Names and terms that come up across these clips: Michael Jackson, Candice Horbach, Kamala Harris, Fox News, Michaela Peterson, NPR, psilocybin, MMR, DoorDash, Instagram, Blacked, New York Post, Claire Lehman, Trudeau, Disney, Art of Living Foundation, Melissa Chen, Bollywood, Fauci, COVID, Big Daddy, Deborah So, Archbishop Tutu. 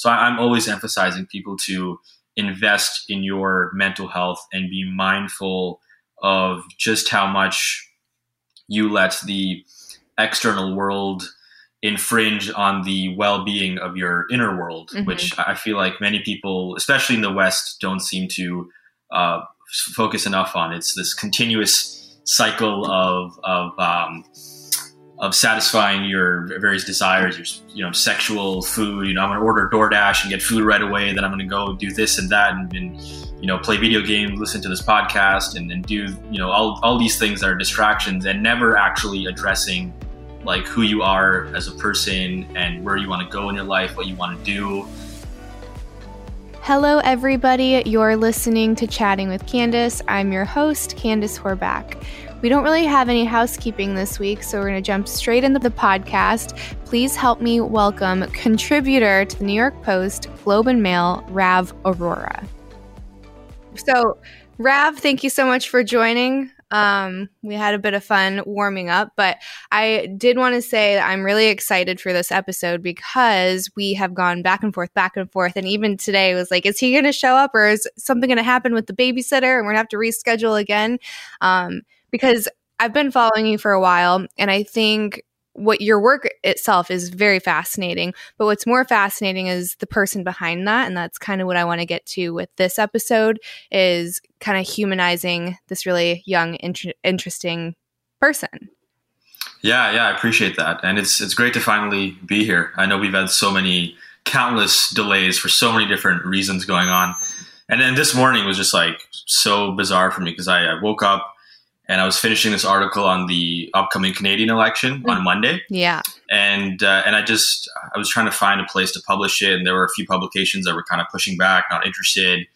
So I'm always emphasizing people to invest in your mental health and be mindful of just how much you let the external world infringe on the well-being of your inner world, mm-hmm. which I feel like many people, especially in the West, don't seem to focus enough on. It's this continuous cycle of satisfying your various desires, your, you know, sexual, food. You know, I'm going to order DoorDash and get food right away. Then I'm going to go do this and that, and you know, play video games, listen to this podcast, and do, you know, all these things that are distractions, and never actually addressing like who you are as a person and where you want to go in your life, what you want to do. Hello, everybody. You're listening to Chatting with Candace. I'm your host, Candice Horbach. We don't really have any housekeeping this week, so we're going to jump straight into the podcast. Please help me welcome contributor to the New York Post, Globe and Mail, Rav Aurora. So, Rav, thank you so much for joining. We had a bit of fun warming up, but I did want to say that I'm really excited for this episode because we have gone back and forth. And even today was like, is he going to show up or is something going to happen with the babysitter and we're going to have to reschedule again? Because I've been following you for a while and I think what your work itself is very fascinating, but what's more fascinating is the person behind that. And that's kind of what I want to get to with this episode, is kind of humanizing this really young, interesting person. Yeah, I appreciate that. And it's great to finally be here. I know we've had so many countless delays for so many different reasons going on. And then this morning was just like so bizarre for me because I woke up and I was finishing this article on the upcoming Canadian election on Monday. Yeah. And I was trying to find a place to publish it. And there were a few publications that were kind of pushing back, not interested,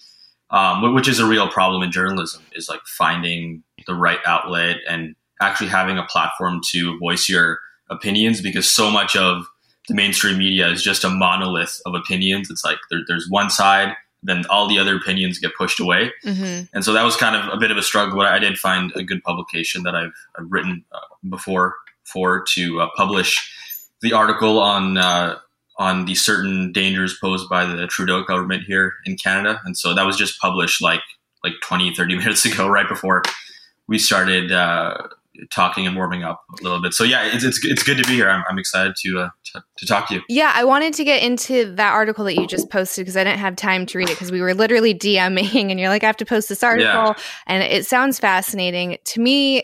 which is a real problem in journalism, is like finding the right outlet and actually having a platform to voice your opinions, because so much of the mainstream media is just a monolith of opinions. It's like there's one side, then all the other opinions get pushed away. Mm-hmm. And so that was kind of a bit of a struggle, but I did find a good publication that I've written before for to publish the article on the certain dangers posed by the Trudeau government here in Canada. And so that was just published like 20, 30 minutes ago, right before we started talking and warming up a little bit. So yeah, it's good to be here. I'm excited to talk to you. Yeah, I wanted to get into that article that you just posted because I didn't have time to read it because we were literally DMing and you're like, I have to post this article. Yeah. And it sounds fascinating to me.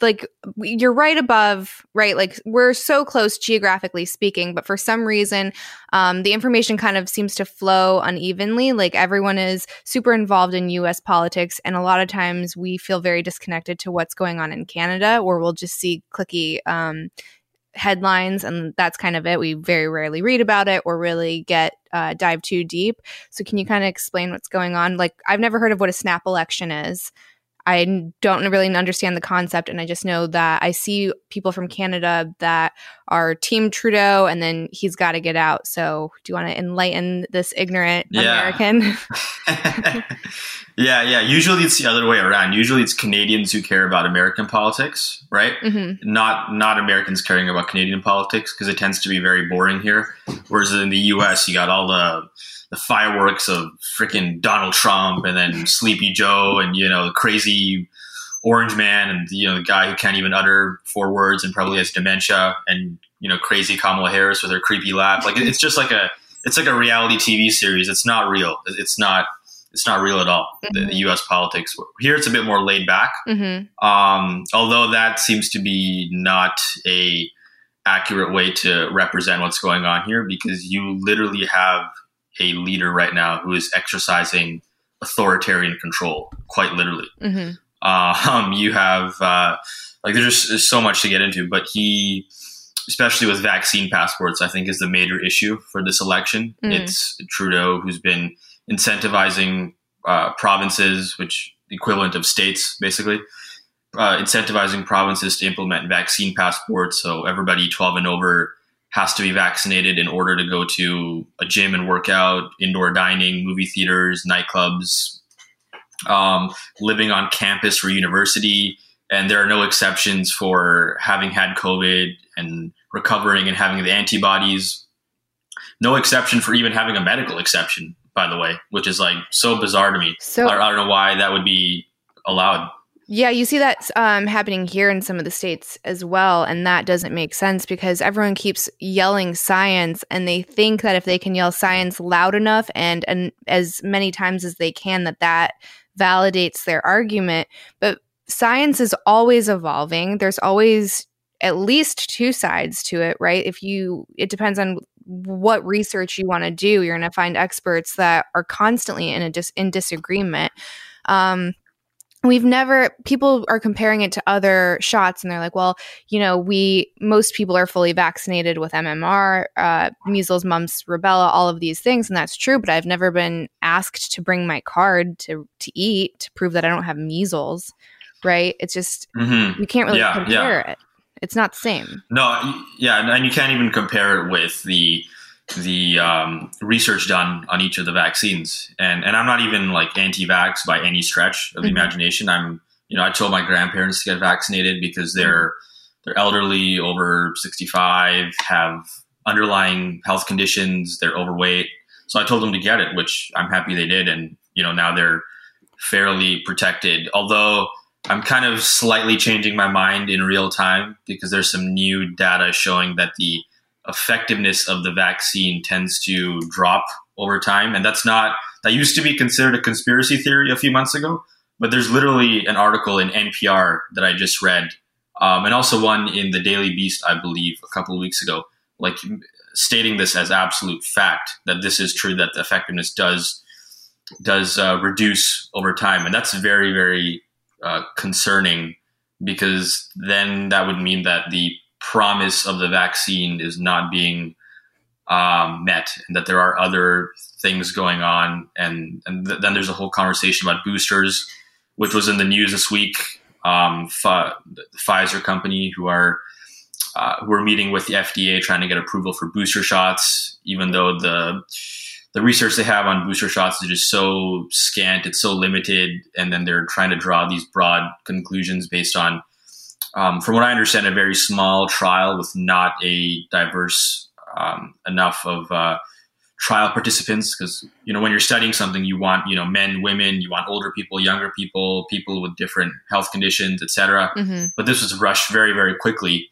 Like you're right above, right? Like we're so close geographically speaking, but for some reason, the information kind of seems to flow unevenly. Like everyone is super involved in U.S. politics, and a lot of times we feel very disconnected to what's going on in Canada, or we'll just see clicky headlines, and that's kind of it. We very rarely read about it or really dive too deep. So can you kind of explain what's going on? Like I've never heard of what a snap election is. I don't really understand the concept, and I just know that I see people from Canada that are Team Trudeau, and then he's got to get out. So do you want to enlighten this ignorant American? Yeah. Usually it's the other way around. Usually it's Canadians who care about American politics, right? Mm-hmm. Not Americans caring about Canadian politics, because it tends to be very boring here. Whereas in the U.S., you got all the fireworks of freaking Donald Trump and then Sleepy Joe and, you know, the crazy orange man and, you know, the guy who can't even utter four words and probably has dementia and, you know, crazy Kamala Harris with her creepy laugh. Like it's just like a reality TV series. It's not real. It's not real at all. Mm-hmm. The U.S. politics here, it's a bit more laid back. Mm-hmm. Although that seems to be not a accurate way to represent what's going on here, because you literally have a leader right now who is exercising authoritarian control, quite literally. Mm-hmm. You have there's so much to get into, but he, especially with vaccine passports, I think is the major issue for this election. Mm-hmm. It's Trudeau who's been incentivizing provinces, which the equivalent of states, basically, incentivizing provinces to implement vaccine passports. So everybody 12 and over has to be vaccinated in order to go to a gym and work out, indoor dining, movie theaters, nightclubs, living on campus for university. And there are no exceptions for having had COVID and recovering and having the antibodies. no exception for even having a medical exception, by the way, which is like so bizarre to me. So I don't know why that would be allowed. Yeah, you see that happening here in some of the states as well, and that doesn't make sense because everyone keeps yelling science, and they think that if they can yell science loud enough and as many times as they can, that validates their argument. But science is always evolving. There's always at least two sides to it, right? It depends on what research you want to do. You're going to find experts that are constantly in disagreement. People are comparing it to other shots, and they're like, well, you know, most people are fully vaccinated with MMR, measles, mumps, rubella, all of these things. And that's true, but I've never been asked to bring my card to eat to prove that I don't have measles, right? It's just, you can't really compare it. It's not the same. No, yeah. And you can't even compare it with the research done on each of the vaccines. And I'm not even like anti-vax by any stretch of the imagination. I told my grandparents to get vaccinated because they're elderly, over 65, have underlying health conditions, they're overweight. So I told them to get it, which I'm happy they did. And, now they're fairly protected. Although I'm kind of slightly changing my mind in real time because there's some new data showing that the effectiveness of the vaccine tends to drop over time. And that used to be considered a conspiracy theory a few months ago, but there's literally an article in NPR that I just read. And also one in the Daily Beast, I believe a couple of weeks ago, like stating this as absolute fact that this is true, that the effectiveness does reduce over time. And that's very, very concerning, because then that would mean that the promise of the vaccine is not being met, and that there are other things going on. And then there's a whole conversation about boosters, which was in the news this week. The Pfizer company who are meeting with the FDA trying to get approval for booster shots, even though the research they have on booster shots is just so scant, it's so limited. And then they're trying to draw these broad conclusions based on from what I understand, a very small trial with not a diverse enough of trial participants. Because, when you're studying something, you want, men, women, you want older people, younger people, people with different health conditions, et cetera. Mm-hmm. But this was rushed very, very quickly.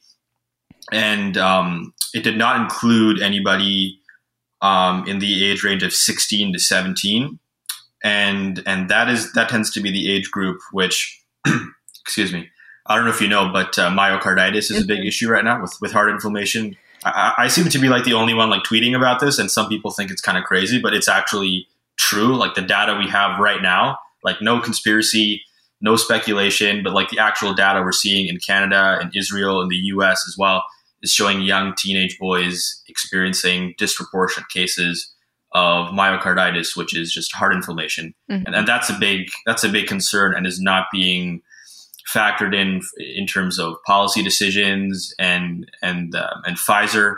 And it did not include anybody in the age range of 16 to 17. And that tends to be the age group, which, excuse me, I don't know if you know, but myocarditis is a big issue right now with heart inflammation. I seem to be like the only one like tweeting about this, and some people think it's kind of crazy, but it's actually true. Like the data we have right now, like no conspiracy, no speculation, but like the actual data we're seeing in Canada and Israel and the US as well is showing young teenage boys experiencing disproportionate cases of myocarditis, which is just heart inflammation. Mm-hmm. And that's a big concern, and is not being factored in terms of policy decisions, and Pfizer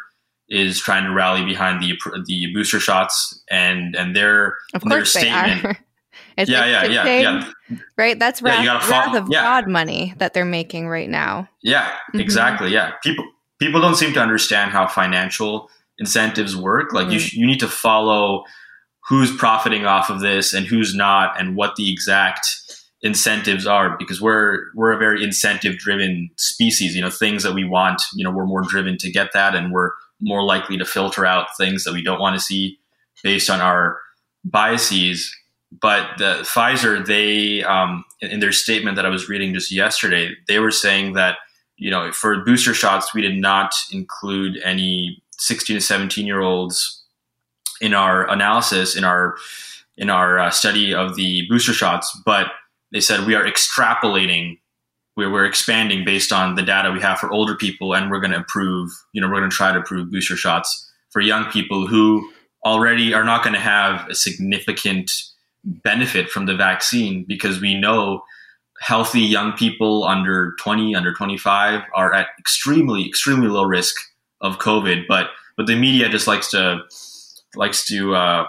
is trying to rally behind the booster shots and their statement. It's yeah. Right. That's wrath of God money that they're making right now. Yeah, exactly. Mm-hmm. Yeah. People don't seem to understand how financial incentives work. Like you need to follow who's profiting off of this and who's not, and what the exact incentives are, because we're a very incentive driven species. Things that we want, we're more driven to get that, and we're more likely to filter out things that we don't want to see based on our biases. But the Pfizer, they in their statement that I was reading just yesterday, they were saying that for booster shots, we did not include any 16 to 17 year olds in our analysis, in our study of the booster shots, but they said we are extrapolating, we're expanding based on the data we have for older people, and we're going to improve, we're going to try to improve booster shots for young people who already are not going to have a significant benefit from the vaccine, because we know healthy young people under 20, under 25 are at extremely, extremely low risk of COVID. But the media just likes to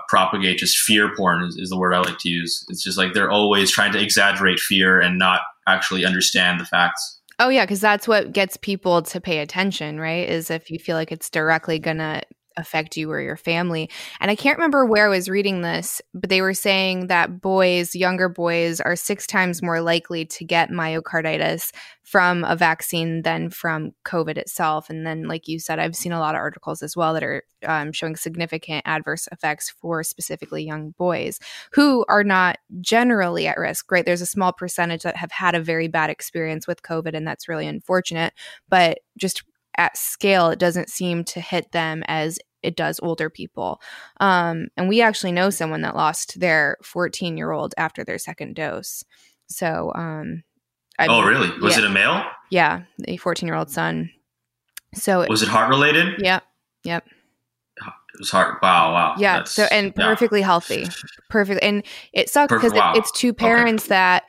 propagate just fear porn is the word I like to use. It's just like they're always trying to exaggerate fear and not actually understand the facts. Oh yeah, because that's what gets people to pay attention, right? Is if you feel like it's directly going to affect you or your family. And I can't remember where I was reading this, but they were saying that boys, younger boys, are 6 times more likely to get myocarditis from a vaccine than from COVID itself. And then, like you said, I've seen a lot of articles as well that are showing significant adverse effects for specifically young boys who are not generally at risk, right? There's a small percentage that have had a very bad experience with COVID, and that's really unfortunate. But just at scale, it doesn't seem to hit them as it does older people. And we actually know someone that lost their 14-year-old after their second dose. So really? Was it a male? Yeah, a 14-year-old son. So was it heart related? Yep. Yep. It was heart. Wow. Yeah. That's, perfectly healthy. Perfect. And it sucks because it's 2 parents that,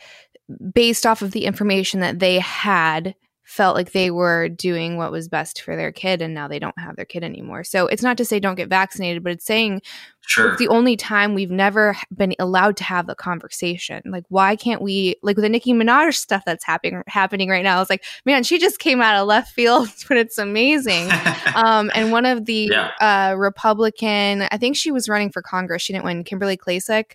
based off of the information that they had, felt like they were doing what was best for their kid, and now they don't have their kid anymore. So it's not to say don't get vaccinated, but it's saying it's the only time we've never been allowed to have the conversation. Like, why can't we, like with the Nicki Minaj stuff that's happening right now, it's like, man, she just came out of left field, but it's amazing. And one of the Republican, I think she was running for Congress, she didn't win, Kimberly Klasik,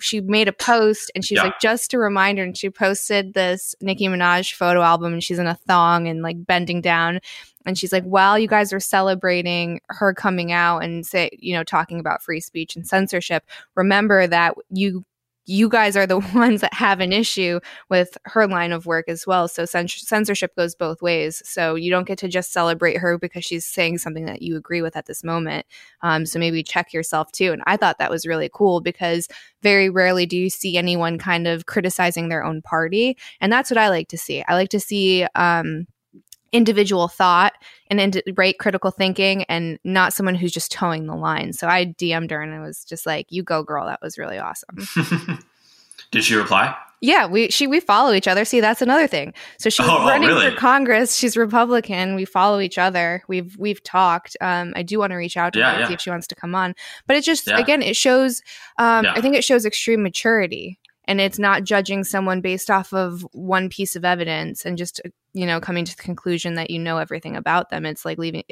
she made a post, and she's like, just a reminder. And she posted this Nicki Minaj photo album, and she's in a thong and like bending down. And she's like, while you guys are celebrating her coming out and talking about free speech and censorship, remember that you guys are the ones that have an issue with her line of work as well. So censorship goes both ways. So you don't get to just celebrate her because she's saying something that you agree with at this moment. So maybe check yourself too. And I thought that was really cool because very rarely do you see anyone kind of criticizing their own party. And that's what I like to see. I like to see individual thought and critical thinking, and not someone who's just towing the line. So I DM'd her and I was just like, you go, girl. That was really awesome. Did she reply? Yeah, we follow each other. See, that's another thing. So she's running for Congress. She's Republican. We follow each other. We've talked. I do want to reach out to her and see if she wants to come on. But it just, again, it shows, I think it shows extreme maturity. And it's not judging someone based off of one piece of evidence and just, coming to the conclusion that you know everything about them. It's like leaving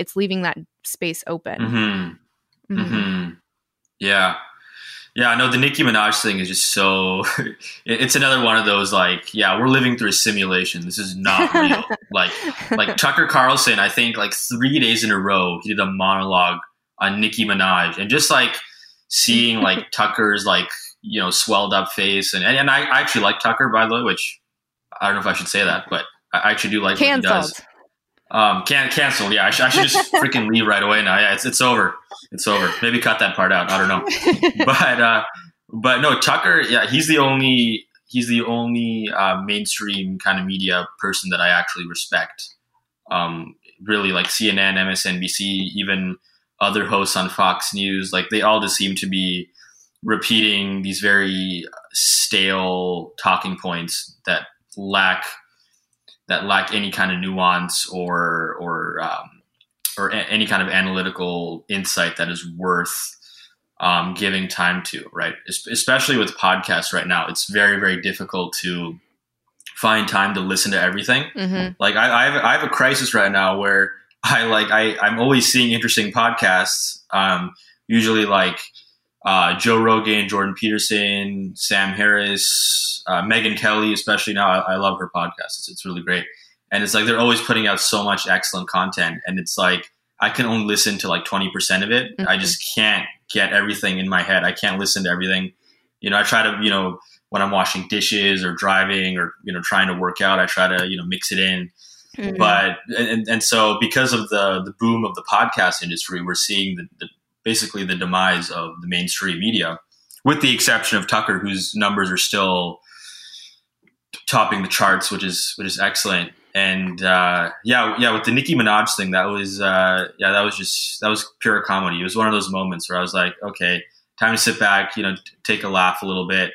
that space open. Mm-hmm. Mm-hmm. Mm-hmm. Yeah. Yeah, I know the Nicki Minaj thing is just so – it's another one of those like, yeah, we're living through a simulation. This is not real. like Tucker Carlson, I think like 3 days in a row, he did a monologue on Nicki Minaj. And just like seeing like Tucker's like – swelled up face. And I actually like Tucker, by the way, which I don't know if I should say that, but I actually do like canceled. What he does. Canceled. Yeah. I should just freaking leave right away now. Yeah, it's over. It's over. Maybe cut that part out. I don't know. But no, Tucker, yeah, he's the only mainstream kind of media person that I actually respect. Really like CNN, MSNBC, even other hosts on Fox News, like they all just seem to be repeating these very stale talking points that lack any kind of nuance or any kind of analytical insight that is worth giving time to, right? Especially with podcasts right now, it's very, very difficult to find time to listen to everything. Mm-hmm. Like I have a crisis right now where I'm always seeing interesting podcasts, usually like Joe Rogan, Jordan Peterson, Sam Harris, Megyn Kelly, especially now. I love her podcast. It's really great. And it's like they're always putting out so much excellent content. And it's like I can only listen to like 20% of it. Mm-hmm. I just can't get everything in my head. I can't listen to everything. I try to, when I'm washing dishes or driving or, trying to work out, I try to, mix it in. Mm-hmm. But and so because of the boom of the podcast industry, we're seeing basically the demise of the mainstream media, with the exception of Tucker, whose numbers are still topping the charts, which is excellent. And with the Nicki Minaj thing, that was pure comedy. It was one of those moments where I was like, okay, time to sit back, take a laugh a little bit.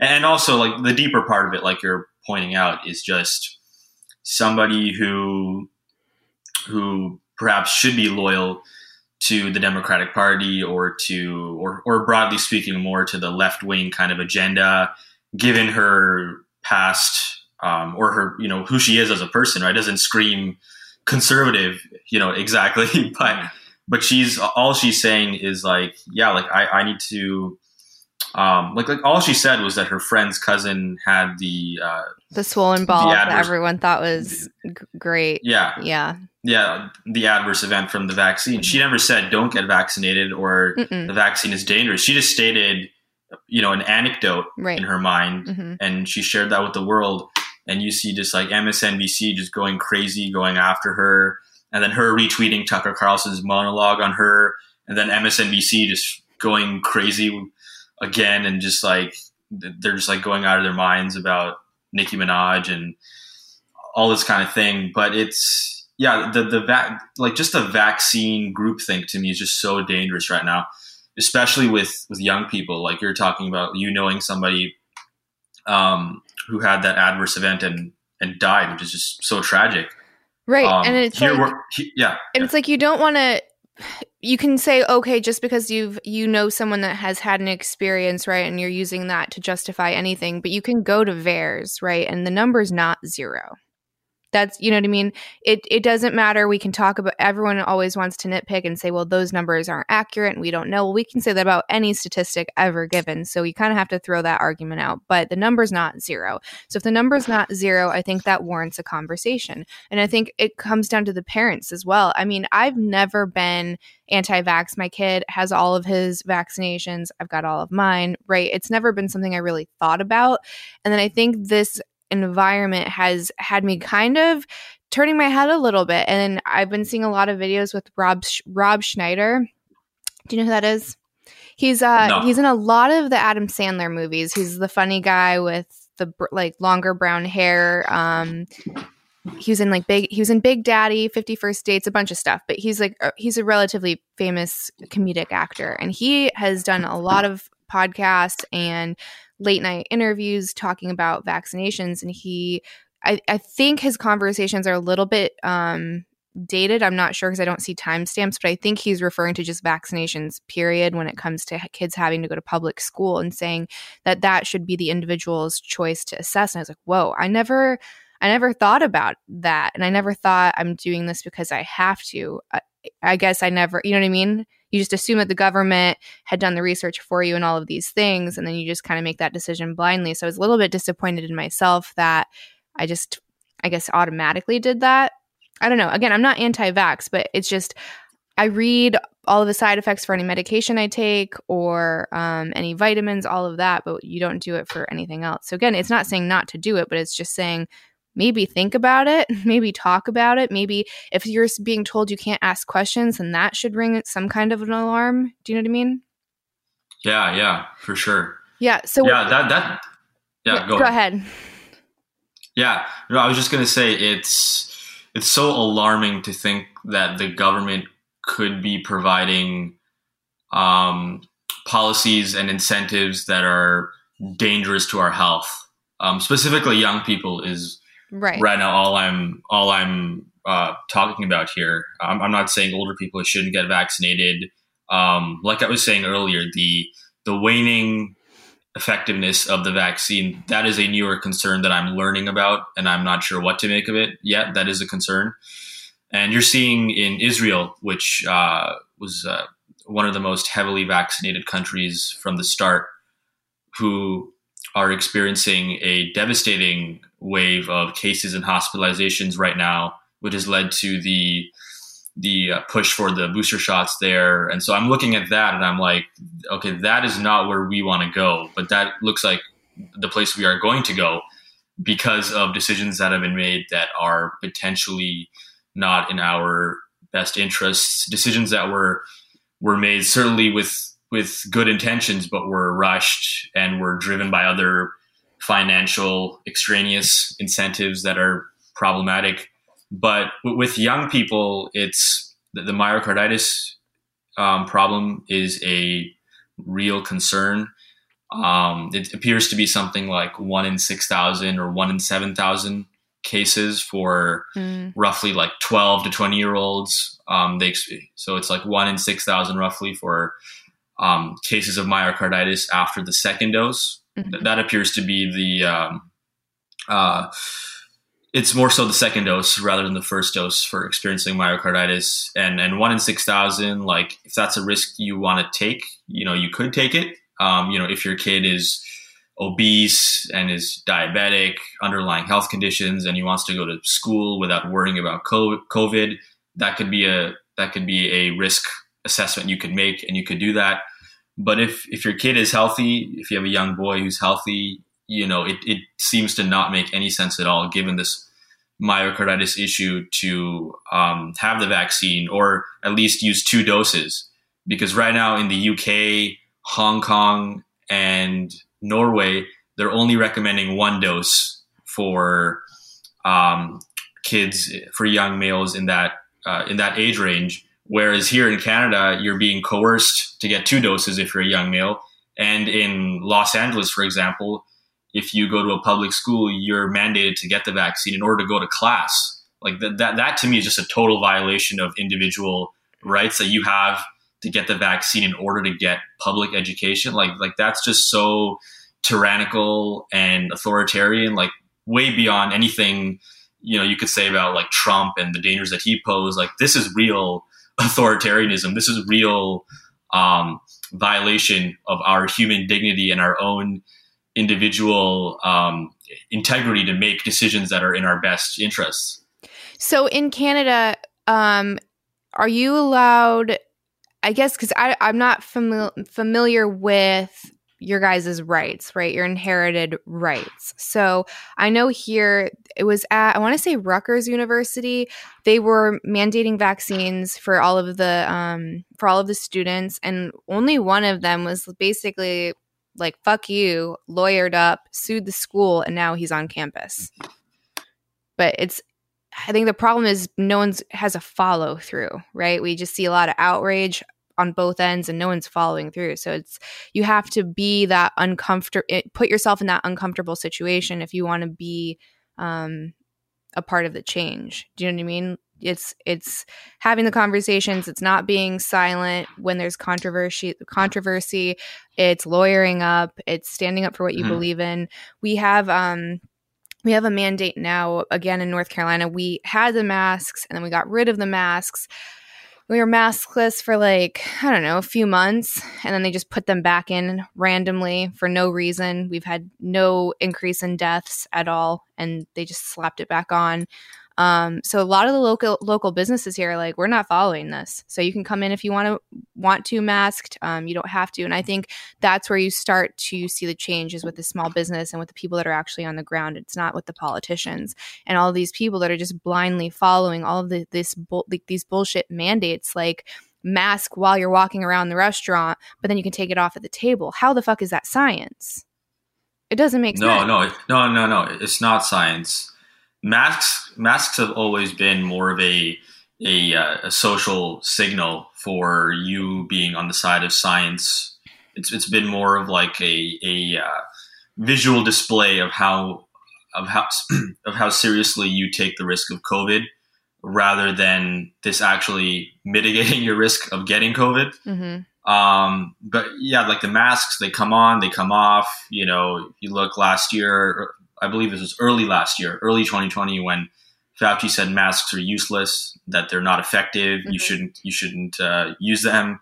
And also like the deeper part of it, like you're pointing out, is just somebody who perhaps should be loyal to the Democratic Party or broadly speaking, more to the left wing kind of agenda, given her past or her, who she is as a person, right? Doesn't scream conservative, exactly. But But she's saying is like, yeah, like I need to, like all she said was that her friend's cousin had the swollen ball that everyone thought was great. Yeah. The adverse event from the vaccine. She never said don't get vaccinated or the vaccine is dangerous. She just stated, you know, an anecdote in her mind, and she shared that with the world. And you see just like MSNBC just going crazy, going after her. And then her retweeting Tucker Carlson's monologue on her. And then MSNBC just going crazy again. And just like, they're just like going out of their minds about Nicki Minaj and all this kind of thing. But it's, yeah, like just the vaccine groupthink to me is just so dangerous right now, especially with young people. Like you're talking about, you knowing somebody who had that adverse event and died, which is just so tragic. Right. And it's like, it's like, you don't want to, you can say, okay, just because you know someone that has had an experience, right, and you're using that to justify anything, but you can go to VAERS, right, and the number's not zero. That's, you know what I mean? It doesn't matter. We can talk about, everyone always wants to nitpick and say, well, those numbers aren't accurate and we don't know. Well, we can say that about any statistic ever given. So you kind of have to throw that argument out, but the number's not zero. So if the number's not zero, I think that warrants a conversation. And I think it comes down to the parents as well. I mean, I've never been anti-vax. My kid has all of his vaccinations. I've got all of mine, right? It's never been something I really thought about. And then I think this environment has had me kind of turning my head a little bit. And I've been seeing a lot of videos with Rob Schneider. Do you know who that is? He's he's in a lot of the Adam Sandler movies. He's the funny guy with the like longer brown hair. He was in Big Daddy, 51st Dates, a bunch of stuff, but he's a relatively famous comedic actor, and he has done a lot of podcasts and late night interviews talking about vaccinations. And I think his conversations are a little bit dated. I'm not sure because I don't see timestamps, but I think he's referring to just vaccinations, period, when it comes to kids having to go to public school, and saying that that should be the individual's choice to assess. And I was like, whoa, I never thought about that. And I never thought I'm doing this because I have to. I guess I never, you know what I mean? You just assume that the government had done the research for you and all of these things, and then you just kind of make that decision blindly. So I was a little bit disappointed in myself that I just, I guess, automatically did that. I don't know. Again, I'm not anti-vax, but it's just I read all of the side effects for any medication I take or any vitamins, all of that, but you don't do it for anything else. So again, it's not saying not to do it, but it's just saying maybe think about it, maybe talk about it. Maybe if you're being told you can't ask questions, then that should ring some kind of an alarm. Do you know what I mean? Yeah, for sure. Yeah. So go ahead. Yeah. No, I was just going to say it's so alarming to think that the government could be providing policies and incentives that are dangerous to our health. Specifically young people is, right now, all I'm talking about here. I'm not saying older people shouldn't get vaccinated. Like I was saying earlier, the waning effectiveness of the vaccine, that is a newer concern that I'm learning about, and I'm not sure what to make of it yet. That is a concern. And you're seeing in Israel, which was one of the most heavily vaccinated countries from the start, who are experiencing a devastating wave of cases and hospitalizations right now, which has led to the push for the booster shots there. And so I'm looking at that and I'm like, okay, that is not where we want to go, but that looks like the place we are going to go because of decisions that have been made that are potentially not in our best interests, decisions that were made certainly with good intentions, but were rushed and were driven by other financial extraneous incentives that are problematic. But with young people, it's the myocarditis problem is a real concern. It appears to be something like 1 in 6,000 or 1 in 7,000 cases for roughly like 12 to 20 year olds. So it's like 1 in 6,000 roughly for cases of myocarditis after the second dose. That appears to be It's more so the second dose rather than the first dose for experiencing myocarditis. And one in 6,000, like if that's a risk you want to take, you know, you could take it. If your kid is obese and is diabetic, underlying health conditions, and he wants to go to school without worrying about COVID, that could be a risk assessment you could make, and you could do that. But if your kid is healthy, if you have a young boy who's healthy, you know, it seems to not make any sense at all, given this myocarditis issue, to have the vaccine or at least use two doses. Because right now in the UK, Hong Kong, and Norway, they're only recommending one dose for kids, for young males in that age range. Whereas here in Canada, you're being coerced to get two doses if you're a young male. And in Los Angeles, for example, if you go to a public school, you're mandated to get the vaccine in order to go to class. Like that to me is just a total violation of individual rights that you have to get the vaccine in order to get public education. Like that's just so tyrannical and authoritarian, like way beyond anything, you know, you could say about like Trump and the dangers that he posed. Like this is real authoritarianism. This is real violation of our human dignity and our own individual integrity to make decisions that are in our best interests. So in Canada, are you allowed, I guess, because I'm not familiar with your guys' rights, right? Your inherited rights. So I know here it was at, I want to say Rutgers University. They were mandating vaccines for all of the students, and only one of them was basically like, fuck you, lawyered up, sued the school, and now he's on campus. But I think the problem is no one's has a follow through, right? We just see a lot of outrage on both ends and no one's following through. So you have to be that uncomfortable, put yourself in that uncomfortable situation if you want to be a part of the change. Do you know what I mean? It's having the conversations. It's not being silent when there's controversy. It's lawyering up. It's standing up for what you believe in. We have a mandate now, again, in North Carolina. We had the masks and then we got rid of the masks. We were maskless for like, I don't know, a few months, and then they just put them back in randomly for no reason. We've had no increase in deaths at all, and they just slapped it back on. So a lot of the local businesses here are like, we're not following this. So you can come in if you want to masked. You don't have to. And I think that's where you start to see the changes with the small business and with the people that are actually on the ground. It's not with the politicians and all these people that are just blindly following all of these bullshit mandates, like mask while you're walking around the restaurant, but then you can take it off at the table. How the fuck is that science? It doesn't make sense. No. It's not science. Masks have always been more of a social signal for you being on the side of science. It's been more of like a visual display of how seriously you take the risk of COVID, rather than this actually mitigating your risk of getting COVID. Mm-hmm. But yeah, like the masks, they come on, they come off. You know, if you look last year. I believe this was early last year, early 2020, when Fauci said masks are useless, that they're not effective. Mm-hmm. You shouldn't use them.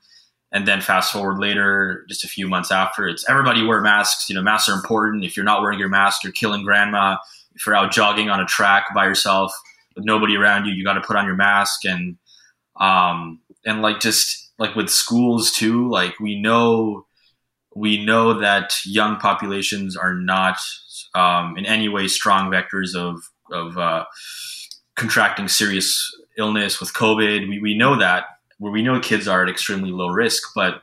And then fast forward later, just a few months after, it's everybody wear masks. You know, masks are important. If you're not wearing your mask, you're killing grandma. If you're out jogging on a track by yourself with nobody around you, you got to put on your mask. And like, just like with schools too, like we know that young populations are not in any way strong vectors of contracting serious illness with COVID. We know that, where we know kids are at extremely low risk, but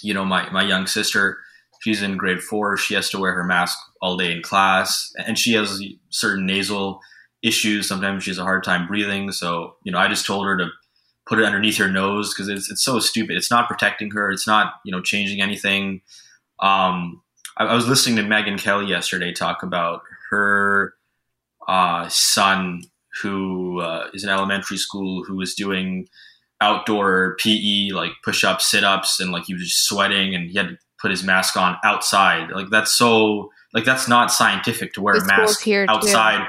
you know, my young sister, she's in grade 4. She has to wear her mask all day in class, and she has certain nasal issues. Sometimes she has a hard time breathing. So, you know, I just told her to put it underneath her nose, because it's so stupid. It's not protecting her. It's not, you know, changing anything. I was listening to Megyn Kelly yesterday talk about her son, who is in elementary school, who was doing outdoor PE, like push-ups, sit-ups, and like he was just sweating, and he had to put his mask on outside. Like that's not scientific to wear a mask outside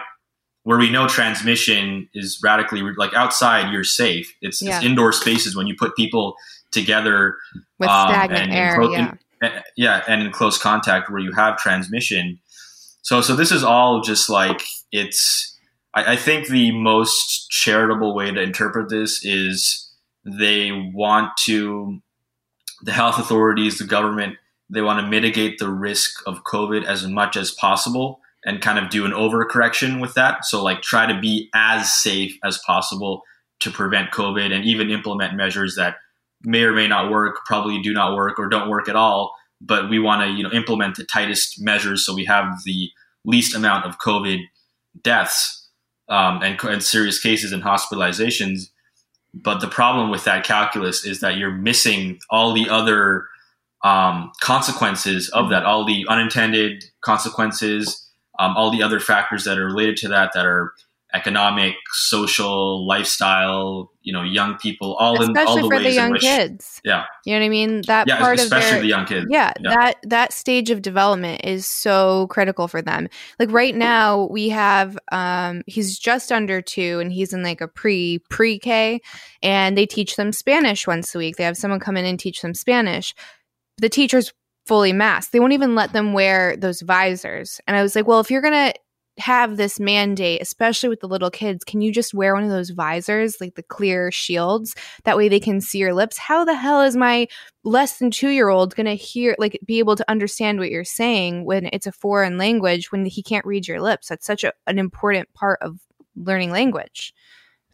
where we know transmission is radically, like outside you're safe. It's, yeah. It's indoor spaces when you put people together with stagnant air, and in close contact where you have transmission. So this is all just like it's. I think the most charitable way to interpret this is they want to, the health authorities, the government, they want to mitigate the risk of COVID as much as possible and kind of do an overcorrection with that. So like try to be as safe as possible to prevent COVID and even implement measures that may or may not work, probably do not work or don't work at all. But we want to, implement the tightest measures so we have the least amount of COVID deaths and serious cases and hospitalizations. But the problem with that calculus is that you're missing all the other consequences of that, all the unintended consequences, all the other factors that are related to that are economic, social, lifestyle, young people, especially for the young kids. Yeah. You know what I mean? Especially the young kids. Yeah. That stage of development is so critical for them. Like right now we have, he's just under 2 and he's in like a pre-K and they teach them Spanish once a week. They have someone come in and teach them Spanish. The teacher's fully masked. They won't even let them wear those visors. And I was like, well, if you're going to have this mandate, especially with the little kids, can you just wear one of those visors, like the clear shields? That way they can see your lips. How the hell is my less than 2-year-old going to hear, like be able to understand what you're saying when it's a foreign language, when he can't read your lips? That's such an important part of learning language.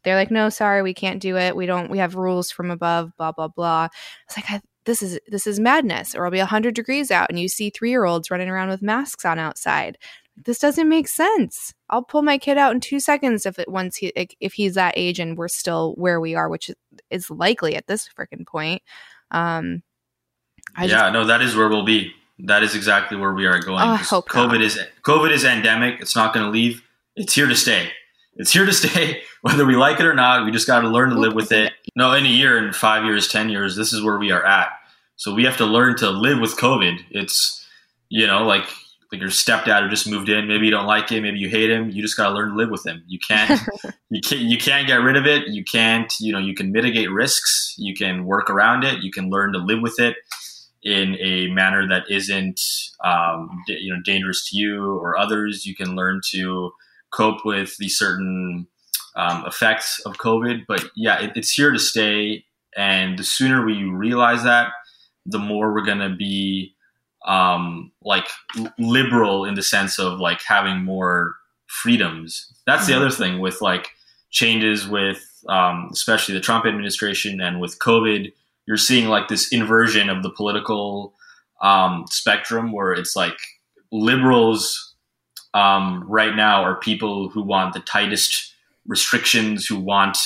They're like, no, sorry, we can't do it. We have rules from above, blah, blah, blah. It's like, this is madness, or it'll be 100 degrees out and you see 3-year-olds running around with masks on outside. This doesn't make sense. I'll pull my kid out in 2 seconds if he's that age and we're still where we are, which is likely at this freaking point. That is where we'll be. That is exactly where we are going. Oh, I hope COVID is endemic. It's not going to leave. It's here to stay. It's here to stay, whether we like it or not. We just got to learn to live with it. No, in a year, in 5 years, 10 years, this is where we are at. So we have to learn to live with COVID. It's like your stepdad who just moved in, maybe you don't like him, maybe you hate him. You just got to learn to live with him. You can't get rid of it. You can't, you can mitigate risks. You can work around it. You can learn to live with it in a manner that isn't, dangerous to you or others. You can learn to cope with the certain effects of COVID, but it's here to stay. And the sooner we realize that, the more we're going to be, liberal in the sense of like having more freedoms. That's the other thing with like changes with, especially the Trump administration and with COVID, you're seeing like this inversion of the political, spectrum where it's like liberals, right now are people who want the tightest restrictions, who want,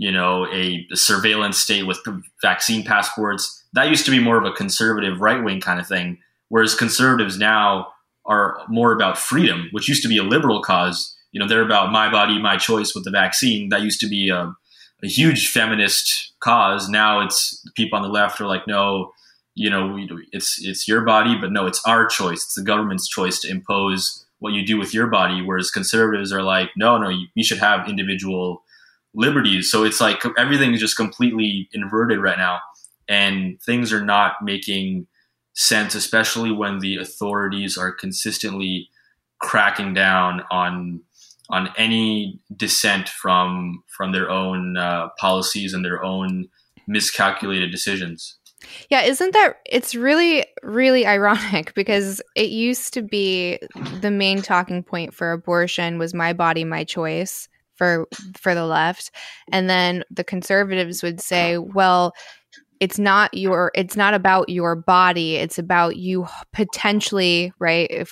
a surveillance state with vaccine passports. That used to be more of a conservative right-wing kind of thing. Whereas conservatives now are more about freedom, which used to be a liberal cause. They're about my body, my choice with the vaccine. That used to be a huge feminist cause. Now it's people on the left are like, no, it's your body, but no, it's our choice. It's the government's choice to impose what you do with your body. Whereas conservatives are like, no, you should have individual liberties. So it's like everything is just completely inverted right now. And things are not making sense, especially when the authorities are consistently cracking down on any dissent from their own policies and their own miscalculated decisions. Yeah, it's really, really ironic because it used to be the main talking point for abortion was my body, my choice for the left. And then the conservatives would say, well, it's not about your body. It's about you potentially, right?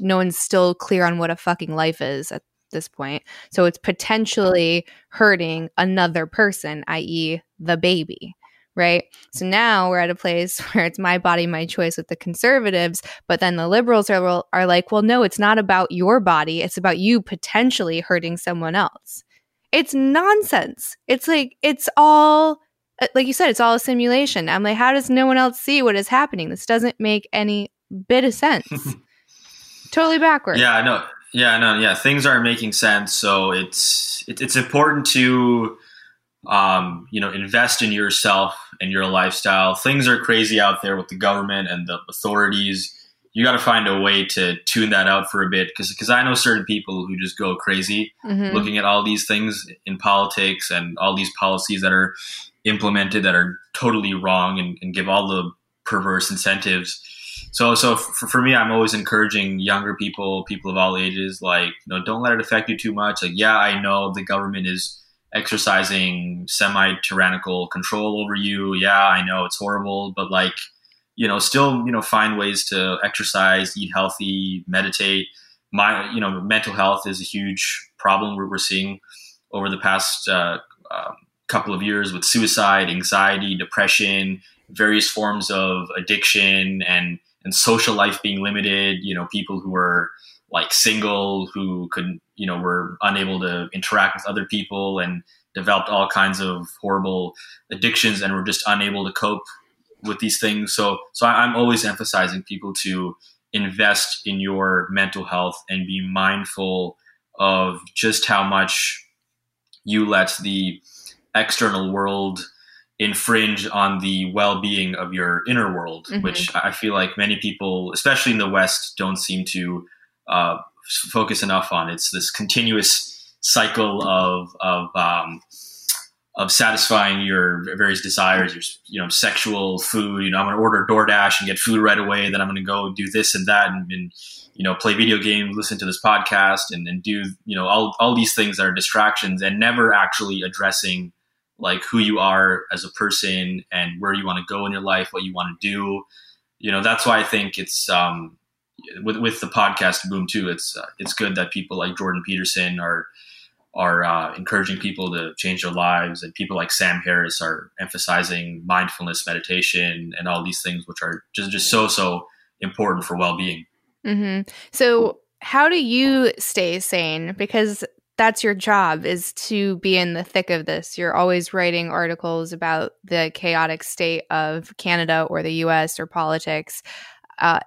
No one's still clear on what a fucking life is at this point. So it's potentially hurting another person, i.e. the baby, right? So now we're at a place where it's my body, my choice with the conservatives, but then the liberals are like, well, no, it's not about your body. It's about you potentially hurting someone else. It's nonsense. It's like, it's all... Like you said, it's all a simulation. I'm like, how does no one else see what is happening? This doesn't make any bit of sense. Totally backwards. Yeah, I know. Yeah, things are making sense. So it's important to, invest in yourself and your lifestyle. Things are crazy out there with the government and the authorities. You got to find a way to tune that out for a bit, because I know certain people who just go crazy looking at all these things in politics and all these policies that are implemented that are totally wrong and give all the perverse incentives. So for me, I'm always encouraging younger people, people of all ages, don't let it affect you too much. I know the government is exercising semi-tyrannical control over you. Yeah, I know it's horrible, but still find ways to exercise, eat healthy, meditate. Mental health is a huge problem we're seeing over the past couple of years with suicide, anxiety, depression, various forms of addiction and social life being limited, people who are single, who couldn't, were unable to interact with other people and developed all kinds of horrible addictions and were just unable to cope with these things. So I'm always emphasizing people to invest in your mental health and be mindful of just how much you let the external world infringe on the well-being of your inner world, which I feel like many people, especially in the West, don't seem to focus enough on. It's this continuous cycle of satisfying your various desires, your sexual food. I'm going to order DoorDash and get food right away. Then I'm going to go do this and that and play video games, listen to this podcast and do, all these things that are distractions, and never actually addressing who you are as a person and where you want to go in your life, what you want to do. That's why I think it's with the podcast boom too. It's good that people like Jordan Peterson are encouraging people to change their lives, and people like Sam Harris are emphasizing mindfulness, meditation, and all these things, which are just so important for well-being. Mm-hmm. So how do you stay sane? Because that's your job, is to be in the thick of this. You're always writing articles about the chaotic state of Canada or the US or politics.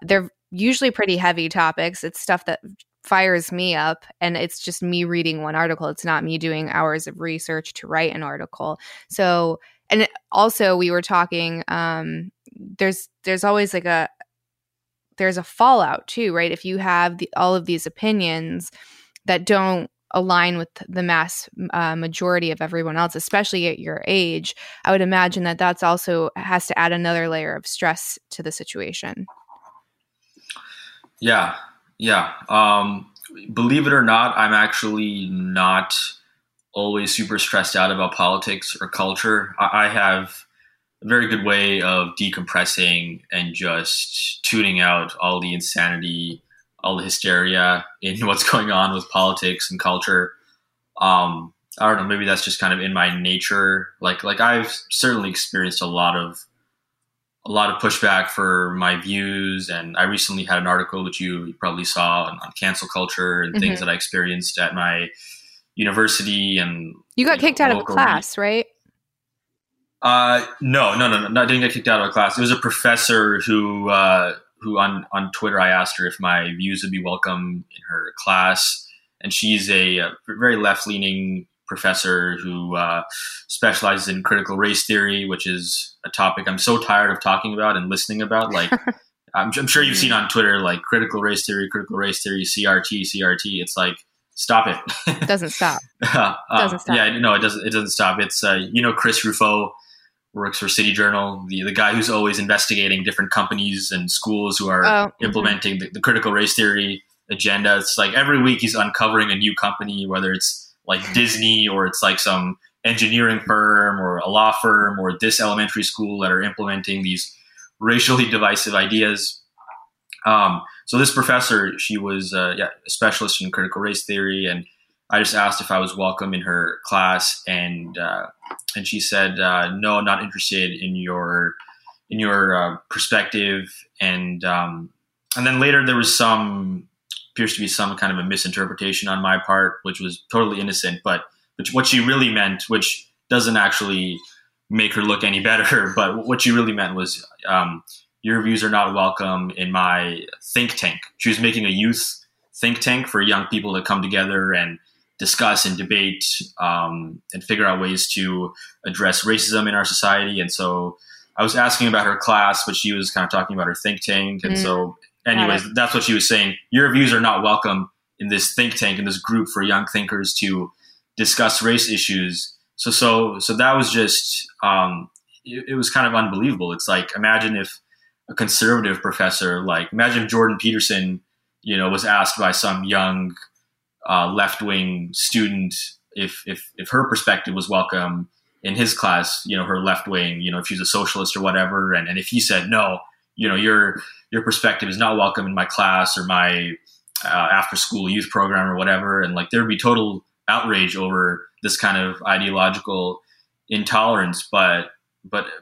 They're usually pretty heavy topics. It's stuff that fires me up, and it's just me reading one article. It's not me doing hours of research to write an article. So, and also we were talking, there's always there's a fallout too, right? If you have all of these opinions that don't align with the mass majority of everyone else, especially at your age, I would imagine that that's also has to add another layer of stress to the situation. Yeah. Believe it or not, I'm actually not always super stressed out about politics or culture. I have a very good way of decompressing and just tuning out all the insanity, all the hysteria in what's going on with politics and culture. I don't know, maybe that's just kind of in my nature. Like I've certainly experienced a lot of pushback for my views. And I recently had an article that you probably saw on cancel culture and things that I experienced at my university. And you got kicked out of a class, right? No, I didn't get kicked out of a class. It was a professor who on Twitter, I asked her if my views would be welcome in her class. And she's a very left-leaning professor who specializes in critical race theory, which is a topic I'm so tired of talking about and listening about. I'm sure you've seen on Twitter, critical race theory, CRT. It's stop it. Doesn't stop. Doesn't stop. Yeah, no, it doesn't stop. It's, Chris Rufo works for City Journal, the guy who's always investigating different companies and schools who are implementing the critical race theory agenda. It's every week he's uncovering a new company, whether it's Disney or it's some engineering firm or a law firm or this elementary school that are implementing these racially divisive ideas. So this professor, she was a specialist in critical race theory, and I just asked if I was welcome in her class, and she said, "No, not interested in your perspective." And then later there was appears to be some kind of a misinterpretation on my part, which was totally innocent. But what she really meant, which doesn't actually make her look any better, but what she really meant was, your views are not welcome in my think tank. She was making a youth think tank for young people to come together and discuss and debate and figure out ways to address racism in our society. And so I was asking about her class, but she was kind of talking about her think tank. And so anyways, that's what she was saying. Your views are not welcome in this think tank, in this group for young thinkers to discuss race issues. So that was just, it was kind of unbelievable. It's like, imagine if a conservative professor, like imagine if Jordan Peterson, you know, was asked by some young left-wing student if her perspective was welcome in his class, you know, her left wing, you know, if she's a socialist or whatever. And if he said, no, you know, your perspective is not welcome in my class or my after school youth program or whatever. And like, there'd be total outrage over this kind of ideological intolerance. But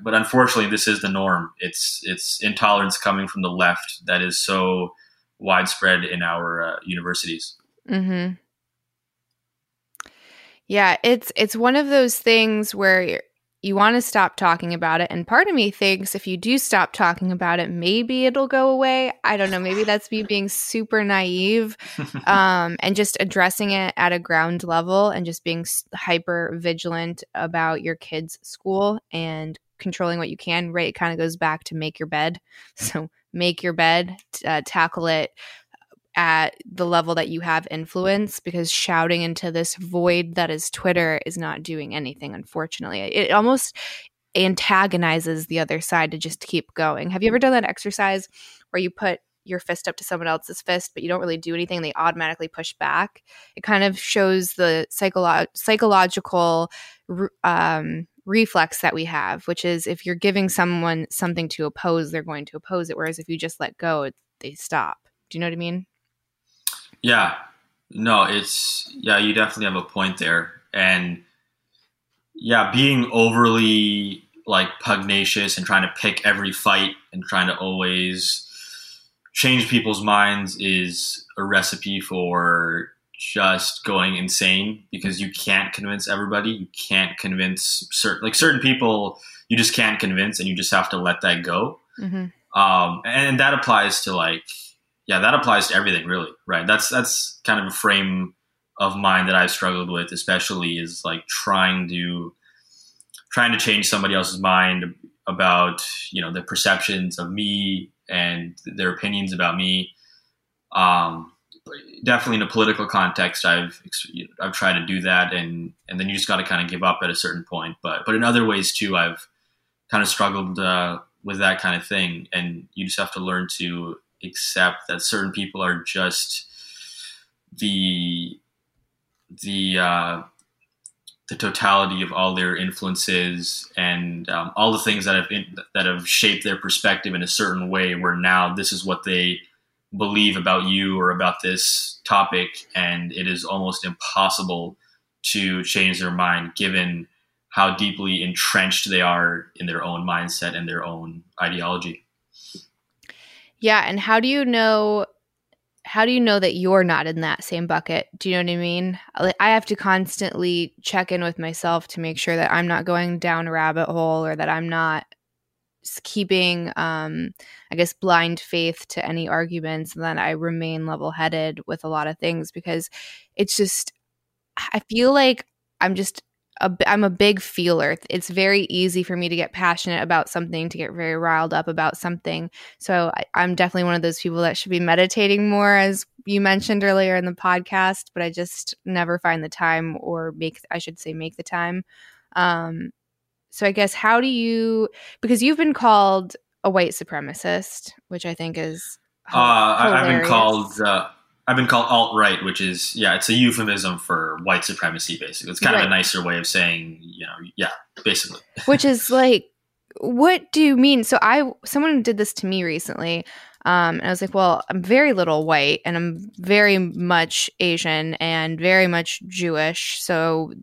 unfortunately, this is the norm. It's intolerance coming from the left that is so widespread in our universities. Mm-hmm. Yeah, it's one of those things where you want to stop talking about it. And part of me thinks if you do stop talking about it, maybe it'll go away. I don't know. Maybe that's me being super naive and just addressing it at a ground level and just being hyper vigilant about your kids' school and controlling what you can, right? It kind of goes back to make your bed. So make your bed, tackle it at the level that you have influence, because shouting into this void that is Twitter is not doing anything, unfortunately. It almost antagonizes the other side to just keep going. Have you ever done that exercise where you put your fist up to someone else's fist, but you don't really do anything? They automatically push back. It kind of shows the psychological reflex that we have, which is if you're giving someone something to oppose, they're going to oppose it. Whereas if you just let go, they stop. Do you know what I mean? Yeah, no, you definitely have a point there. And yeah, being overly like pugnacious and trying to pick every fight and trying to always change people's minds is a recipe for just going insane, because you can't convince everybody. You can't convince certain people, you just can't convince, and you just have to let that go. Mm-hmm. And that applies to that applies to everything, really, right? That's kind of a frame of mind that I've struggled with, especially is like trying to change somebody else's mind about, you know, their perceptions of me and their opinions about me. Definitely in a political context, I've tried to do that, and then you just got to kind of give up at a certain point. But in other ways too, I've kind of struggled with that kind of thing, and you just have to learn to accept that certain people are just the totality of all their influences and all the things that have shaped their perspective in a certain way, where now this is what they believe about you or about this topic, and it is almost impossible to change their mind given how deeply entrenched they are in their own mindset and their own ideology. Yeah, and how do you know that you're not in that same bucket? Do you know what I mean? Like, I have to constantly check in with myself to make sure that I'm not going down a rabbit hole, or that I'm not keeping, blind faith to any arguments, and that I remain level-headed with a lot of things, because it's just – I feel like I'm a big feeler. It's very easy for me to get passionate about something, to get very riled up about something. So I'm definitely one of those people that should be meditating more, as you mentioned earlier in the podcast, but I just never find the time, or make the time. So I guess because you've been called a white supremacist, which I think is hilarious. I've been called alt-right, which is, it's a euphemism for white supremacy, basically. It's kind of a nicer way of saying, you know, basically. Which is like, what do you mean? So someone did this to me recently, and I was like, well, I'm very little white, and I'm very much Asian, and very much Jewish, so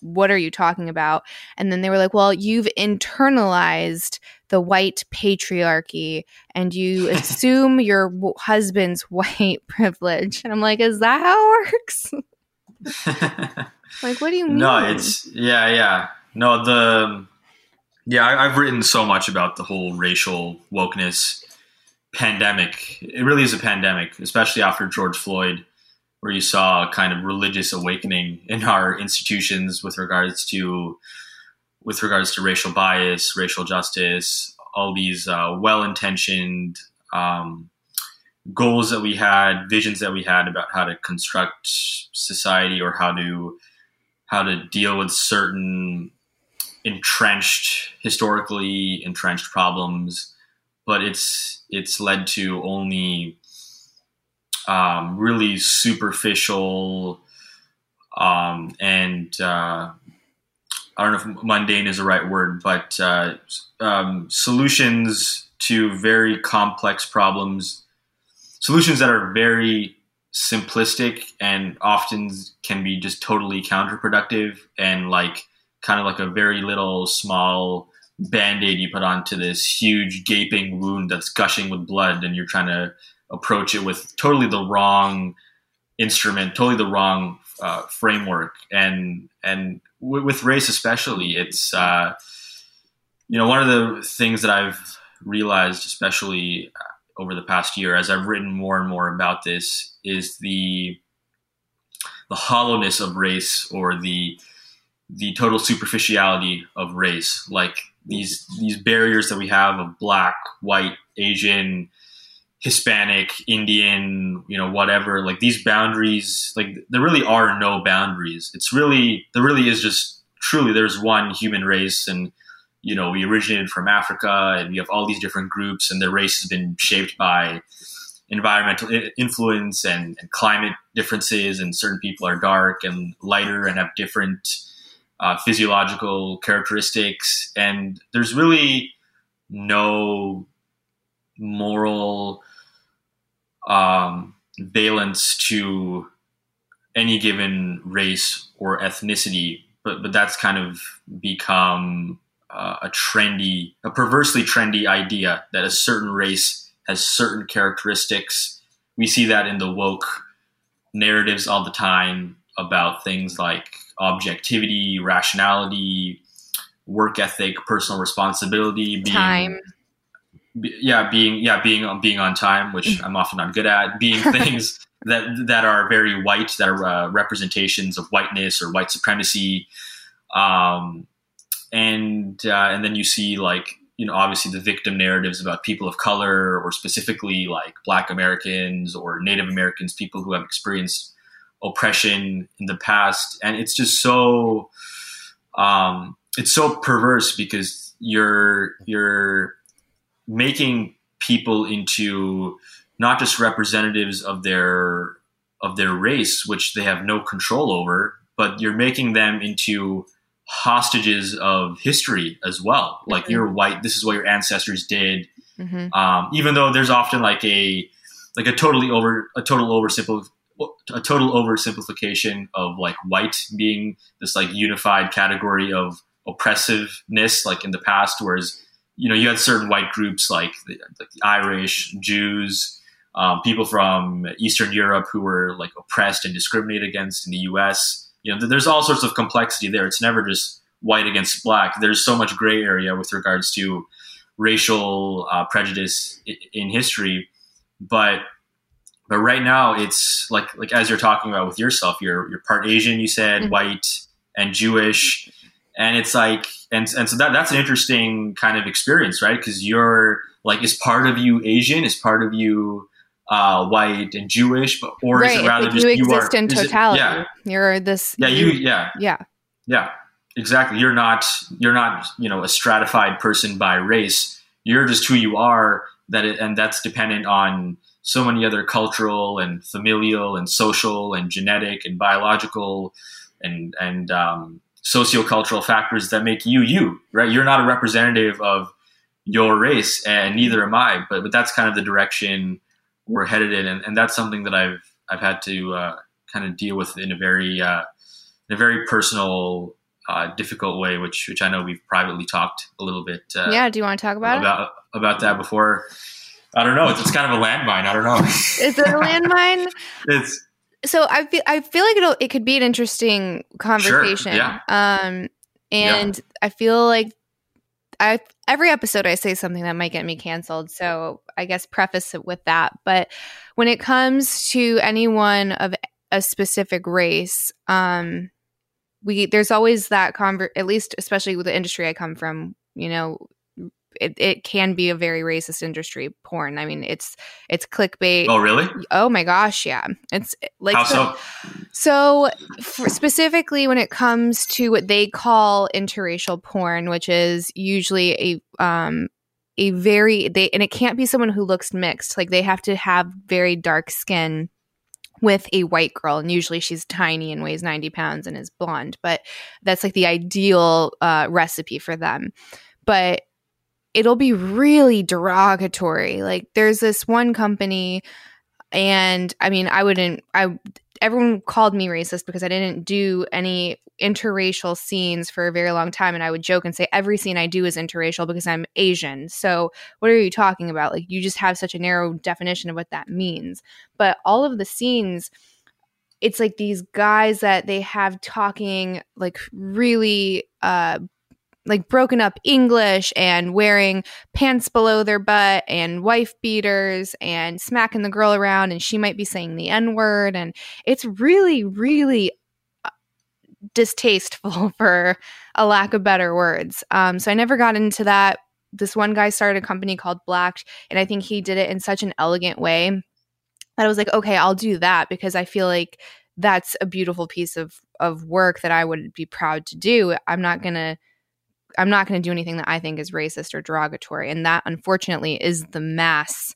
what are you talking about? And then they were like, well, you've internalized the white patriarchy, and you assume your husband's white privilege. And I'm like, is that how it works? Like, what do you mean? No, it's yeah. No, I've written so much about the whole racial wokeness pandemic. It really is a pandemic, especially after George Floyd. where you saw a kind of religious awakening in our institutions with regards to racial bias, racial justice, all these well-intentioned goals that we had, visions that we had about how to construct society or how to deal with certain historically entrenched problems. But it's led to only really superficial and I don't know if mundane is the right word, but solutions to very complex problems, solutions that are very simplistic and often can be just totally counterproductive and kind of like a very little small Band-Aid you put onto this huge gaping wound that's gushing with blood, and you're trying to approach it with totally the wrong instrument, totally the wrong framework. And with race especially, it's one of the things that I've realized, especially over the past year as I've written more and more about this, is the hollowness of race, or the total superficiality of race. Like these barriers that we have of black, white, Asian, Hispanic, Indian, whatever, like these boundaries, like there really are no boundaries. There's one human race, and we originated from Africa, and we have all these different groups, and the race has been shaped by environmental influence and climate differences, and certain people are dark and lighter and have different physiological characteristics, and there's really no moral valence to any given race or ethnicity, but that's kind of become a perversely trendy idea that a certain race has certain characteristics. We see that in the woke narratives all the time about things like objectivity, rationality, work ethic, personal responsibility, being on time, which I'm often not good at, being things that are very white, that are representations of whiteness or white supremacy, and then you see obviously the victim narratives about people of color, or specifically like Black Americans or Native Americans, people who have experienced oppression in the past. And it's just so it's so perverse, because you're making people into not just representatives of their race, which they have no control over, but you're making them into hostages of history as well. Like, mm-hmm. You're white, this is what your ancestors did. Mm-hmm. Even though there's often a total oversimplification of like white being this like unified category of oppressiveness, like in the past, whereas, you had certain white groups like the Irish, Jews, people from Eastern Europe who were like oppressed and discriminated against in the US. There's all sorts of complexity there. It's never just white against black. There's so much gray area with regards to racial prejudice in history. But right now, it's like as you're talking about with yourself, you're part Asian, you said, mm-hmm. white and Jewish, and it's like, and so that's an interesting kind of experience, right? Because you're like, is part of you Asian? Is part of you white and Jewish? Or right. Is it rather like just you exist in totality? You're this. Yeah, yeah, exactly. You're not a stratified person by race. You're just who you are. And that's dependent on so many other cultural and familial and social and genetic and biological and sociocultural factors that make you, right? You're not a representative of your race, and neither am I, but that's kind of the direction we're headed in. And that's something that I've had to kind of deal with in a very personal, difficult way, which I know we've privately talked a little bit. Do you want to talk about that before? I don't know. It's kind of a landmine. I don't know. Is it a landmine? It's so I feel like it could be an interesting conversation. Sure, yeah. And yeah. I feel like every episode I say something that might get me canceled. So I guess preface it with that. But when it comes to anyone of a specific race, there's always that at least especially with the industry I come from, you know, it can be a very racist industry, porn. I mean, it's clickbait. Oh, really? Oh my gosh. Yeah. It's like, So, specifically when it comes to what they call interracial porn, which is usually and it can't be someone who looks mixed. Like, they have to have very dark skin with a white girl, and usually she's tiny and weighs 90 pounds and is blonde, but that's like the ideal recipe for them. But it'll be really derogatory. Like, there's this one company, and I mean, everyone called me racist because I didn't do any interracial scenes for a very long time. And I would joke and say every scene I do is interracial because I'm Asian. So what are you talking about? Like, you just have such a narrow definition of what that means. But all of the scenes, it's like these guys that they have talking like really like broken up English and wearing pants below their butt and wife beaters and smacking the girl around, and she might be saying the N-word. And it's really, really distasteful, for a lack of better words. So I never got into that. This one guy started a company called Blacked, and I think he did it in such an elegant way that I was like, okay, I'll do that, because I feel like that's a beautiful piece of work that I would be proud to do. I'm not going to do anything that I think is racist or derogatory. And that, unfortunately, is the mass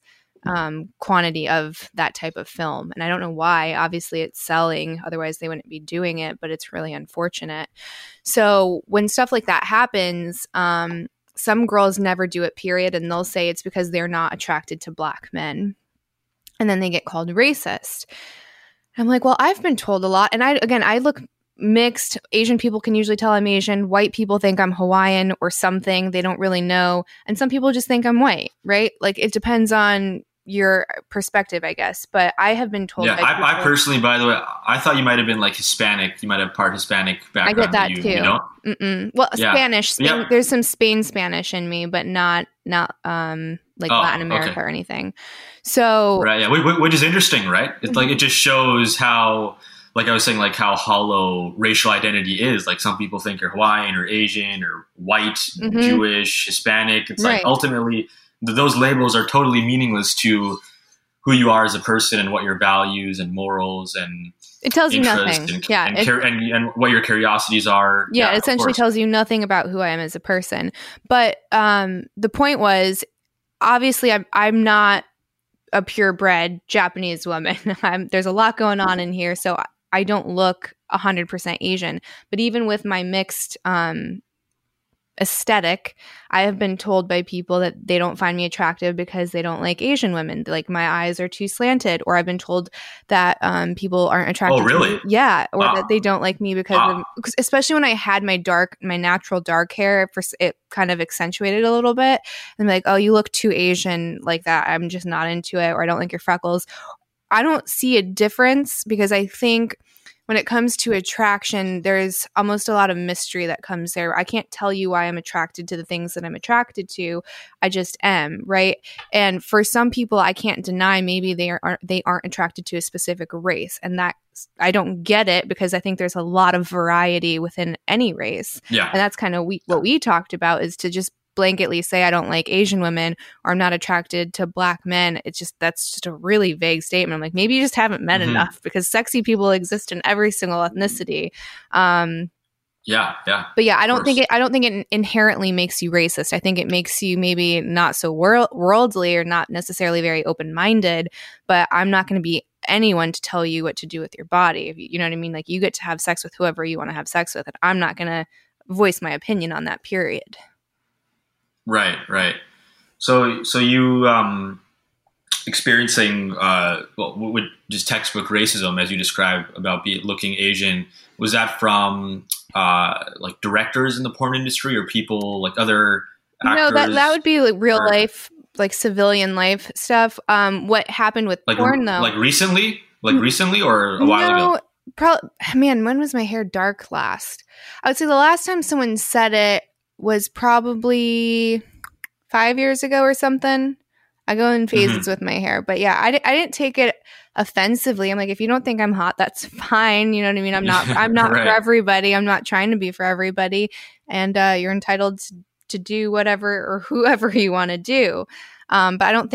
quantity of that type of film. And I don't know why. Obviously, it's selling. Otherwise, they wouldn't be doing it. But it's really unfortunate. So when stuff like that happens, some girls never do it, period. And they'll say it's because they're not attracted to Black men. And then they get called racist. I'm like, well, I've been told a lot. And I look – mixed. Asian people can usually tell I'm Asian. White people think I'm Hawaiian or something. They don't really know. And some people just think I'm white, right? Like, it depends on your perspective, I guess. But I have been told. Yeah, I personally, by the way, I thought you might have been like Hispanic. You might have part Hispanic background. I get that too. You know? Well, yeah. Spanish. Yeah. There's some Spanish in me, but not like Latin America or anything. So right, yeah, which is interesting, right? It's like it just shows how. Like I was saying, like how hollow racial identity is. Like, some people think you're Hawaiian or Asian or white, Jewish, Hispanic. It's like ultimately those labels are totally meaningless to who you are as a person and what your values and morals and it tells you nothing. And what your curiosities are. Yeah, it essentially tells you nothing about who I am as a person. But the point was, obviously, I'm not a purebred Japanese woman. There's a lot going on in here, so I don't look 100% Asian, but even with my mixed aesthetic, I have been told by people that they don't find me attractive because they don't like Asian women. Like, my eyes are too slanted, or I've been told that people aren't attracted. Oh, really? To me. Yeah, or that they don't like me because of, especially when I had my natural dark hair, it kind of accentuated a little bit. And like, oh, you look too Asian like that. I'm just not into it, or I don't like your freckles. I don't see a difference, because I think when it comes to attraction, there's almost a lot of mystery that comes there. I can't tell you why I'm attracted to the things that I'm attracted to. I just am, right? And for some people, I can't deny maybe they aren't attracted to a specific race, and that I don't get it, because I think there's a lot of variety within any race. Yeah, and that's kind of what we talked about, is to just blanketly say I don't like Asian women or I'm not attracted to Black men. It's just, that's just a really vague statement. I'm like, maybe you just haven't met enough, because sexy people exist in every single ethnicity. But yeah, I don't think it inherently makes you racist. I think it makes you maybe not so worldly or not necessarily very open-minded, but I'm not going to be anyone to tell you what to do with your body. You know what I mean? Like, you get to have sex with whoever you want to have sex with, and I'm not going to voice my opinion on that, period. Right. So you experiencing would just textbook racism, as you described, about looking Asian. Was that from like directors in the porn industry, or people like other actors? No, that would be like real life, like civilian life stuff. What happened with like, porn though? Like recently? Like recently or a while ago? Man, when was my hair dark last? I would say the last time someone said it was probably 5 years ago or something. I go in phases with my hair. But yeah, I didn't take it offensively. I'm like, if you don't think I'm hot, that's fine. You know what I mean? I'm not right. for everybody. I'm not trying to be for everybody. And you're entitled to do whatever or whoever you want to do. But I don't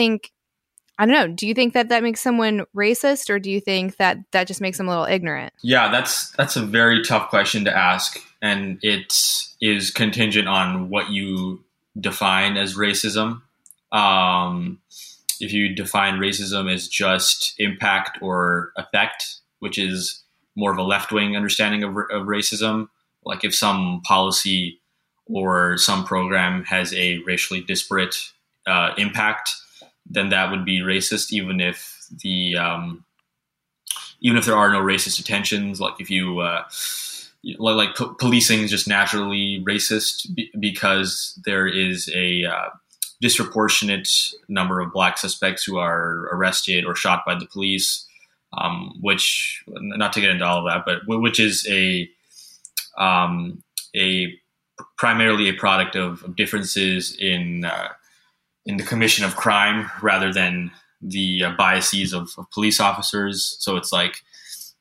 know. Do you think that makes someone racist, or do you think that just makes them a little ignorant? Yeah, that's a very tough question to ask. And it is contingent on what you define as racism. If you define racism as just impact or effect, which is more of a left-wing understanding of racism, like if some policy or some program has a racially disparate impact, then that would be racist, even if there are no racist intentions. Like if you policing is just naturally racist because there is a disproportionate number of black suspects who are arrested or shot by the police, which, not to get into all of that, but which is primarily a product of differences in the commission of crime rather than the biases of police officers. So it's like,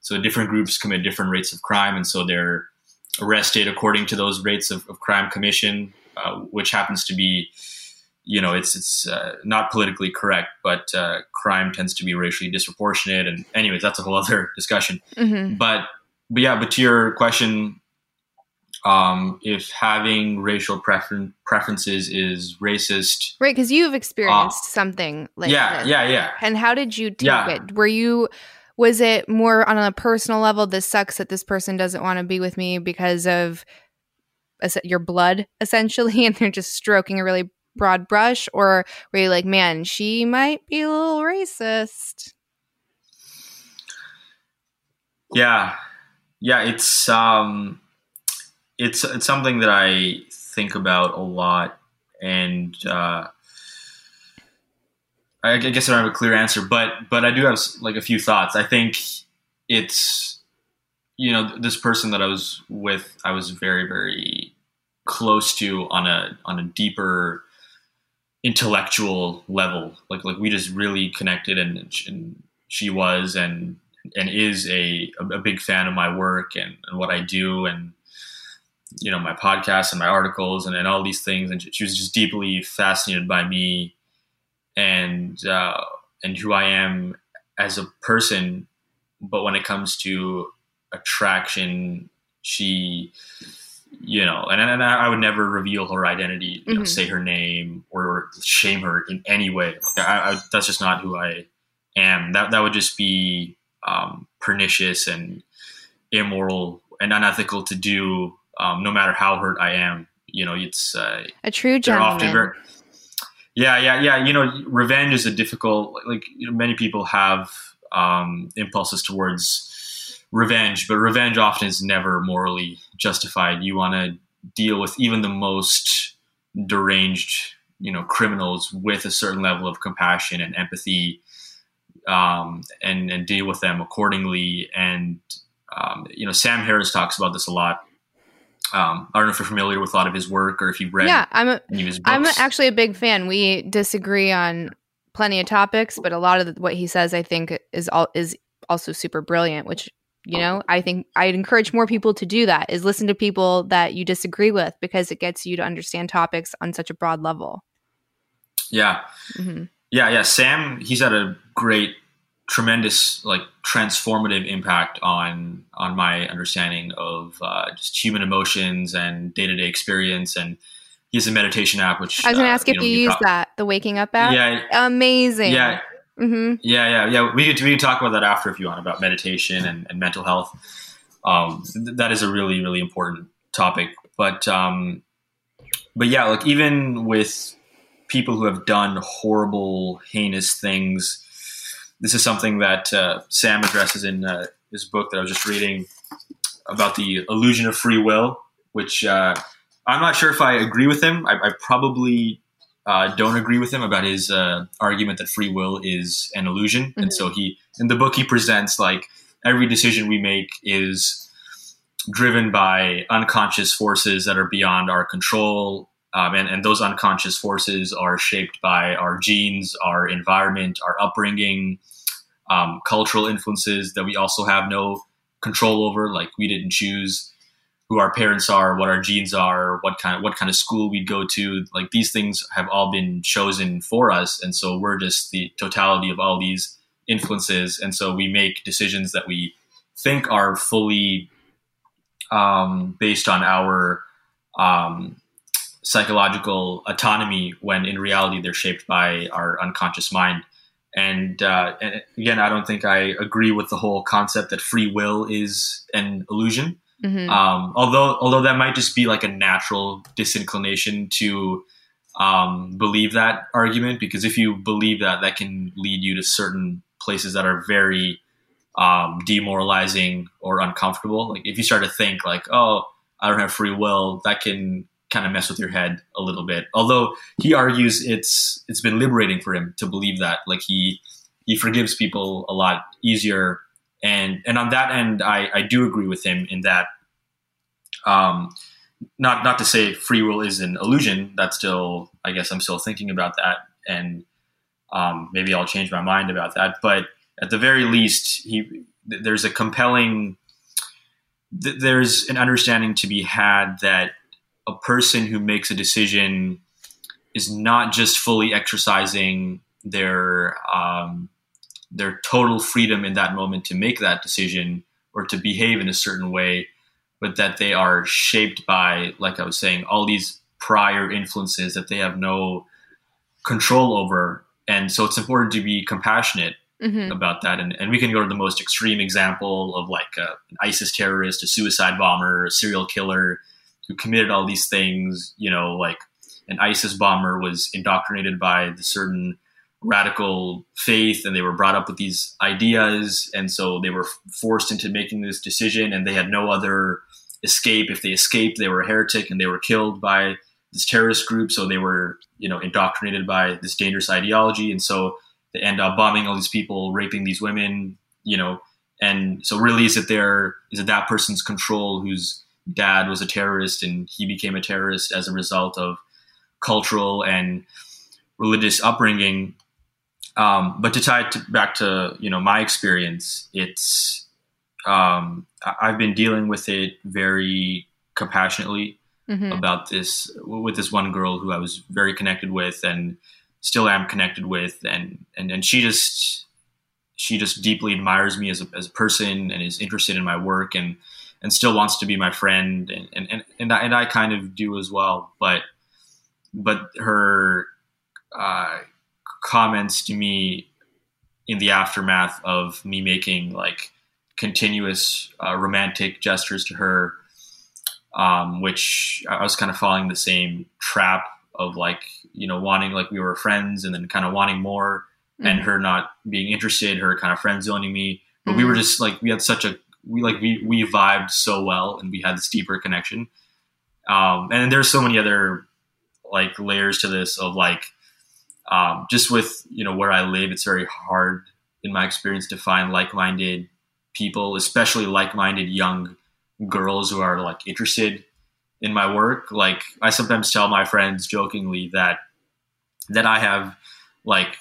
so different groups commit different rates of crime, and so they're arrested according to those rates of crime commission, which happens to be, you know, it's not politically correct, but crime tends to be racially disproportionate. And anyways, that's a whole other discussion. Mm-hmm. But to your question, if having racial preferences is racist, right? Because you've experienced something like that. Yeah. And how did you take it? Was it more on a personal level? This sucks that this person doesn't want to be with me because of your blood, essentially, and they're just stroking a really broad brush? Or were you like, man, she might be a little racist? Yeah. It's something that I think about a lot, and I guess I don't have a clear answer, but I do have like a few thoughts. I think it's, you know, this person that I was with, I was very, very close to on a deeper intellectual level. Like we just really connected, and she was and is a big fan of my work and what I do, and you know, my podcast and my articles and all these things. And she was just deeply fascinated by me and who I am as a person. But when it comes to attraction, she, you know, and I would never reveal her identity, you know, mm-hmm. say her name or shame her in any way. Like I, that's just not who I am. That would just be pernicious and immoral and unethical to do. No matter how hurt I am, you know, it's a true gentleman. Often very, yeah. You know, revenge is a difficult. Like, you know, many people have impulses towards revenge, but revenge often is never morally justified. You want to deal with even the most deranged, you know, criminals with a certain level of compassion and empathy, and deal with them accordingly. And you know, Sam Harris talks about this a lot. I don't know if you're familiar with a lot of his work or if you've read any of his books. I'm actually a big fan. We disagree on plenty of topics, but a lot of what he says, I think, is also super brilliant, which, you know, I think I'd encourage more people to do that, is listen to people that you disagree with, because it gets you to understand topics on such a broad level. Yeah. Mm-hmm. Yeah. Sam, he's had a great, tremendous, like, transformative impact on my understanding of just human emotions and day-to-day experience. And he has a meditation app, which I was gonna ask if you use that, the Waking Up app. Yeah, amazing. Yeah. Mm-hmm. Yeah. We could talk about that after if you want, about meditation and mental health. That is a really, really important topic. But yeah, like, even with people who have done horrible, heinous things, this is something that Sam addresses in his book that I was just reading about, the illusion of free will, which I'm not sure if I agree with him. I probably don't agree with him about his argument that free will is an illusion. Mm-hmm. And so in the book, he presents like every decision we make is driven by unconscious forces that are beyond our control. And those unconscious forces are shaped by our genes, our environment, our upbringing, cultural influences that we also have no control over. Like, we didn't choose who our parents are, what our genes are, what kind of school we'd go to. Like, these things have all been chosen for us. And so we're just the totality of all these influences. And so we make decisions that we think are fully based on our psychological autonomy, when in reality they're shaped by our unconscious mind. And again, I don't think I agree with the whole concept that free will is an illusion. Mm-hmm. Although that might just be like a natural disinclination to believe that argument, because if you believe that, that can lead you to certain places that are very demoralizing or uncomfortable. Like, if you start to think like, oh, I don't have free will, that can kind of mess with your head a little bit. Although he argues it's been liberating for him to believe that. Like, he forgives people a lot easier. And on that end, I do agree with him in that, not to say free will is an illusion. That's still, I guess I'm still thinking about that, and maybe I'll change my mind about that. But at the very least, there's an understanding to be had that a person who makes a decision is not just fully exercising their total freedom in that moment to make that decision or to behave in a certain way, but that they are shaped by, like I was saying, all these prior influences that they have no control over. And so it's important to be compassionate mm-hmm. about that. And we can go to the most extreme example of like an ISIS terrorist, a suicide bomber, a serial killer who committed all these things. You know, like an ISIS bomber was indoctrinated by the certain radical faith, and they were brought up with these ideas, and so they were forced into making this decision, and they had no other escape. If they escaped, they were a heretic and they were killed by this terrorist group. So they were, you know, indoctrinated by this dangerous ideology, and so they end up bombing all these people, raping these women, you know. And so really, is it that person's control whose dad was a terrorist and he became a terrorist as a result of cultural and religious upbringing? But to tie it back to, you know, my experience, it's I've been dealing with it very compassionately mm-hmm. about this, with this one girl who I was very connected with and still am connected with, and she just deeply admires me as a person and is interested in my work and still wants to be my friend, and I kind of do as well, but her comments to me in the aftermath of me making like continuous romantic gestures to her, which I was kind of falling the same trap of, like, you know, wanting, like, we were friends and then kind of wanting more mm-hmm. and her not being interested, her kind of friend zoning me. But mm-hmm. we were just like, we vibed so well and we had this deeper connection. And there's so many other like layers to this of like, just with, you know, where I live, it's very hard in my experience to find like-minded people, especially like-minded young girls who are like interested in my work. Like, I sometimes tell my friends jokingly that I have like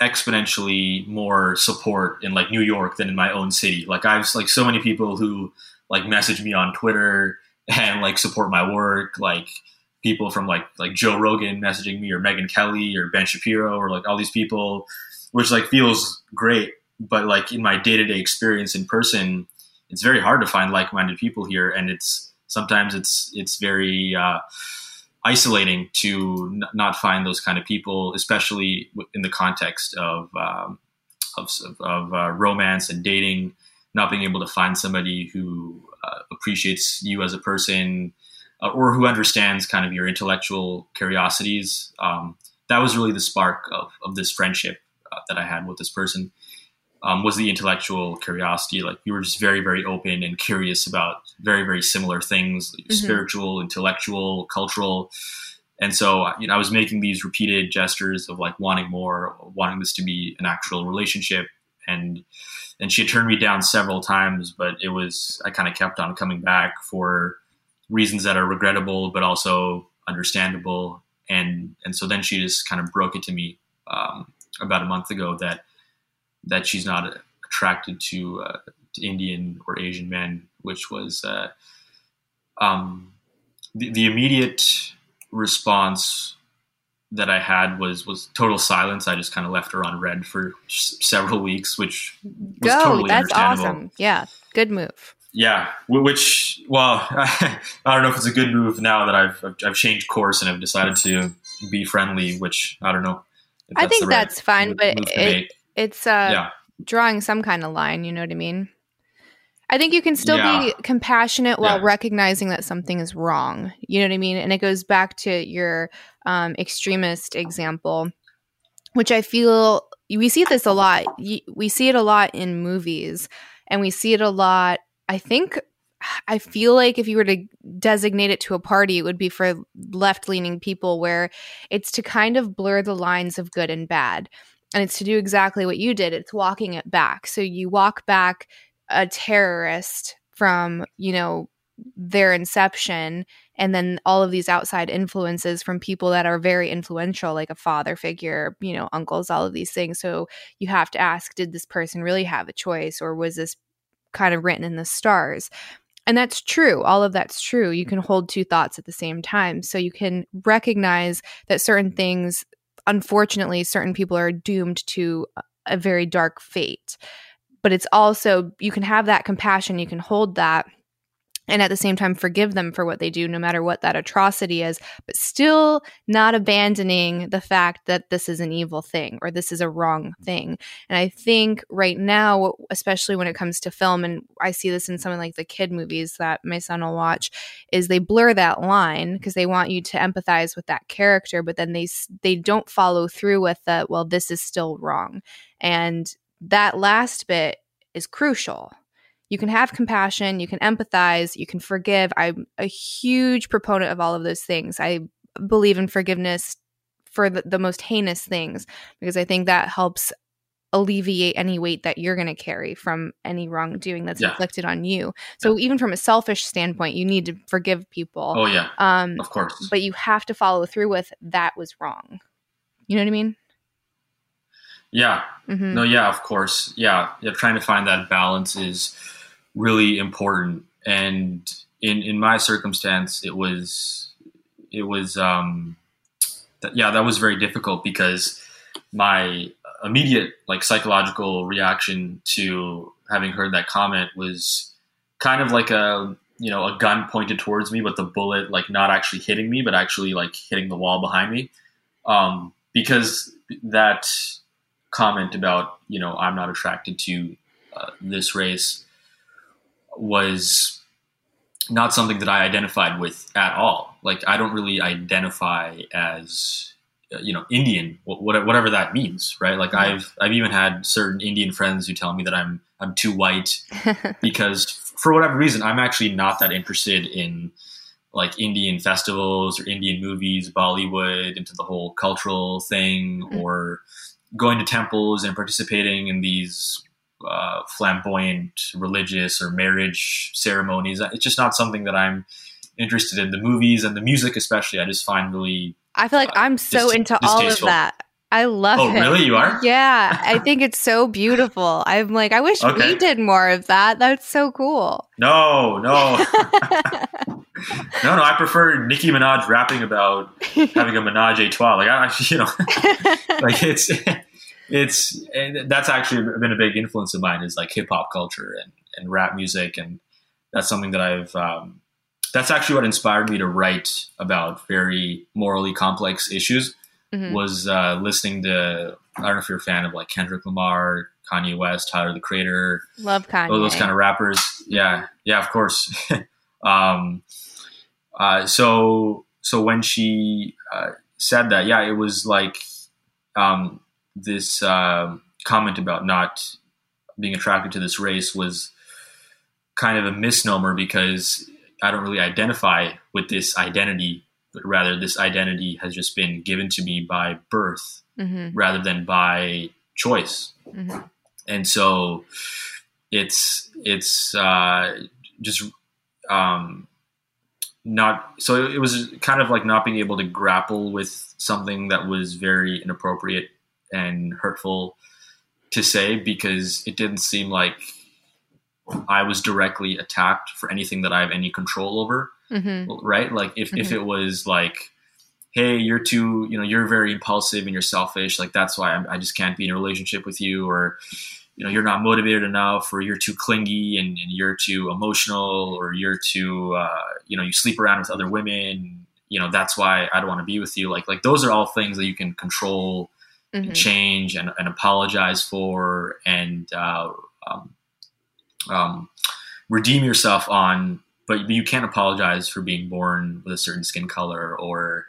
exponentially more support in like New York than in my own city. Like, I have like so many people who like message me on Twitter and like support my work, like people from like Joe Rogan messaging me, or Megyn Kelly or Ben Shapiro, or like all these people, which like feels great. But like in my day-to-day experience in person, it's very hard to find like-minded people here. And it's sometimes very isolating to not find those kind of people, especially in the context of romance and dating, not being able to find somebody who appreciates you as a person, or who understands kind of your intellectual curiosities. That was really the spark of this friendship that I had with this person, was the intellectual curiosity. Like, we were just very, very open and curious about very, very similar things, mm-hmm. spiritual, intellectual, cultural. And so, you know, I was making these repeated gestures of like wanting more, wanting this to be an actual relationship. And she had turned me down several times, but I kind of kept on coming back for reasons that are regrettable, but also understandable. And so then she just kind of broke it to me about a month ago that she's not attracted to Indian or Asian men, which was the immediate response that I had was total silence. I just kind of left her on red for several weeks, which was totally understandable. That's awesome. Yeah, good move. Yeah, which, well, I don't know if it's a good move now that I've changed course and I've decided to be friendly, which I don't know. I think that's fine, but it's drawing some kind of line, you know what I mean? I think you can still be compassionate while recognizing that something is wrong, you know what I mean? And it goes back to your extremist example, which I feel we see this a lot. We see it a lot in movies, and we see it a lot. I feel like if you were to designate it to a party, it would be for left-leaning people, where it's to kind of blur the lines of good and bad. And it's to do exactly what you did. It's walking it back. So you walk back a terrorist from, you know, their inception, and then all of these outside influences from people that are very influential, like a father figure, you know, uncles, all of these things. So you have to ask, did this person really have a choice, or was this kind of written in the stars? And that's true. All of that's true. You can hold two thoughts at the same time. So you can recognize that certain things, unfortunately, certain people are doomed to a very dark fate. But it's also, you can have that compassion, you can hold that, and at the same time forgive them for what they do, no matter what that atrocity is, but still not abandoning the fact that this is an evil thing or this is a wrong thing. And I think right now, especially when it comes to film, and I see this in something like the kid movies that my son will watch, is they blur that line because they want you to empathize with that character, but then they don't follow through with the, well, this is still wrong. And that last bit is crucial. You can have compassion, you can empathize, you can forgive. I'm a huge proponent of all of those things. I believe in forgiveness for the most heinous things, because I think that helps alleviate any weight that you're going to carry from any wrongdoing that's inflicted on you. So even from a selfish standpoint, you need to forgive people. Oh, yeah, of course. But you have to follow through with, that was wrong. You know what I mean? Yeah. Mm-hmm. No, yeah, of course. Yeah. Trying to find that balance is really important, and in my circumstance it was that was very difficult, because my immediate psychological reaction to having heard that comment was kind of like a gun pointed towards me, but the bullet not actually hitting me, but actually hitting the wall behind me, because that comment about I'm not attracted to this race was not something that I identified with at all. I don't really identify as, Indian, whatever that means, right? I've even had certain Indian friends who tell me that I'm too white because for whatever reason, I'm actually not that interested in Indian festivals or Indian movies, Bollywood, into the whole cultural thing, or going to temples and participating in these flamboyant religious or marriage ceremonies. It's just not something that I'm interested in. The movies and the music especially, I just find really I'm so into all of that. I love it. Oh, really? You are? Yeah. I think it's so beautiful. I'm I wish we did more of that. That's so cool. No. No, I prefer Nicki Minaj rapping about having a menage a trois. And that's actually been a big influence of mine, is hip hop culture and rap music. And that's something that that's actually what inspired me to write about very morally complex issues, was listening to, I don't know if you're a fan of Kendrick Lamar, Kanye West, Tyler, the Creator. Love Kanye. All those kind of rappers. Yeah. Yeah, of course. So when she said that, it was this comment about not being attracted to this race was kind of a misnomer, because I don't really identify with this identity, but rather this identity has just been given to me by birth rather than by choice. Mm-hmm. And so it's just not, so it was kind of not being able to grapple with something that was very inappropriate and hurtful to say, because it didn't seem like I was directly attacked for anything that I have any control over. Mm-hmm. Right? Like if it was like, hey, you're too, you're very impulsive and you're selfish. Like, that's why I just can't be in a relationship with you, or, you're not motivated enough, or you're too clingy and you're too emotional, or you're too, you sleep around with other women. That's why I don't want to be with you. Like those are all things that you can control, mm-hmm. and change and apologize for, and redeem yourself on. But you can't apologize for being born with a certain skin color or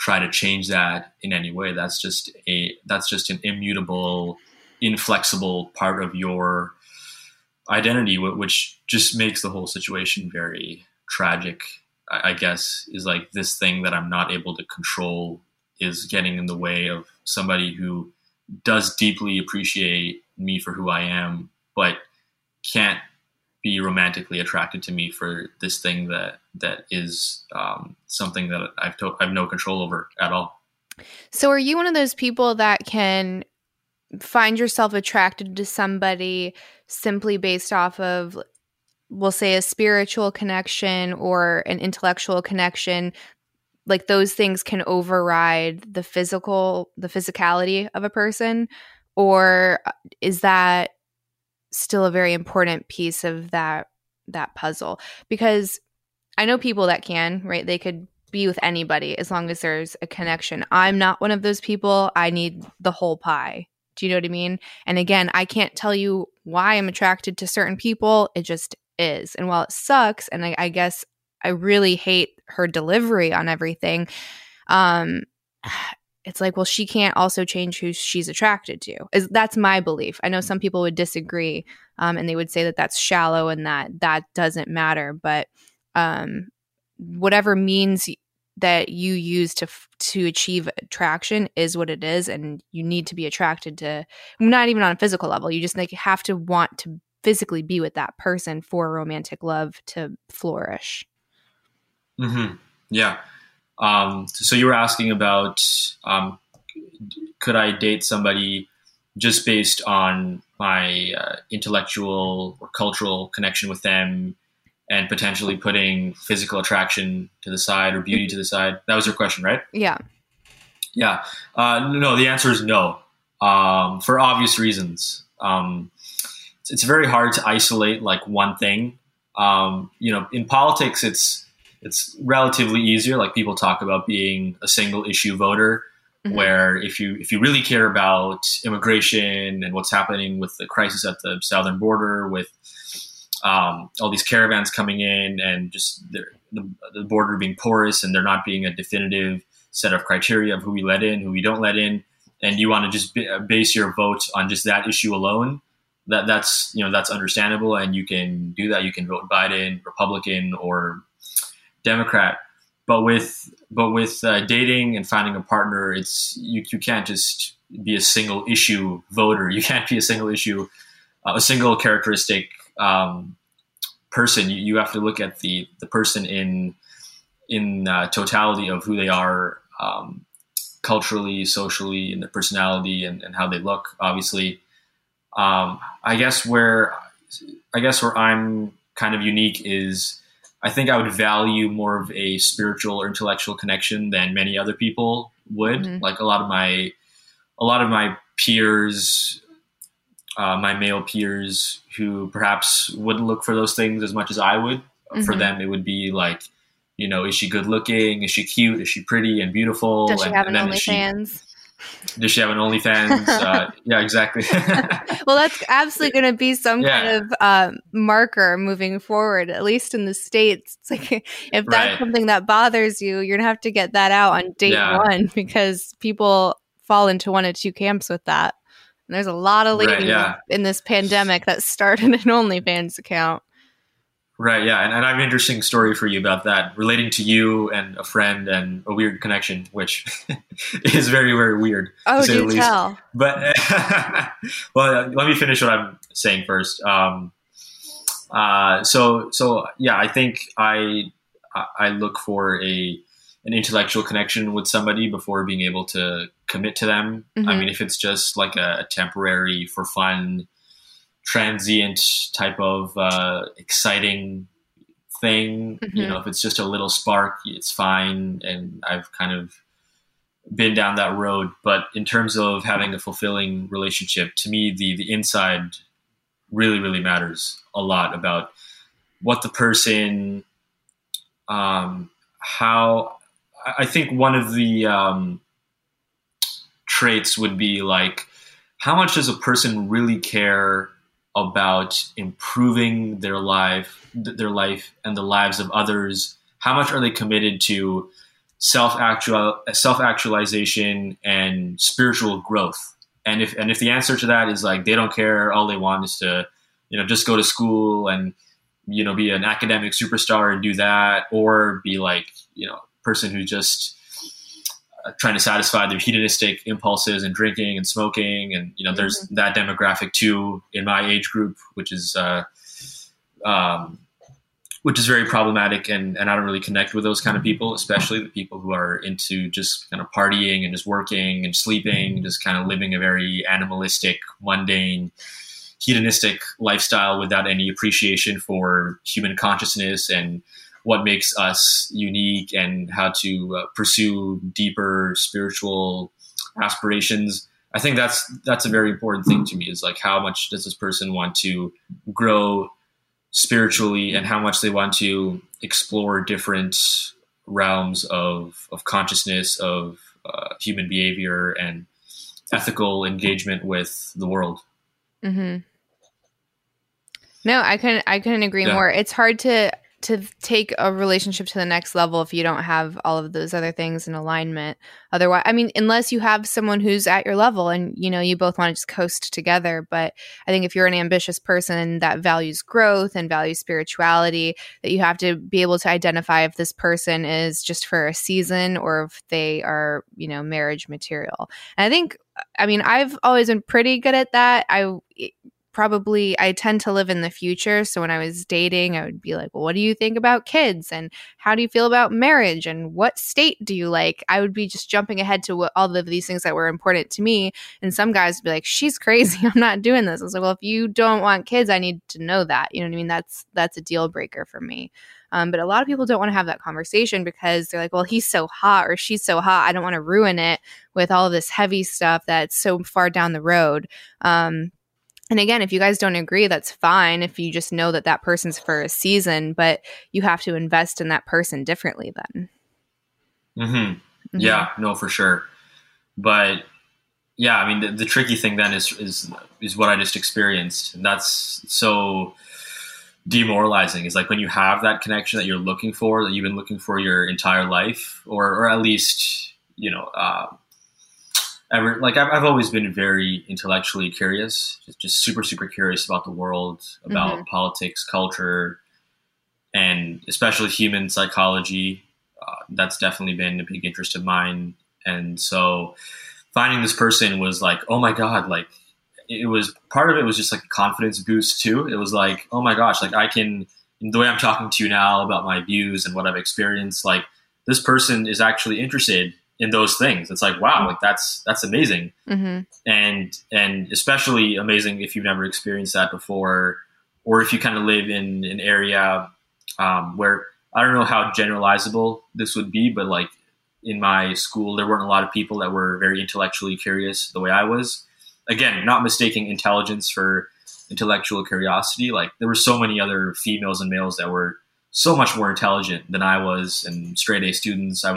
try to change that in any way. That's just an immutable, inflexible part of your identity, which just makes the whole situation very tragic, I guess, is like this thing that I'm not able to control is getting in the way of somebody who does deeply appreciate me for who I am, but can't be romantically attracted to me for this thing that is something that I've no control over at all. So are you one of those people that can find yourself attracted to somebody simply based off of, we'll say, a spiritual connection or an intellectual connection? Like those things can override the physicality of a person? Or is that still a very important piece of that puzzle? Because I know people that can, right? They could be with anybody as long as there's a connection. I'm not one of those people. I need the whole pie. Do you know what I mean? And again, I can't tell you why I'm attracted to certain people. It just is. And while it sucks, and I guess I really hate her delivery on everything, it's like, well, she can't also change who she's attracted to. That's my belief. I know some people would disagree, and they would say that that's shallow and that doesn't matter. But whatever means that you use to achieve attraction is what it is, and you need to be attracted to, not even on a physical level. You just have to want to physically be with that person for romantic love to flourish. Mm-hmm. Yeah. So you were asking about, could I date somebody just based on my intellectual or cultural connection with them, and potentially putting physical attraction to the side or beauty to the side? That was your question, right? Yeah. Yeah. No, the answer is no, for obvious reasons. It's very hard to isolate like one thing. In politics, it's relatively easier. Like people talk about being a single issue voter, mm-hmm. where if you really care about immigration and what's happening with the crisis at the southern border, with all these caravans coming in and just the border being porous and there not being a definitive set of criteria of who we let in, who we don't let in, and you want to just base your vote on just that issue alone, that's understandable, and you can do that. You can vote Biden, Republican, or Democrat. But with dating and finding a partner, it's you can't just be a single issue voter. You can't be a single issue, a single characteristic person. You have to look at the person in totality of who they are, culturally, socially, and their personality and how they look. Obviously, I guess where I'm kind of unique is, I think I would value more of a spiritual or intellectual connection than many other people would. Mm-hmm. Like a lot of my peers, my male peers, who perhaps wouldn't look for those things as much as I would. Mm-hmm. For them, it would be like, is she good looking? Is she cute? Is she pretty and beautiful? Does she have an OnlyFans? Does she have an OnlyFans? Yeah, exactly. Well, that's absolutely going to be some kind of marker moving forward, at least in the States. It's like, if that's something that bothers you, you're going to have to get that out on date one, because people fall into one of two camps with that. And there's a lot of ladies in this pandemic that started an OnlyFans account. Right, yeah. And I have an interesting story for you about that, relating to you and a friend and a weird connection, which is very, very weird. Oh, do tell. But well, let me finish what I'm saying first. So yeah, I think I look for a an intellectual connection with somebody before being able to commit to them. Mm-hmm. I mean, if it's just like a temporary, for fun, transient type of exciting thing, mm-hmm. you know, if it's just a little spark, it's fine. And I've kind of been down that road. But in terms of having a fulfilling relationship, to me, the inside really, really matters a lot about what the person, how, I think one of the traits would be like, how much does a person really care about improving their life and the lives of others? How much are they committed to self-actualization and spiritual growth? And if the answer to that is like, they don't care, all they want is to, you know, just go to school and, you know, be an academic superstar and do that, or be like, you know, person who's just trying to satisfy their hedonistic impulses and drinking and smoking. And, you know, there's mm-hmm. that demographic too in my age group, which is very problematic. And I don't really connect with those kind of people, especially the people who are into just kind of partying and just working and sleeping, and just kind of living a very animalistic, mundane, hedonistic lifestyle without any appreciation for human consciousness and what makes us unique and how to pursue deeper spiritual aspirations. I think that's a very important thing to me, is like, how much does this person want to grow spiritually and how much they want to explore different realms of consciousness, of human behavior and ethical engagement with the world. Mm-hmm. No, I couldn't agree more. It's hard to take a relationship to the next level if you don't have all of those other things in alignment. Otherwise, I mean, unless you have someone who's at your level and, you know, you both want to just coast together. But I think if you're an ambitious person that values growth and values spirituality, that you have to be able to identify if this person is just for a season or if they are, you know, marriage material. And I think, I mean, I've always been pretty good at that. I tend to live in the future. So when I was dating, I would be like, well, what do you think about kids? And how do you feel about marriage? And what state do you like? I would be just jumping ahead to all of these things that were important to me. And some guys would be like, she's crazy, I'm not doing this. I was like, well, if you don't want kids, I need to know that. You know what I mean? That's a deal breaker for me. But a lot of people don't want to have that conversation because they're like, well, he's so hot or she's so hot, I don't want to ruin it with all of this heavy stuff that's so far down the road. And again, if you guys don't agree, that's fine. If you just know that that person's for a season, but you have to invest in that person differently then. Mm-hmm. Mm-hmm. Yeah, no, for sure. But yeah, I mean, the tricky thing then is what I just experienced. And that's so demoralizing. It's like when you have that connection that you're looking for, that you've been looking for your entire life, or at least, you know, I've always been very intellectually curious, just super, super curious about the world, about mm-hmm. politics, culture, and especially human psychology. That's definitely been a big interest of mine. And so finding this person was like, oh my God, like it was, part of it was just like a confidence boost too. It was like, oh my gosh, like I can, the way I'm talking to you now about my views and what I've experienced, like this person is actually interested in those things. It's like, wow, like that's amazing. Mm-hmm. And especially amazing if you've never experienced that before, or if you kind of live in an area where, I don't know how generalizable this would be, but like in my school, there weren't a lot of people that were very intellectually curious the way I was. Again, not mistaking intelligence for intellectual curiosity. Like there were so many other females and males that were so much more intelligent than I was, and straight A students. I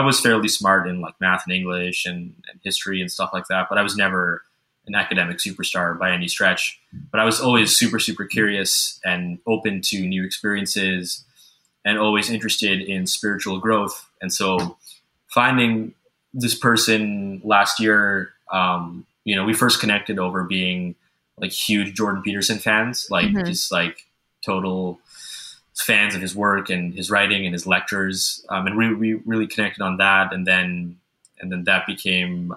was fairly smart in like math and English and history and stuff like that, but I was never an academic superstar by any stretch. But I was always super, super curious and open to new experiences and always interested in spiritual growth. And so finding this person last year, you know, we first connected over being like huge Jordan Peterson fans, like mm-hmm. just like total fans of his work and his writing and his lectures. And we really connected on that. And then that became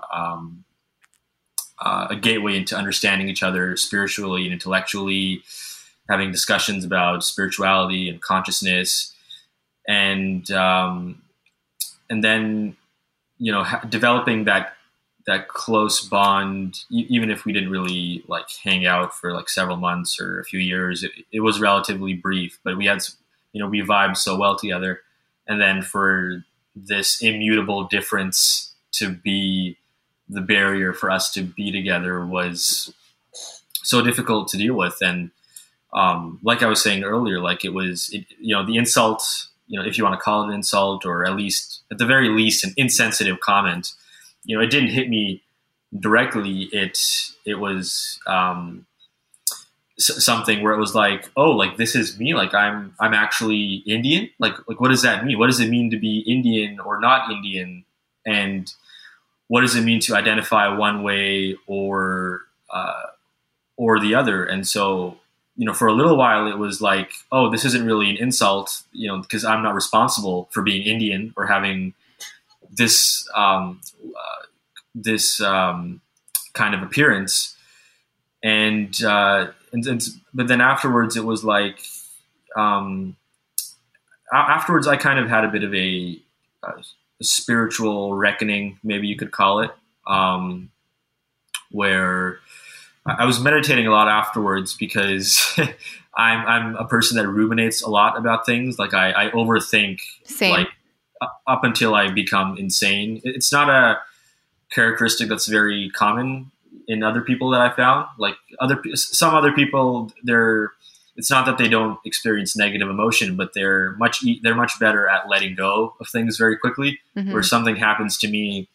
a gateway into understanding each other spiritually and intellectually, having discussions about spirituality and consciousness. and then, you know, developing that close bond, even if we didn't really like hang out for like several months or a few years, it was relatively brief, but we had, you know, we vibed so well together. And then for this immutable difference to be the barrier for us to be together was so difficult to deal with. And, like I was saying earlier, like it was, you know, the insult, you know, if you want to call it an insult, or at the very least, an insensitive comment, you know, it didn't hit me directly. It was, something where it was like, oh, like this is me. Like I'm actually Indian. Like, what does that mean? What does it mean to be Indian or not Indian? And what does it mean to identify one way or the other? And so, you know, for a little while it was like, oh, this isn't really an insult, you know, because I'm not responsible for being Indian or having this, this kind of appearance. But then afterwards it was like, afterwards I kind of had a bit of a spiritual reckoning, maybe you could call it, where I was meditating a lot afterwards because I'm a person that ruminates a lot about things. Like I overthink. Same. Like up until I become insane. It's not a characteristic that's very common in other people that I found. Like some other people, it's not that they don't experience negative emotion, but they're much better at letting go of things very quickly. Mm-hmm. Where something happens to me,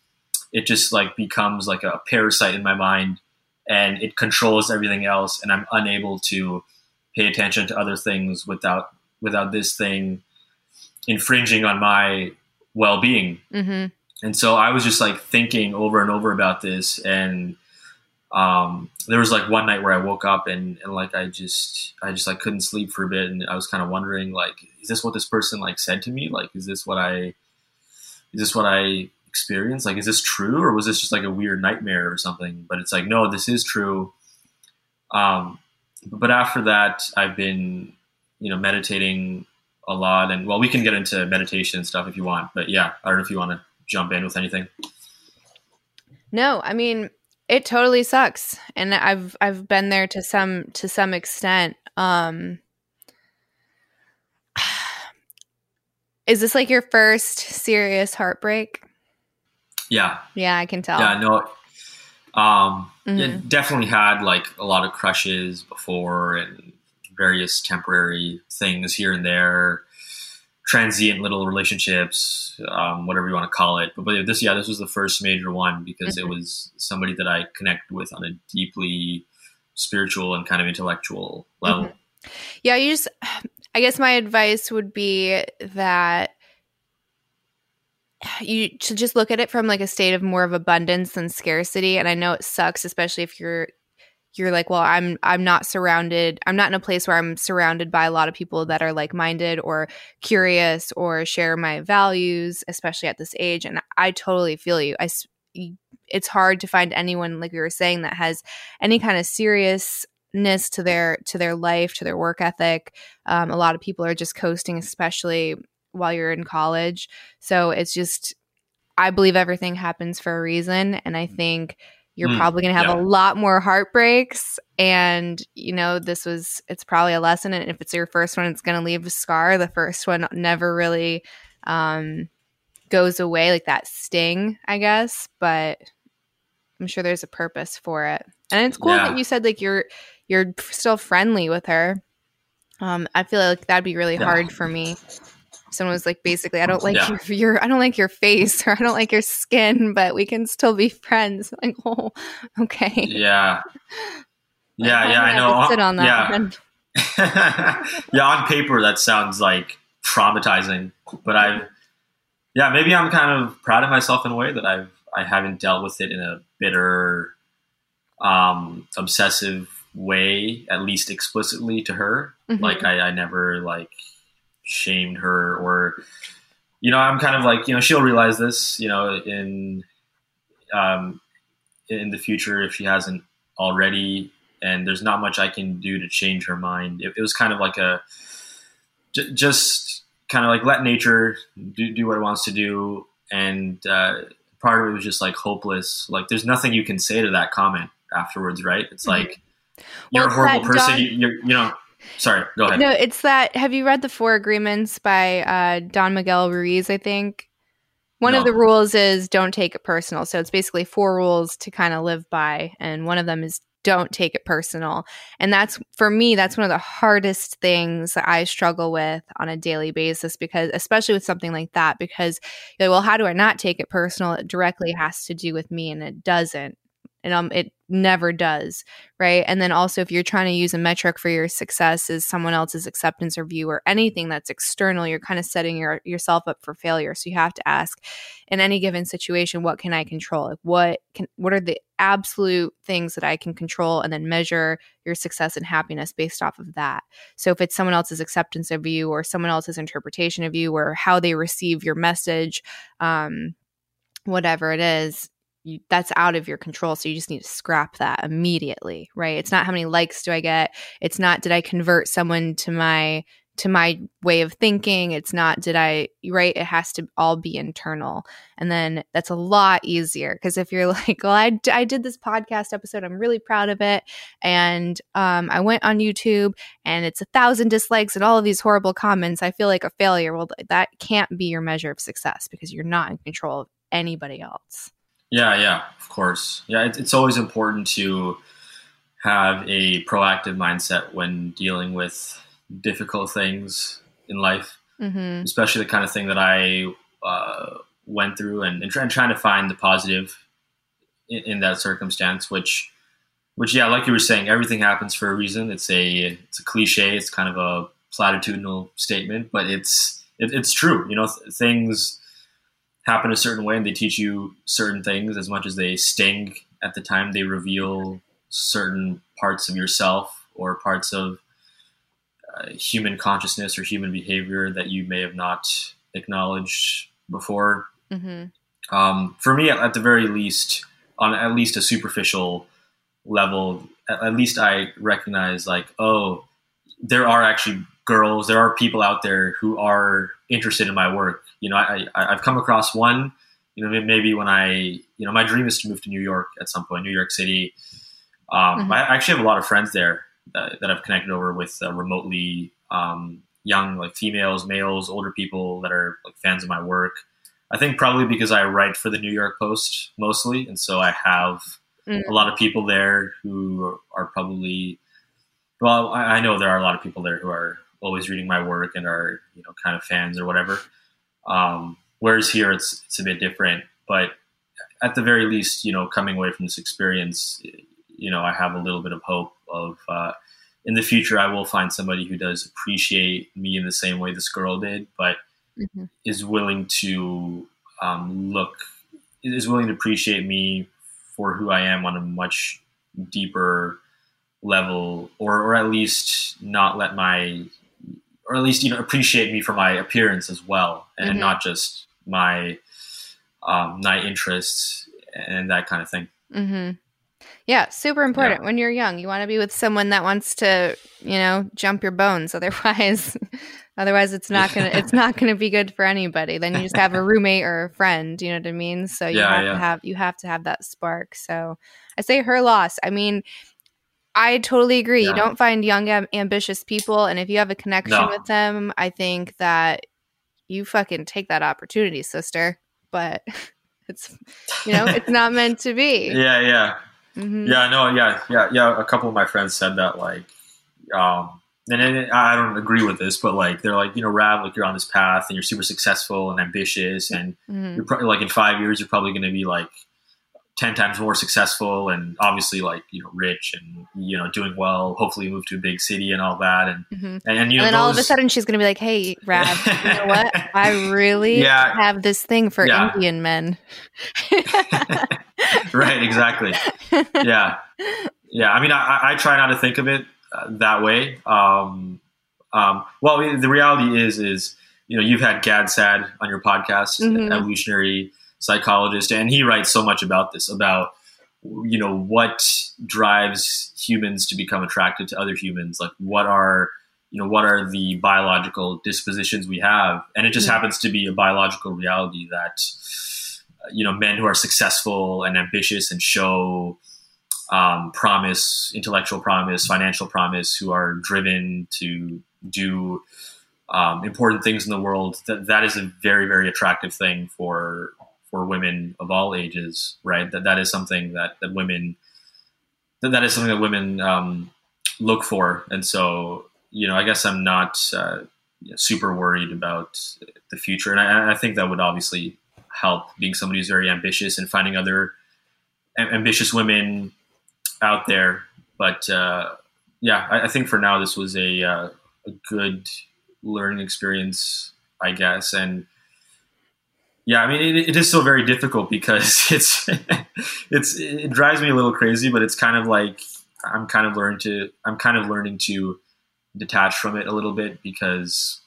it just like becomes like a parasite in my mind and it controls everything else. And I'm unable to pay attention to other things without this thing infringing on my well-being. Mm-hmm. And so I was just like thinking over and over about this. And there was like one night where I woke up and like I just like couldn't sleep for a bit, and I was kind of wondering like, is this what this person like said to me? Like, is this what I experienced? Like, is this true, or was this just like a weird nightmare or something? But it's like, no, this is true. But after that, I've been, you know, meditating a lot, and well, we can get into meditation and stuff if you want, but yeah, I don't know if you want to jump in with anything. No, I mean, it totally sucks, and I've been there to some extent. Is this like your first serious heartbreak? Yeah. Yeah, I can tell. Yeah, no. Mm-hmm. It definitely had like a lot of crushes before, and various temporary things here and there, transient little relationships, whatever you want to call it. But this was the first major one, because mm-hmm. It was somebody that I connect with on a deeply spiritual and kind of intellectual level. Mm-hmm. Yeah, I guess my advice would be that you should just look at it from like a state of more of abundance than scarcity. And I know it sucks, especially if you're like, well, I'm not in a place where I'm surrounded by a lot of people that are like-minded or curious or share my values, especially at this age. And I totally feel you. It's hard to find anyone, like we were saying, that has any kind of seriousness to their life, to their work ethic. A lot of people are just coasting, especially while you're in college. So it's just, I believe everything happens for a reason. And I think you're probably going to have a lot more heartbreaks, and you know, it's probably a lesson. And if it's your first one, it's going to leave a scar. The first one never really goes away, like that sting, I guess, but I'm sure there's a purpose for it. And it's cool that you said like you're still friendly with her. I feel like that'd be really hard for me. Someone was like, basically, I don't like your I don't like your face, or I don't like your skin, but we can still be friends. Like, oh, okay. Yeah. Yeah. Like, yeah. I know. Sit on that. Yeah. Yeah. On paper, that sounds like traumatizing, but maybe I'm kind of proud of myself in a way that I haven't dealt with it in a bitter, obsessive way, at least explicitly to her. Mm-hmm. Like I never like shamed her, or you know, I'm kind of like, you know, she'll realize this, you know, in the future if she hasn't already, and there's not much I can do to change her mind. It was kind of like a just kind of like let nature do what it wants to do. And part of it was just like hopeless. Like there's nothing you can say to that comment afterwards, right? It's like you're a horrible person. You know. Sorry, go ahead. No, it's that. Have you read The Four Agreements by Don Miguel Ruiz? I think one of the rules is don't take it personal. So it's basically four rules to kind of live by, and one of them is don't take it personal. And that's, for me, that's one of the hardest things that I struggle with on a daily basis, because especially with something like that, because you're like, well, how do I not take it personal? It directly has to do with me, and it doesn't. And it never does, right? And then also, if you're trying to use a metric for your success is someone else's acceptance or view or anything that's external, you're kind of setting yourself up for failure. So you have to ask, in any given situation, what can I control? Like what are the absolute things that I can control, and then measure your success and happiness based off of that. So if it's someone else's acceptance of you, or someone else's interpretation of you, or how they receive your message, whatever it is, that's out of your control. So you just need to scrap that immediately, right? It's not how many likes do I get. It's not, did I convert someone to my way of thinking? It's not, did I, right? It has to all be internal. And then that's a lot easier, because if you're like, well, I did this podcast episode, I'm really proud of it, and I went on YouTube and it's 1,000 dislikes and all of these horrible comments, I feel like a failure. Well, that can't be your measure of success, because you're not in control of anybody else. Yeah, of course. Yeah, it's always important to have a proactive mindset when dealing with difficult things in life, especially the kind of thing that I went through, and trying to find the positive in that circumstance, which, yeah, like you were saying, everything happens for a reason. It's a cliche. It's kind of a platitudinal statement, but it's true. You know, things happen a certain way, and they teach you certain things. As much as they sting at the time, they reveal certain parts of yourself, or parts of human consciousness or human behavior that you may have not acknowledged before. For me, at the very least, on at least a superficial level, at least I recognize, like, oh, there are actually girls, there are people out there who are interested in my work. You know, I've come across one, you know, maybe when my dream is to move to New York at some point, New York City. I actually have a lot of friends there that I've connected over with remotely, young, like females, males, older people that are like fans of my work. I think probably because I write for the New York Post mostly. And so I have a lot of people there who are probably, well, I know there are a lot of people there who are always reading my work and are, you know, kind of fans or whatever. Whereas here it's a bit different, but at the very least, you know, coming away from this experience, you know, I have a little bit of hope of, in the future, I will find somebody who does appreciate me in the same way this girl did, but is willing to, appreciate me for who I am on a much deeper level, or at least not let my, or at least, you know, appreciate me for my appearance as well, and not just my interests and that kind of thing. Yeah, super important. Yeah. When you're young, you want to be with someone that wants to, you know, jump your bones. Otherwise, it's not gonna be good for anybody. Then you just have a roommate or a friend. You know what I mean? So you have to have that spark. So I say her loss. I mean, I totally agree. Yeah. You don't find young, ambitious people. And if you have a connection with them, I think that you fucking take that opportunity, sister. But it's, you know, it's not meant to be. Yeah. Yeah. A couple of my friends said that, like, and I don't agree with this, but like, they're like, you know, Rav, like, you're on this path and you're super successful and ambitious. And you're probably, like, in 5 years, you're probably going to be like 10 times more successful, and obviously, like, you know, rich and, you know, doing well, hopefully move to a big city and all that. And you know, and then all of a sudden she's going to be like, hey, Rav, you know what? I really have this thing for Indian men. Right. Exactly. Yeah. Yeah. I mean, I try not to think of it that way. Well, the reality is, you know, you've had Gad Saad on your podcast, evolutionary psychologist, and he writes so much about this, about, you know, what drives humans to become attracted to other humans, like what are you know, what are the biological dispositions we have? And it just happens to be a biological reality that, you know, men who are successful and ambitious and show promise, intellectual promise, financial promise, who are driven to do important things in the world, that is a very, very attractive thing for women of all ages, right? That is something that women, that is something that women look for. And so, you know, I guess I'm not super worried about the future. And I think that would obviously help, being somebody who's very ambitious and finding other ambitious women out there. But I think for now, this was a good learning experience, I guess. And yeah, I mean, it is still very difficult because it drives me a little crazy, but it's kind of like, I'm kind of learning to detach from it a little bit, because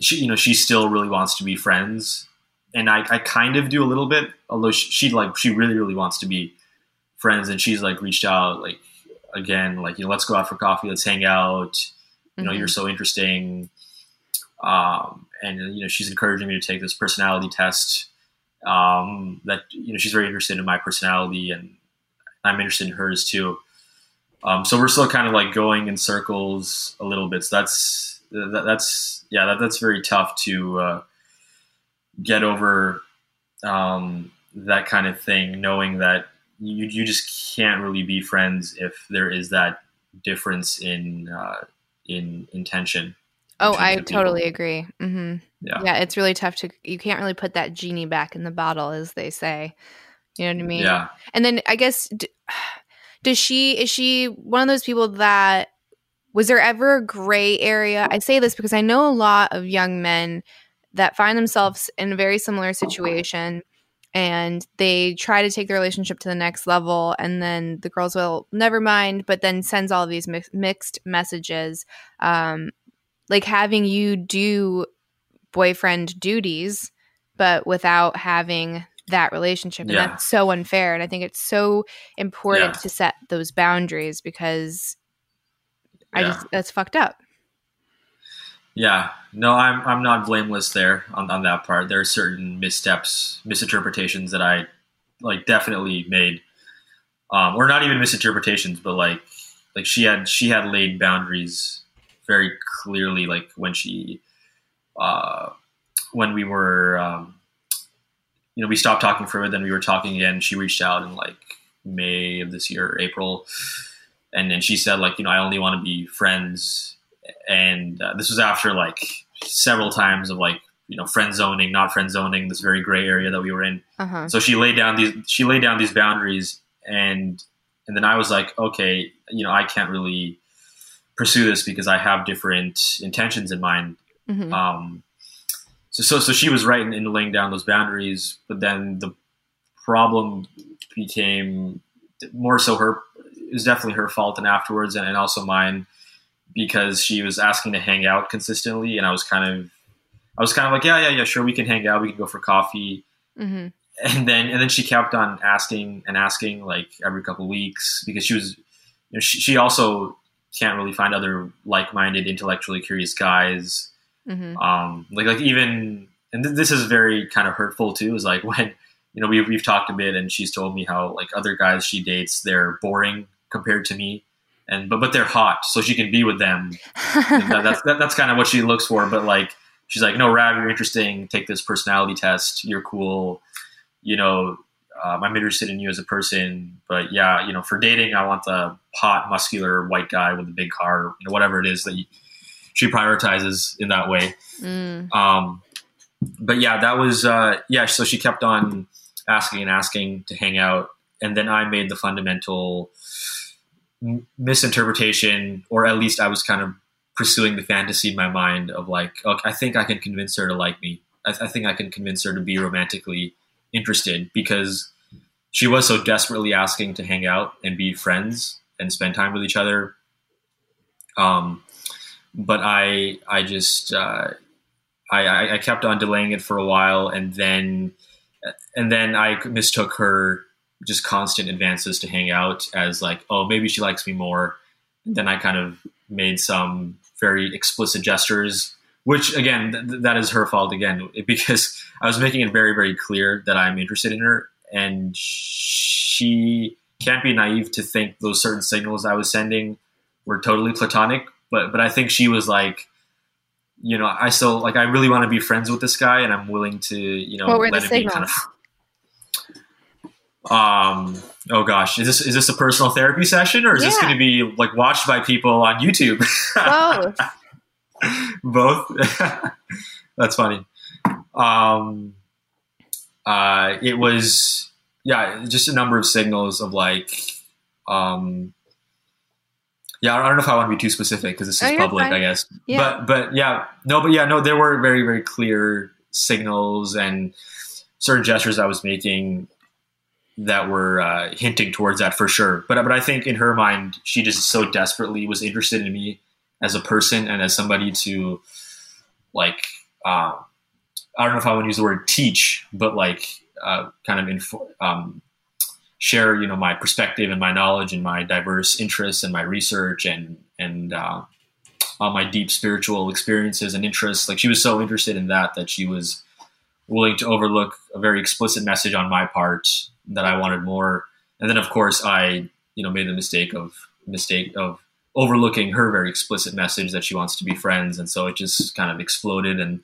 she still really wants to be friends, and I kind of do a little bit, although she really, really wants to be friends, and she's like reached out, like, again, like, you know, let's go out for coffee, let's hang out, you know, you're so interesting, and you know, she's encouraging me to take this personality test, that, you know, she's very interested in my personality, and I'm interested in hers too. So we're still kind of like going in circles a little bit. So that's very tough to get over, that kind of thing, knowing that you just can't really be friends if there is that difference in intention. Oh, I totally agree. Mm-hmm. Yeah, it's really tough you can't really put that genie back in the bottle, as they say. You know what I mean? Yeah. And then I guess... Is she one of those people that, was there ever a gray area? I say this because I know a lot of young men that find themselves in a very similar situation, and they try to take their relationship to the next level, and then the girls will, never mind, but then sends all of these mixed messages, like having you do boyfriend duties, but without having that relationship. And that's so unfair. And I think it's so important to set those boundaries, because that's fucked up. Yeah, no, I'm not blameless there on that part. There are certain missteps, misinterpretations that I like definitely made, or not even misinterpretations, but like she had laid boundaries very clearly. Like when she, when we were, you know, we stopped talking for a bit, then we were talking again. She reached out in like May of this year, April. And then she said, like, you know, I only want to be friends. And this was after like several times of like, you know, friend zoning, not friend zoning, this very gray area that we were in. Uh-huh. So she laid down these boundaries. And then I was like, okay, you know, I can't really pursue this because I have different intentions in mind. Mm-hmm. So she was right in laying down those boundaries, but then the problem became more so it was definitely her fault, and afterwards, and also mine, because she was asking to hang out consistently, and I was kind of like, yeah, sure, we can hang out, we can go for coffee, mm-hmm. and then she kept on asking like every couple of weeks, because she was, you know, she also can't really find other like-minded, intellectually curious guys. Mm-hmm. Like even, and this is very kind of hurtful too, is like when, you know, we've talked a bit, and she's told me how like other guys she dates, they're boring compared to me, and, but they're hot, so she can be with them. That's kind of what she looks for. But like, she's like, no, Rav, you're interesting. Take this personality test. You're cool. You know, I'm interested in you as a person, but yeah, you know, for dating, I want the hot, muscular white guy with a big car, you know, whatever it is that she prioritizes in that way. Mm. But yeah, that was, so she kept on asking to hang out. And then I made the fundamental misinterpretation, or at least I was kind of pursuing the fantasy in my mind of like, okay, I think I can convince her to like me. I think I can convince her to be romantically interested, because she was so desperately asking to hang out and be friends and spend time with each other. But I just, I kept on delaying it for a while, and then I mistook her just constant advances to hang out as like, oh, maybe she likes me more. Then I kind of made some very explicit gestures, which again, that is her fault again, because I was making it very, very clear that I'm interested in her, and she can't be naive to think those certain signals I was sending were totally platonic. But I think she was like, you know, I still like, I really want to be friends with this guy, and I'm willing to, you know, what were let the signals? Be kind of. Oh gosh, is this a personal therapy session, or is this going to be like watched by people on YouTube? Both. That's funny. It was, just a number of signals of like, I don't know if I want to be too specific because this is public, I guess. Yeah. But there were very, very clear signals and certain gestures I was making that were hinting towards that for sure. But I think in her mind, she just so desperately was interested in me as a person and as somebody to like, I don't know if I want to use the word teach, but like kind of share, you know, my perspective and my knowledge and my diverse interests and my research and all my deep spiritual experiences and interests. Like she was so interested in that she was willing to overlook a very explicit message on my part that I wanted more. And then of course I, you know, made the mistake of overlooking her very explicit message that she wants to be friends. And so it just kind of exploded. And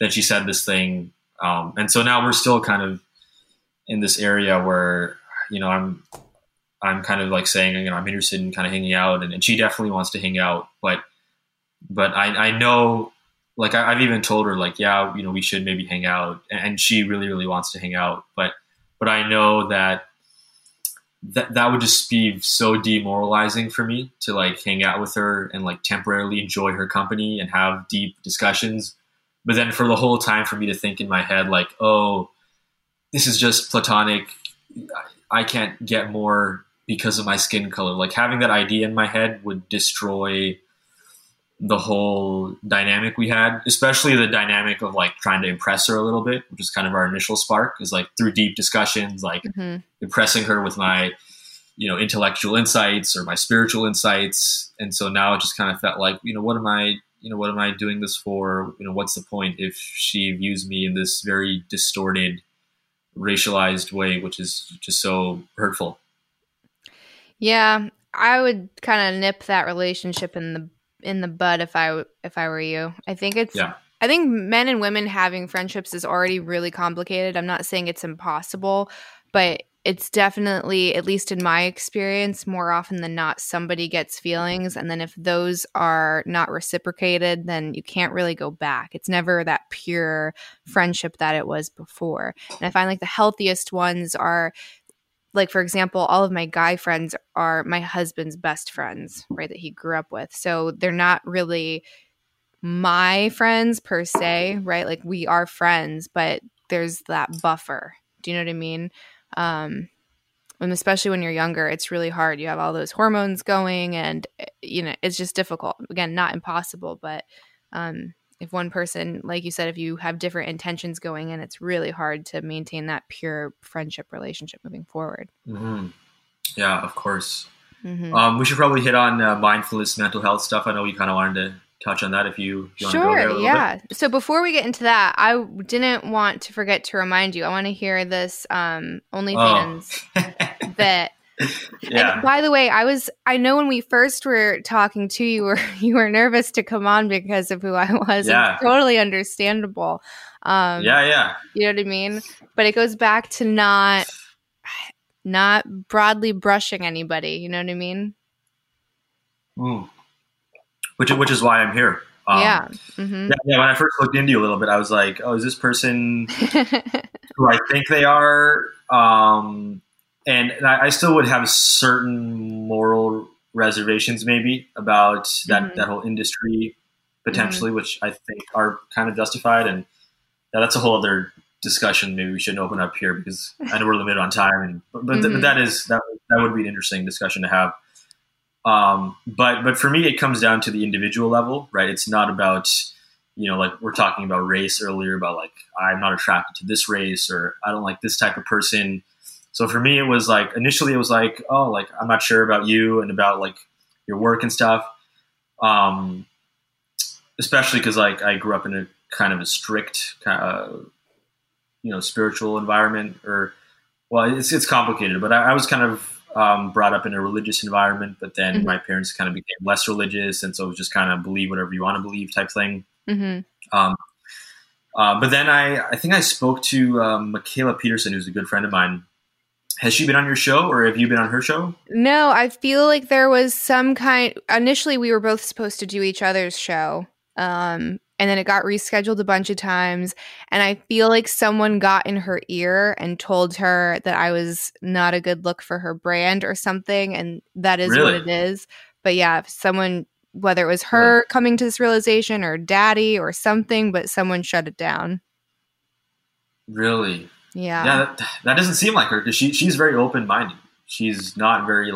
then she said this thing. And so now we're still kind of in this area where, you know, I'm kind of like saying, you know, I'm interested in kind of hanging out, and she definitely wants to hang out, but I know, like I've even told her like, yeah, you know, we should maybe hang out, and she really, really wants to hang out. But I know that would just be so demoralizing for me to like hang out with her and like temporarily enjoy her company and have deep discussions. But then for the whole time for me to think in my head, like, oh, this is just platonic. I can't get more because of my skin color. Like having that idea in my head would destroy the whole dynamic we had, especially the dynamic of like trying to impress her a little bit, which is kind of our initial spark, is like through deep discussions, like impressing her with my, you know, intellectual insights or my spiritual insights. And so now it just kind of felt like, what am I doing this for? You know, what's the point if she views me in this very distorted, racialized way, which is just so hurtful. Yeah, I would kind of nip that relationship in the bud if I were you. I think it's I think men and women having friendships is already really complicated. I'm not saying it's impossible, but it's definitely, at least in my experience, more often than not somebody gets feelings, and then if those are not reciprocated, then you can't really go back. It's never that pure friendship that it was before. And I find like the healthiest ones are, like, for example, all of my guy friends are my husband's best friends, right, that he grew up with. So they're not really my friends per se, right? Like we are friends, but there's that buffer. Do you know what I mean? And especially when you're younger, it's really hard. You have all those hormones going and, you know, it's just difficult. Again, not impossible, but if one person, like you said, if you have different intentions going in, it's really hard to maintain that pure friendship relationship moving forward. Mm-hmm. Yeah, of course. Mm-hmm. We should probably hit on mindfulness, mental health stuff. I know we kind of wanted to touch on that if you want to go there a little bit. So before we get into that, I didn't want to forget to remind you. I want to hear this OnlyFans bit. Yeah. And by the way, I know when we first were talking to you, you were nervous to come on because of who I was. Yeah. It's totally understandable. You know what I mean? But it goes back to not broadly brushing anybody. You know what I mean? Mm. Which is why I'm here. When I first looked into you a little bit, I was like, oh, is this person who I think they are? And I still would have certain moral reservations maybe about that whole industry potentially, which I think are kind of justified. And that's a whole other discussion maybe we shouldn't open up here because I know we're limited on time. But that would be an interesting discussion to have. But for me, it comes down to the individual level, right? It's not about, you know, like we're talking about race earlier, about like, I'm not attracted to this race or I don't like this type of person. So for me, it was like, initially it was like, oh, like, I'm not sure about you and about like your work and stuff. Especially because like I grew up in a kind of a strict, spiritual environment, or well, it's complicated, but I was kind of brought up in a religious environment, but then my parents kind of became less religious. And so it was just kind of believe whatever you want to believe type thing. But then I think I spoke to Michaela Peterson, who's a good friend of mine. Has she been on your show, or have you been on her show? No, I feel like there was some kind – initially we were both supposed to do each other's show, and then it got rescheduled a bunch of times, and I feel like someone got in her ear and told her that I was not a good look for her brand or something, and that is really what it is. But yeah, if someone – whether it was her coming to this realization or daddy or something, but someone shut it down. Really? Yeah, that doesn't seem like her, because she's very open-minded. She's not very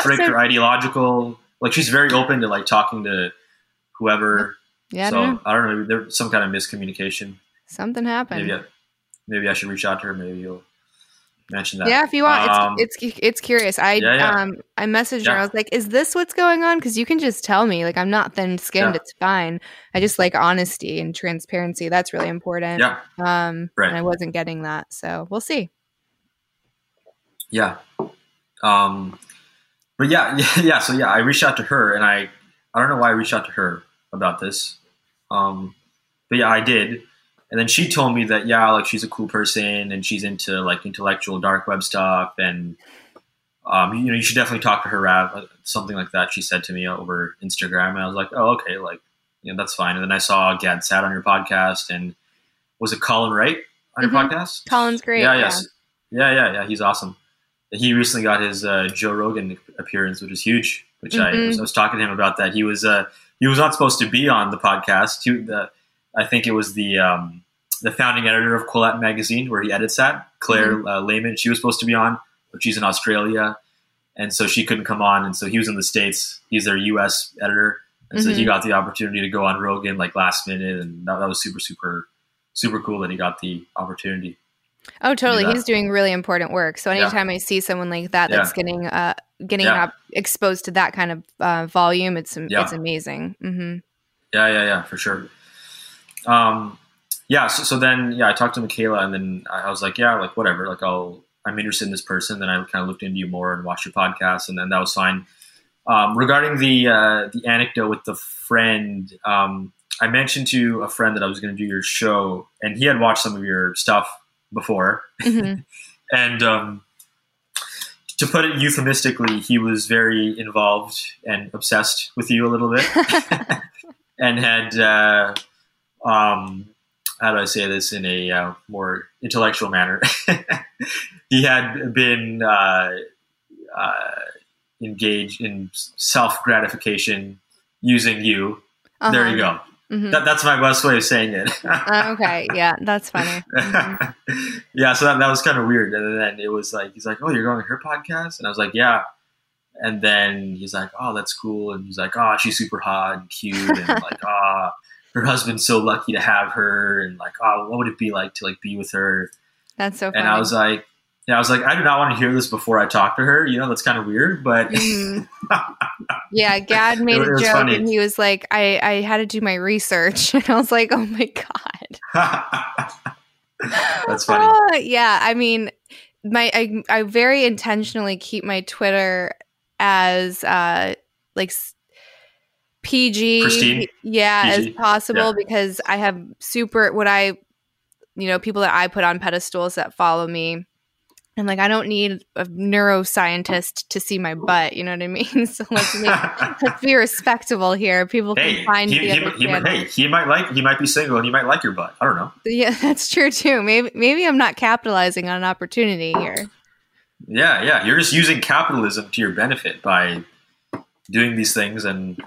strict or ideological. Like, she's very open to like talking to whoever. Yeah. So I don't know. Maybe there's some kind of miscommunication. Something happened. Maybe I should reach out to her. Maybe you'll mention that. Yeah, if you want. It's curious. I messaged her. I was like, "Is this what's going on?" Because you can just tell me. Like, I'm not thin-skinned. Yeah. It's fine. I just like honesty and transparency. That's really important. Yeah. Right. And I wasn't getting that, so we'll see. Yeah. But yeah. So yeah, I reached out to her, and I don't know why I reached out to her about this. But yeah, I did. And then she told me that, yeah, like she's a cool person and she's into like intellectual dark web stuff. And, you should definitely talk to her, Rav, something like that. She said to me over Instagram, and I was like, oh, okay. Like, that's fine. And then I saw Gad Saad on your podcast, and was it Colin Wright on your podcast? Colin's great. Yeah. He's awesome. He recently got his Joe Rogan appearance, which is huge, which I was talking to him about that. He was not supposed to be on the podcast. I think it was the founding editor of Quillette magazine, where he edits at, Claire Lehman. She was supposed to be on, but she's in Australia, and so she couldn't come on. And so he was in the States. He's their U.S. editor, and so he got the opportunity to go on Rogan like last minute, and that was super, super, super cool that he got the opportunity. Oh, totally. He's doing really important work. So anytime I see someone like that, that's getting exposed to that kind of volume, it's amazing. Mm-hmm. Yeah, for sure. So then I talked to Michaela, and then I was like, yeah, like whatever, like I'm interested in this person. Then I kind of looked into you more and watched your podcast, and then that was fine. Regarding the anecdote with the friend, I mentioned to a friend that I was going to do your show, and he had watched some of your stuff before. And, to put it euphemistically, he was very involved and obsessed with you a little bit and had, how do I say this in a more intellectual manner? He had been engaged in self-gratification using you. There you go. That's my best way of saying it. Okay. Yeah, that's funny. Yeah, so that was kind of weird. And then it was like, he's like, oh, you're going to her podcast? And I was like, yeah. And then he's like, oh, that's cool. And he's like, oh, she's super hot and cute. And like, ah. Oh, her husband's so lucky to have her, and like, oh, what would it be like to like be with her? That's so funny. And I was like, I do not want to hear this before I talk to her. That's kind of weird, but yeah, Gad made a joke funny. And he was like, I had to do my research, and I was like, oh my God. That's funny. Yeah. I mean, I very intentionally keep my Twitter as PG, Christine. Yeah, PG. As possible, because I have people that I put on pedestals that follow me. I'm like, I don't need a neuroscientist to see my butt. You know what I mean? So let's be respectable here. People can find he might be single and he might like your butt. I don't know. Yeah, that's true too. Maybe I'm not capitalizing on an opportunity here. Yeah. You're just using capitalism to your benefit by doing these things, and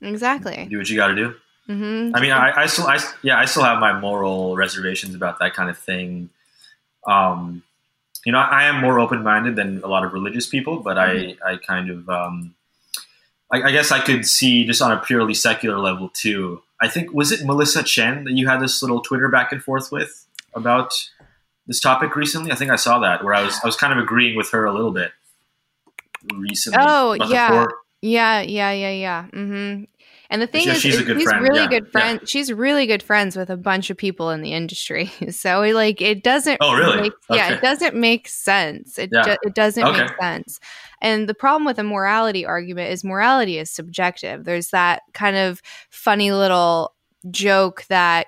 exactly do what you got to do. I mean, I still have my moral reservations about that kind of thing. I am more open-minded than a lot of religious people, but I kind of I guess I could see just on a purely secular level too. I think, was it Melissa Chen that you had this little Twitter back and forth with about this topic recently? I think I saw that, where I was kind of agreeing with her a little bit recently. Oh yeah. Yeah. Mm-hmm. And the thing is, she's really good friends. Yeah. She's really good friends with a bunch of people in the industry. So like, it doesn't. Oh, really? Make, okay. Yeah, it doesn't make sense. It doesn't make sense. And the problem with a morality argument is morality is subjective. There's that kind of funny little joke that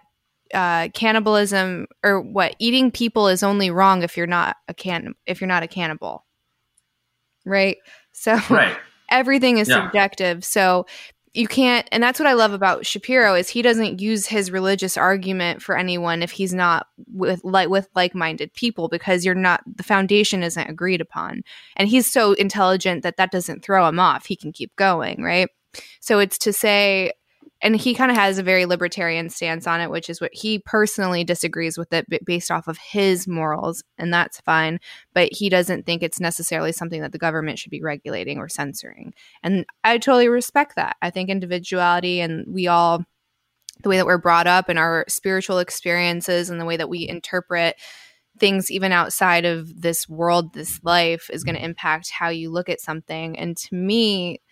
cannibalism or eating people is only wrong if you're not a cannibal, right? So everything is subjective. So you can't, and that's what I love about Shapiro is he doesn't use his religious argument for anyone if he's not with like-minded people, because the foundation isn't agreed upon, and he's so intelligent that doesn't throw him off. He can keep going, right? So it's to say. And he kind of has a very libertarian stance on it, which is what he personally disagrees with it based off of his morals, and that's fine. But he doesn't think it's necessarily something that the government should be regulating or censoring. And I totally respect that. I think individuality and the way that we're brought up and our spiritual experiences and the way that we interpret things even outside of this world, this life, is going to impact how you look at something. And to me,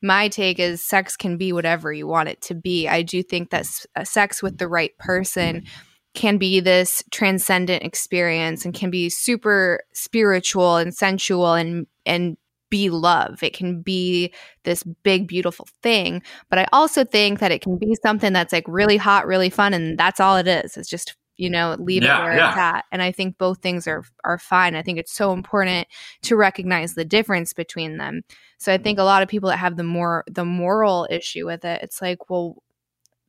my take is sex can be whatever you want it to be. I do think that sex with the right person can be this transcendent experience and can be super spiritual and sensual and be love. It can be this big, beautiful thing. But I also think that it can be something that's like really hot, really fun, and that's all it is. It's just, leave it where it's at. And I think both things are fine. I think it's so important to recognize the difference between them. So I think a lot of people that have the moral issue with it, it's like, well,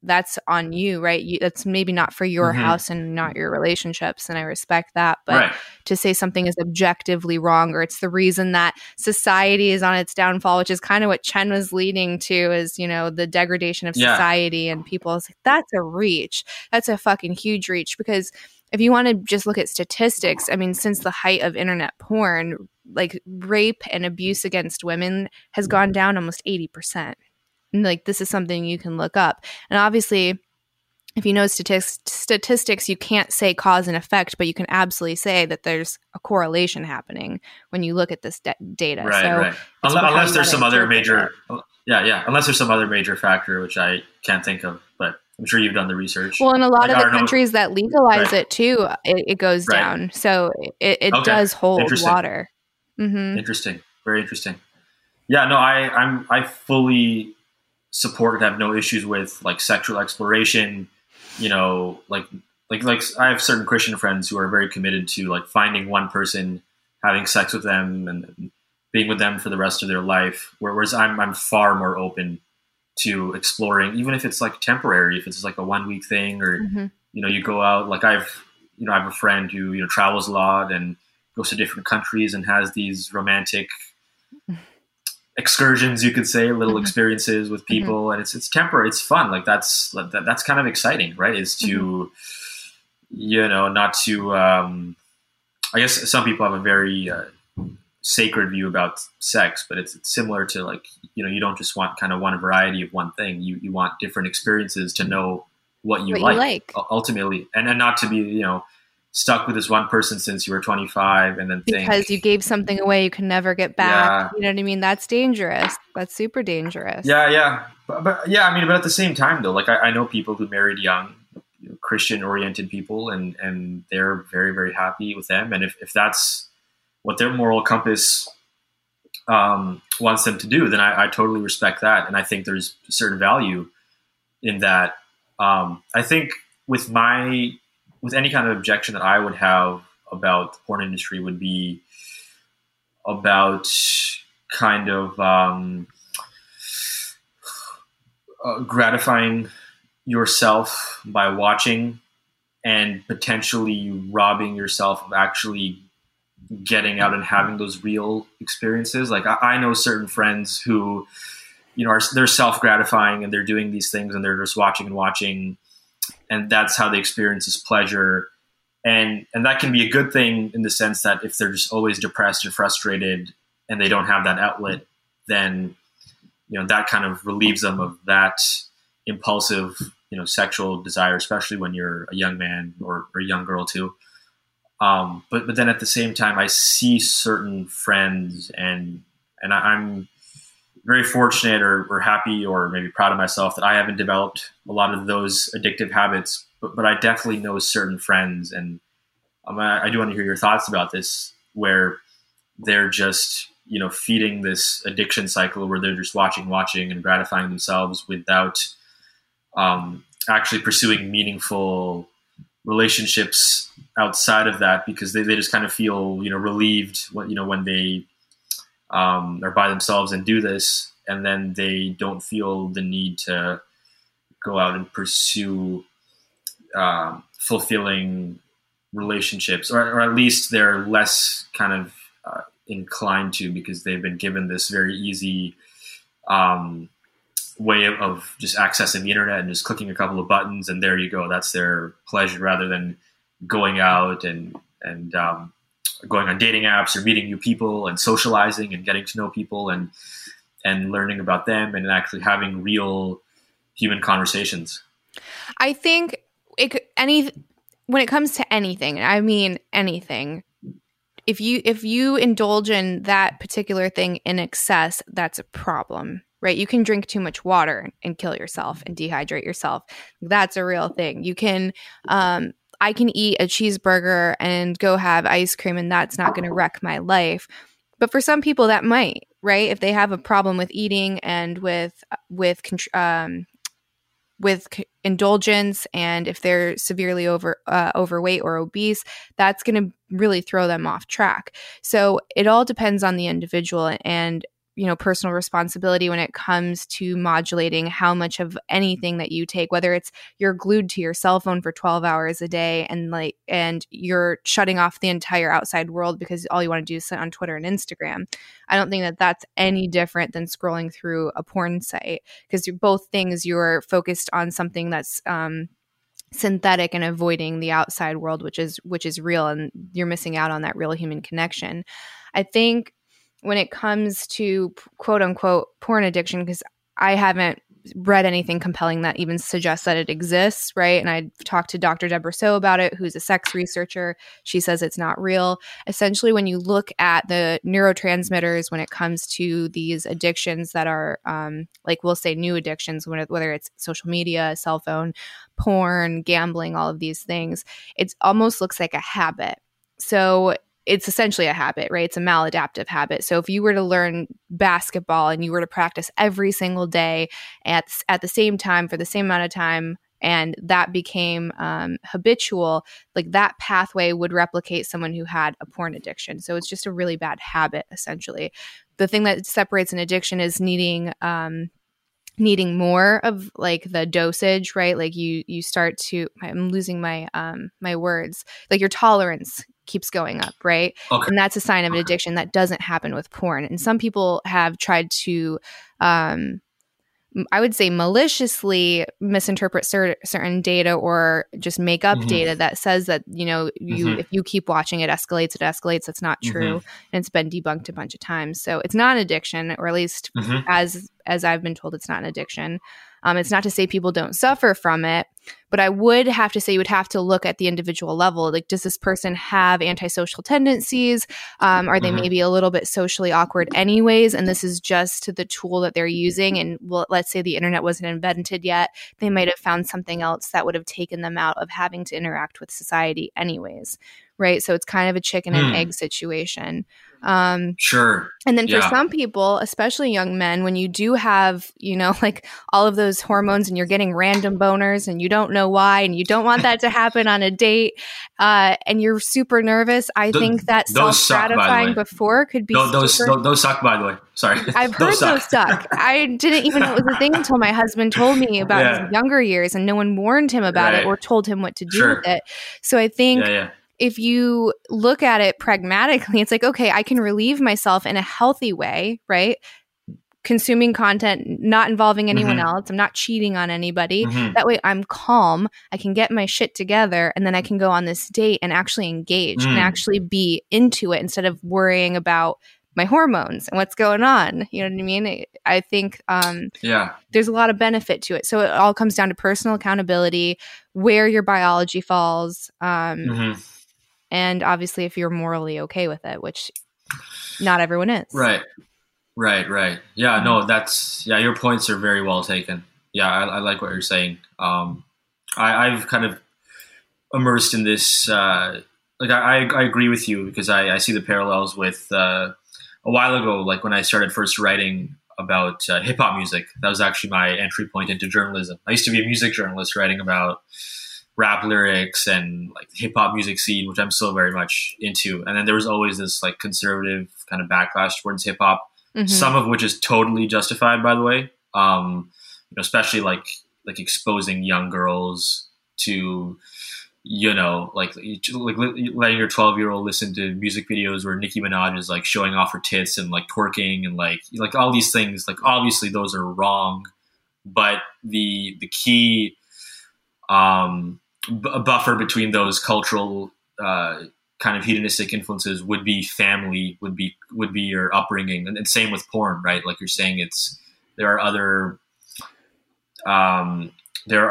that's on you, right? That's maybe not for your house and not your relationships. And I respect that. But to say something is objectively wrong, or it's the reason that society is on its downfall, which is kind of what Chen was leading to, is, the degradation of society and people. It's like, that's a reach. That's a fucking huge reach. Because if you want to just look at statistics, I mean, since the height of internet porn, like rape and abuse against women has gone down almost 80%. Like, this is something you can look up. And obviously, if you know statistics, you can't say cause and effect, but you can absolutely say that there's a correlation happening when you look at this data. Right, so unless there's some other major – unless there's some other major factor, which I can't think of, but I'm sure you've done the research. Well, in a lot of the countries that legalize it too, it goes down. So it does hold water. Mm-hmm. Interesting. Very interesting. Yeah, no, I fully – support and have no issues with like sexual exploration, like I have certain Christian friends who are very committed to like finding one person, having sex with them and being with them for the rest of their life. Whereas I'm far more open to exploring, even if it's like temporary, if it's like a 1 week thing or, you go out, like I have a friend who, travels a lot and goes to different countries and has these romantic excursions, you could say, little experiences with people, and it's temporary, it's fun. Like that's kind of exciting, right? Is to, not to. I guess some people have a very sacred view about sex, but it's similar to like you don't just want kind of one variety of one thing. You want different experiences to know what you like ultimately, and not to be stuck with this one person since you were 25 and then because you gave something away you can never get back. You know what I mean? That's dangerous. That's super dangerous. Yeah. But at the same time though, like I know people who married young, Christian oriented people and they're very, very happy with them. And if that's what their moral compass wants them to do, then I totally respect that. And I think there's a certain value in that. I think with any kind of objection that I would have about the porn industry would be about kind of gratifying yourself by watching and potentially robbing yourself of actually getting out and having those real experiences. Like I know certain friends who, they're self-gratifying and they're doing these things and they're just watching. And that's how they experience this pleasure. And that can be a good thing in the sense that if they're just always depressed and frustrated and they don't have that outlet, then, that kind of relieves them of that impulsive, sexual desire, especially when you're a young man or a young girl too. But then at the same time, I see certain friends and I'm very fortunate or happy or maybe proud of myself that I haven't developed a lot of those addictive habits, but I definitely know certain friends, and I do want to hear your thoughts about this, where they're just, you know, feeding this addiction cycle where they're just watching and gratifying themselves without actually pursuing meaningful relationships outside of that, because they just kind of feel, you know, relieved when they are by themselves and do this, and then they don't feel the need to go out and pursue fulfilling relationships, or at least they're less kind of inclined to, because they've been given this very easy way of just accessing the internet and just clicking a couple of buttons, and there you go, that's their pleasure, rather than going out and going on dating apps or meeting new people and socializing and getting to know people and learning about them and actually having real human conversations. I think when it comes to anything, I mean anything, if you indulge in that particular thing in excess, that's a problem. Right? You can drink too much water and kill yourself and dehydrate yourself. That's a real thing. You can, I can eat a cheeseburger and go have ice cream, and that's not going to wreck my life. But for some people, that might, right? If they have a problem with eating and with indulgence, and if they're severely overweight or obese, that's going to really throw them off track. So it all depends on the individual and personal responsibility when it comes to modulating how much of anything that you take, whether it's you're glued to your cell phone for 12 hours a day and you're shutting off the entire outside world because all you want to do is sit on Twitter and Instagram. I don't think that that's any different than scrolling through a porn site, because both things, you're focused on something that's synthetic and avoiding the outside world, which is real, and you're missing out on that real human connection. I think when it comes to quote unquote porn addiction, because I haven't read anything compelling that even suggests that it exists, right? And I talked to Dr. Deborah So about it, who's a sex researcher. She says it's not real. Essentially, when you look at the neurotransmitters when it comes to these addictions that are like, we'll say, new addictions, whether it's social media, cell phone, porn, gambling, all of these things, it almost looks like a habit. So it's essentially a habit, right? It's a maladaptive habit. So if you were to learn basketball and you were to practice every single day at the same time for the same amount of time, and that became habitual, like that pathway would replicate someone who had a porn addiction. So it's just a really bad habit, essentially. The thing that separates an addiction is needing more of like the dosage, right? Like you start to, I'm losing my my words, like your tolerance keeps going up, right? Okay. And that's a sign of an addiction that doesn't happen with porn. And some people have tried to, I would say, maliciously misinterpret certain data, or just make up data that says that, if you keep watching, it escalates. That's not true. And it's been debunked a bunch of times. So it's not an addiction, or at least as I've been told, it's not an addiction. It's not to say people don't suffer from it, but I would have to say you would have to look at the individual level. Like, does this person have antisocial tendencies? Are they maybe a little bit socially awkward anyways? And this is just the tool that they're using. And let's say the internet wasn't invented yet. They might have found something else that would have taken them out of having to interact with society anyways, right? So it's kind of a chicken and egg situation. Sure. And then for some people, especially young men, when you do have, like all of those hormones and you're getting random boners and you don't know why, and you don't want that to happen on a date, and you're super nervous, I think that self-gratifying before could be those suck, by the way. Sorry. I've heard those suck. I didn't even know it was a thing until my husband told me about his younger years, and no one warned him about it or told him what to do with it. So I think if you look at it pragmatically, it's like, okay, I can relieve myself in a healthy way, right? Consuming content, not involving anyone else. I'm not cheating on anybody. That way I'm calm. I can get my shit together, and then I can go on this date and actually engage and actually be into it, instead of worrying about my hormones and what's going on. You know what I mean? I think there's a lot of benefit to it. So it all comes down to personal accountability, where your biology falls. And obviously if you're morally okay with it, which not everyone is. Right. Right. Yeah, no, your points are very well taken. Yeah, I like what you're saying. I've kind of immersed in this. I agree with you because I see the parallels with a while ago, like when I started first writing about hip hop music. That was actually my entry point into journalism. I used to be a music journalist writing about rap lyrics and like hip hop music scene, which I'm still very much into. And then there was always this like conservative kind of backlash towards hip hop, mm-hmm. some of which is totally justified, by the way. Especially like exposing young girls to, like letting your 12-year-old listen to music videos where Nicki Minaj is like showing off her tits and like twerking and like all these things. Like obviously those are wrong, but the key buffer between those cultural kind of hedonistic influences would be family, would be your upbringing, and same with porn, right? Like you're saying, there are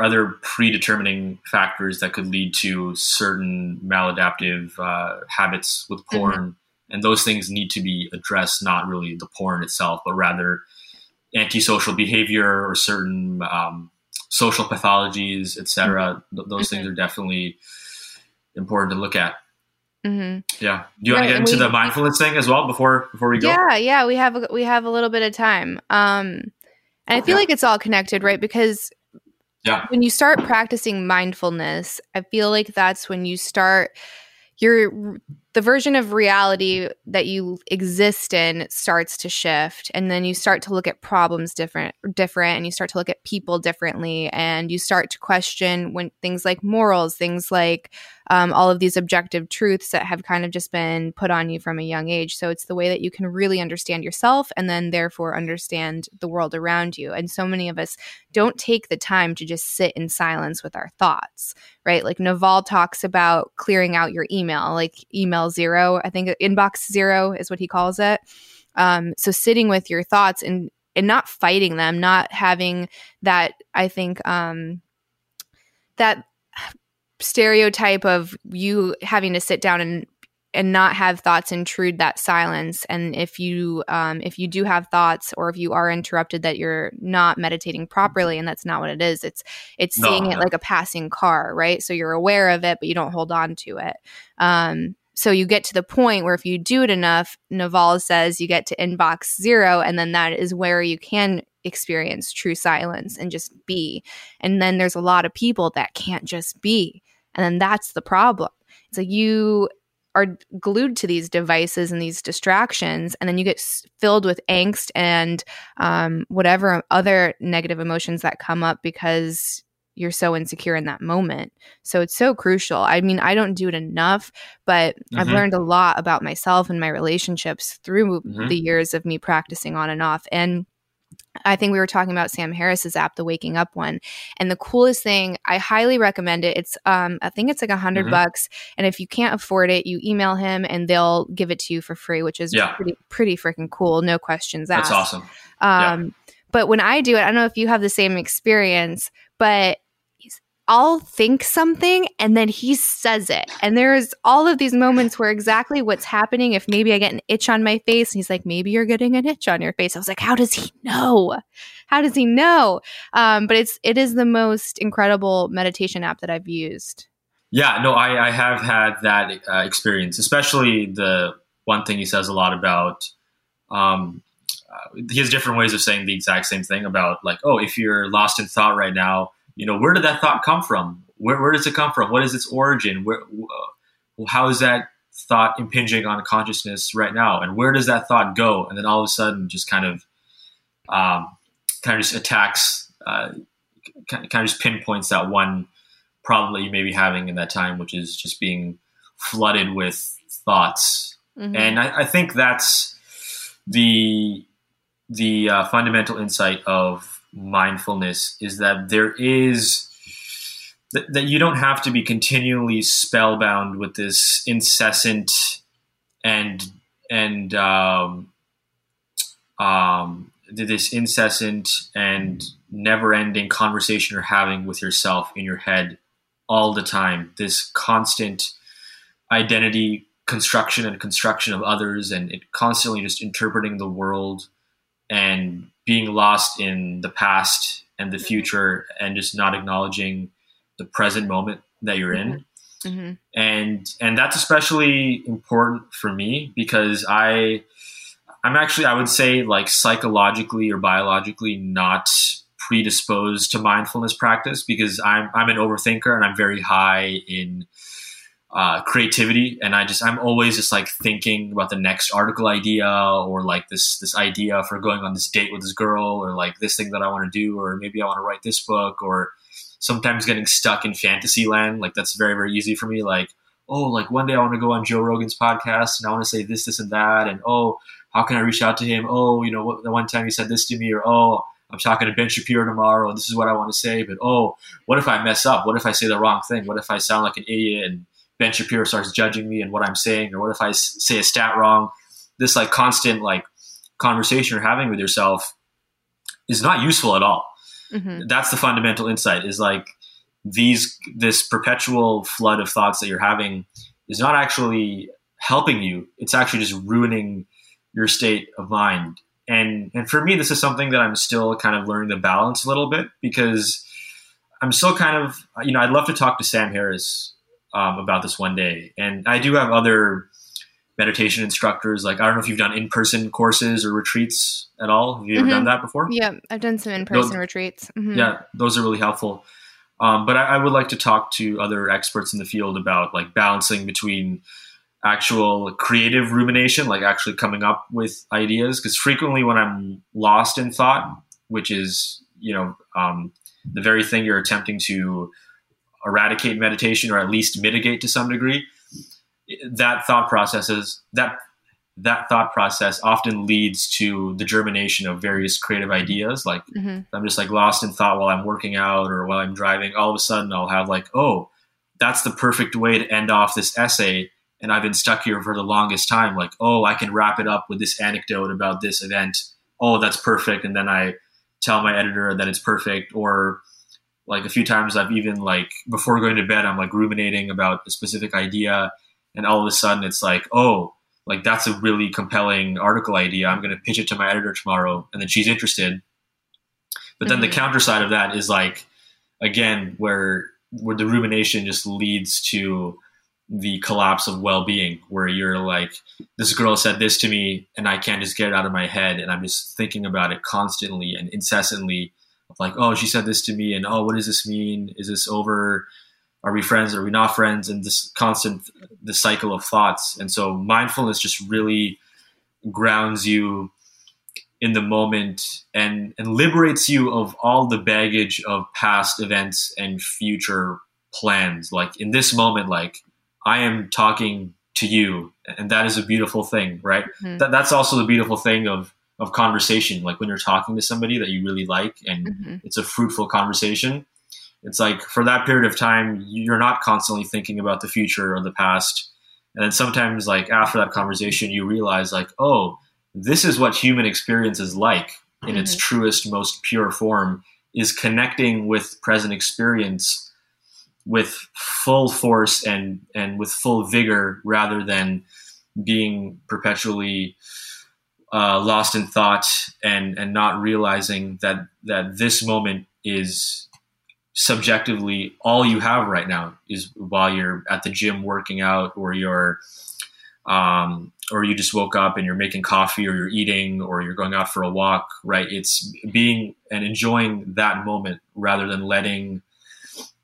other predetermining factors that could lead to certain maladaptive habits with porn. Mm-hmm. And those things need to be addressed, not really the porn itself, but rather antisocial behavior or certain social pathologies, etc. Mm-hmm. Those things are definitely important to look at. Mm-hmm. Yeah. Do you want to get into the mindfulness thing as well before we go? Yeah. We have a little bit of time. And I feel like it's all connected, right? Because when you start practicing mindfulness, I feel like that's when you start the version of reality that you exist in starts to shift, and then you start to look at problems different, and you start to look at people differently, and you start to question when things like morals, things like all of these objective truths that have kind of just been put on you from a young age. So it's the way that you can really understand yourself and then therefore understand the world around you. And so many of us don't take the time to just sit in silence with our thoughts, right? Like Naval talks about clearing out your email, like email zero, I think inbox zero is what he calls it. So sitting with your thoughts and not fighting them, not having that, I think, that stereotype of you having to sit down and not have thoughts intrude that silence. And if you do have thoughts, or if you are interrupted, that you're not meditating properly, and that's not what it is. It's seeing it like a passing car, right? So you're aware of it, but you don't hold on to it. So you get to the point where if you do it enough, Naval says you get to inbox zero, and then that is where you can experience true silence and just be. And then there's a lot of people that can't just be. And then that's the problem. It's like you are glued to these devices and these distractions, and then you get filled with angst and whatever other negative emotions that come up because you're so insecure in that moment. So it's so crucial. I mean, I don't do it enough, but mm-hmm. I've learned a lot about myself and my relationships through mm-hmm. the years of me practicing on and off. And I think we were talking about Sam Harris's app, the Waking Up one. And the coolest thing, I highly recommend it. It's, I think it's like $100. And if you can't afford it, you email him and they'll give it to you for free, which is pretty freaking cool. No questions asked. That's awesome. But when I do it, I don't know if you have the same experience, but I'll think something and then he says it. And there's all of these moments where exactly what's happening, if maybe I get an itch on my face and he's like, maybe you're getting an itch on your face. I was like, how does he know? But it is the most incredible meditation app that I've used. Yeah, no, I have had that experience, especially the one thing he says a lot about, he has different ways of saying the exact same thing about like, oh, if you're lost in thought right now, where did that thought come from? Where does it come from? What is its origin? How is that thought impinging on consciousness right now? And where does that thought go? And then all of a sudden, just kind of just attacks, kind of just pinpoints that one problem that you may be having in that time, which is just being flooded with thoughts. Mm-hmm. And I think that's the fundamental insight of mindfulness, is that there is that you don't have to be continually spellbound with this incessant and never-ending conversation you're having with yourself in your head all the time, this constant identity construction and construction of others, and it constantly just interpreting the world and being lost in the past and the future and just not acknowledging the present moment that you're in. Mm-hmm. And that's especially important for me because I'm actually, I would say, like, psychologically or biologically not predisposed to mindfulness practice because I'm an overthinker and I'm very high in creativity, and I'm always just like thinking about the next article idea, or like this idea for going on this date with this girl, or like this thing that I want to do, or maybe I want to write this book, or sometimes getting stuck in fantasy land. Like, that's very, very easy for me. Like, oh, like one day I want to go on Joe Rogan's podcast and I want to say this, this, and that. And, oh, how can I reach out to him? Oh, you know what, the one time he said this to me, or, oh, I'm talking to Ben Shapiro tomorrow and this is what I want to say. But, oh, what if I mess up? What if I say the wrong thing? What if I sound like an idiot and Ben Shapiro starts judging me and what I'm saying, or what if I say a stat wrong? This like constant like conversation you're having with yourself is not useful at all. Mm-hmm. That's the fundamental insight, is like this perpetual flood of thoughts that you're having is not actually helping you. It's actually just ruining your state of mind. And for me, this is something that I'm still kind of learning to balance a little bit, because I'm still kind of, you know, I'd love to talk to Sam Harris about this one day. And I do have other meditation instructors. Like, I don't know if you've done in-person courses or retreats at all. Have you ever done that before? Yeah, I've done some in-person retreats. Mm-hmm. Yeah, those are really helpful. But I would like to talk to other experts in the field about like balancing between actual creative rumination, like actually coming up with ideas. Because frequently when I'm lost in thought, which is, you know, the very thing you're attempting to eradicate meditation, or at least mitigate to some degree, that thought process often leads to the germination of various creative ideas. Like, I'm just like lost in thought while I'm working out or while I'm driving. All of a sudden I'll have like, oh, that's the perfect way to end off this essay, and I've been stuck here for the longest time. Like, oh, I can wrap it up with this anecdote about this event. Oh, that's perfect. And then I tell my editor that it's perfect. Or like a few times I've even like before going to bed, I'm like ruminating about a specific idea, and all of a sudden it's like, oh, like that's a really compelling article idea. I'm going to pitch it to my editor tomorrow, and then she's interested. But then the counter side of that is like, again, where the rumination just leads to the collapse of well-being, where you're like, this girl said this to me and I can't just get it out of my head. And I'm just thinking about it constantly and incessantly. Like, oh, she said this to me, and oh, what does this mean? Is this over? Are we friends? Are we not friends? And this constant, the cycle of thoughts. And so mindfulness just really grounds you in the moment and liberates you of all the baggage of past events and future plans. Like, in this moment, like, I am talking to you, and that is a beautiful thing, right? Mm-hmm. That's also the beautiful thing of conversation. Like, when you're talking to somebody that you really like and it's a fruitful conversation, it's like for that period of time, you're not constantly thinking about the future or the past. And then sometimes like after that conversation, you realize like, oh, this is what human experience is like in its truest, most pure form, is connecting with present experience with full force and with full vigor, rather than being perpetually lost in thought and not realizing that this moment is subjectively all you have right now, is while you're at the gym working out, or you're or you just woke up and you're making coffee, or you're eating, or you're going out for a walk, right? It's being and enjoying that moment, rather than letting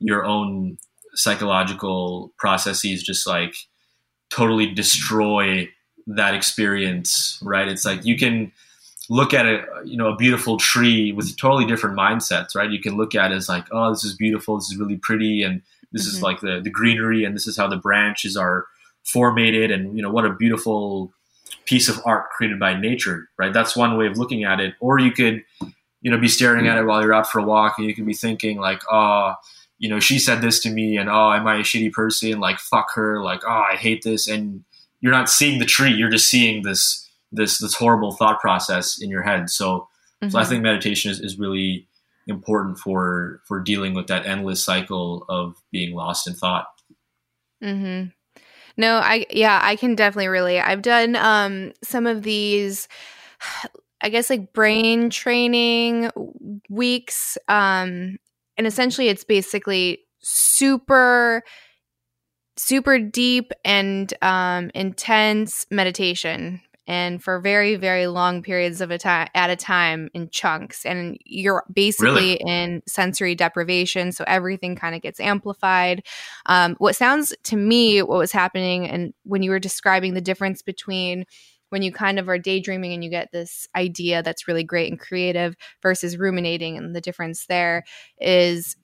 your own psychological processes just like totally destroy that experience, right? It's like you can look at a beautiful tree with totally different mindsets, right? You can look at it as like, oh, this is beautiful, this is really pretty, and this is like the greenery, and this is how the branches are formatted, and you know what a beautiful piece of art created by nature, right? That's one way of looking at it. Or you could, you know, be staring at it while you're out for a walk, and you can be thinking like, oh, you know, she said this to me, and oh, am I a shitty person? Like, fuck her. Like, oh, I hate this. And you're not seeing the tree, you're just seeing this horrible thought process in your head. So I think meditation is really important for dealing with that endless cycle of being lost in thought. Mm-hmm. No, I can definitely relate. I've done some of these I guess, like, brain training weeks. And essentially it's basically super deep and intense meditation, and for very, very long periods of at a time in chunks. And you're basically in sensory deprivation, so everything kind of gets amplified. What sounds to me what was happening, and when you were describing the difference between when you kind of are daydreaming and you get this idea that's really great and creative versus ruminating, and the difference there is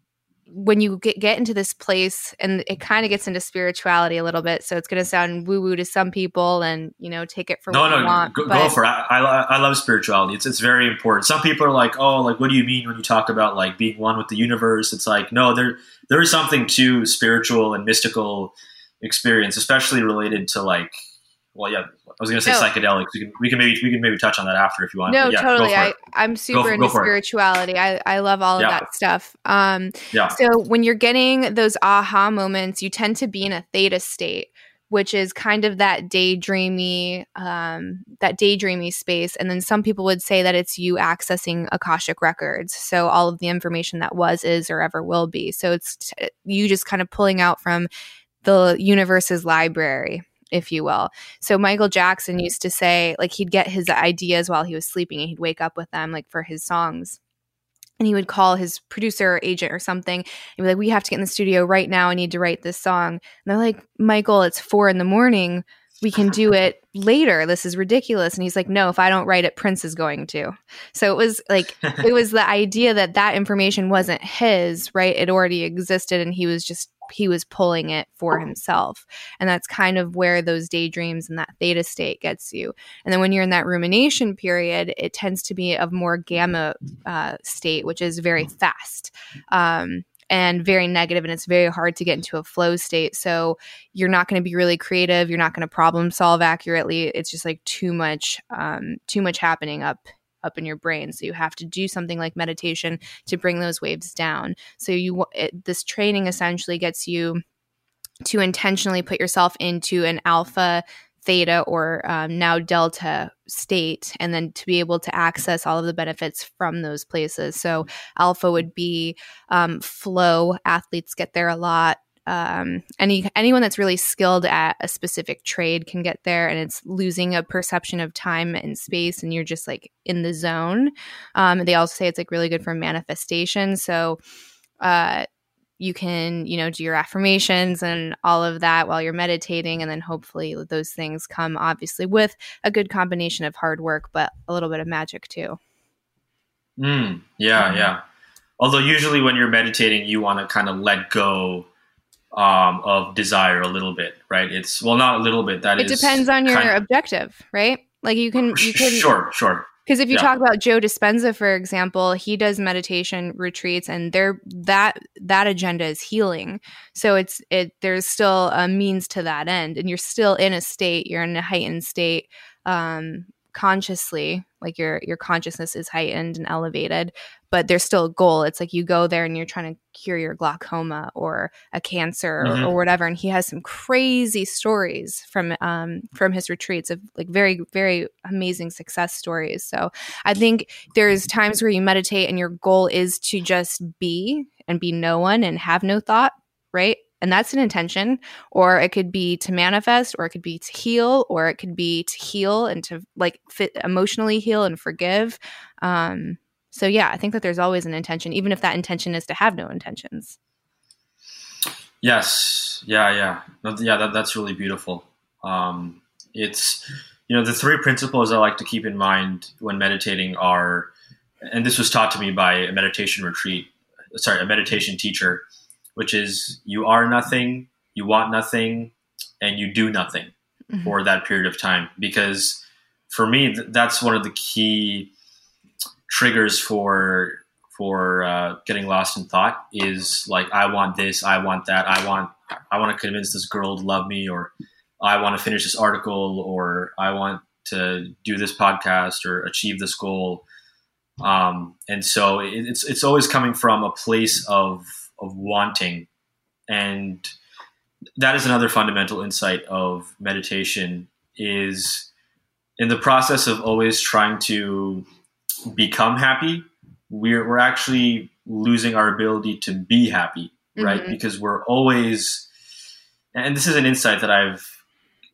when you get into this place, and it kind of gets into spirituality a little bit, so it's going to sound woo-woo to some people, and, you know, take it for what you want. Go for it. I love spirituality. It's very important. Some people are like, oh, like, what do you mean when you talk about, like, being one with the universe? It's like, no, there is something to spiritual and mystical experience, especially related to, like, well, yeah, I was going to say psychedelics. We can maybe touch on that after if you want. No, yeah, totally. I'm super into spirituality. I love all of that stuff. So when you're getting those aha moments, you tend to be in a theta state, which is kind of that daydreamy space. And then some people would say that it's you accessing Akashic records. So all of the information that was, is, or ever will be. So it's you just kind of pulling out from the universe's library, if you will. So Michael Jackson used to say, like, he'd get his ideas while he was sleeping and he'd wake up with them, like, for his songs. And he would call his producer or agent or something and be like, we have to get in the studio right now. I need to write this song. And they're like, Michael, it's 4 a.m. We can do it later. This is ridiculous. And he's like, no, if I don't write it, Prince is going to. So it was like, it was the idea that information wasn't his, right? It already existed. And he was pulling it for himself. And that's kind of where those daydreams and that theta state gets you. And then when you're in that rumination period, it tends to be of more gamma state, which is very fast and very negative, and it's very hard to get into a flow state. So you're not going to be really creative. You're not going to problem solve accurately. It's just like too much happening up in your brain. So you have to do something like meditation to bring those waves down. So this training essentially gets you to intentionally put yourself into an alpha, theta, or now delta state, and then to be able to access all of the benefits from those places. So alpha would be flow. Athletes get there a lot. Anyone that's really skilled at a specific trade can get there, and it's losing a perception of time and space, and you're just, like, in the zone. They also say it's, like, really good for manifestation. So you can, you know, do your affirmations and all of that while you're meditating, and then hopefully those things come, obviously, with a good combination of hard work, but a little bit of magic too. Yeah. Although usually when you're meditating, you want to kind of let go of desire a little bit, right? It's, well, not a little bit. That it depends on your objective, right? Like you can sure. Because if you talk about Joe Dispenza, for example, he does meditation retreats, and that agenda is healing. So there's still a means to that end, and you're still in a state. You're in a heightened state consciously, like your consciousness is heightened and elevated, but there's still a goal. It's like you go there and you're trying to cure your glaucoma or a cancer or whatever. And he has some crazy stories from his retreats of, like, very, very amazing success stories. So I think there's times where you meditate and your goal is to just be and be no one and have no thought, right? And that's an intention, or it could be to manifest, or it could be to heal, or it could be to heal and to, like, emotionally heal and forgive. So yeah, I think that there's always an intention, even if that intention is to have no intentions. Yes. Yeah. That's really beautiful. It's, you know, the three principles I like to keep in mind when meditating are, and this was taught to me by a meditation teacher, which is you are nothing, you want nothing, and you do nothing for that period of time. Because for me, that's one of the key triggers for getting lost in thought is, like, I want this, I want that, I want to convince this girl to love me, or I want to finish this article, or I want to do this podcast or achieve this goal. And so it's always coming from a place of wanting. And that is another fundamental insight of meditation is in the process of always trying to become happy, we're actually losing our ability to be happy, right? Mm-hmm. Because we're always, and this is an insight that I've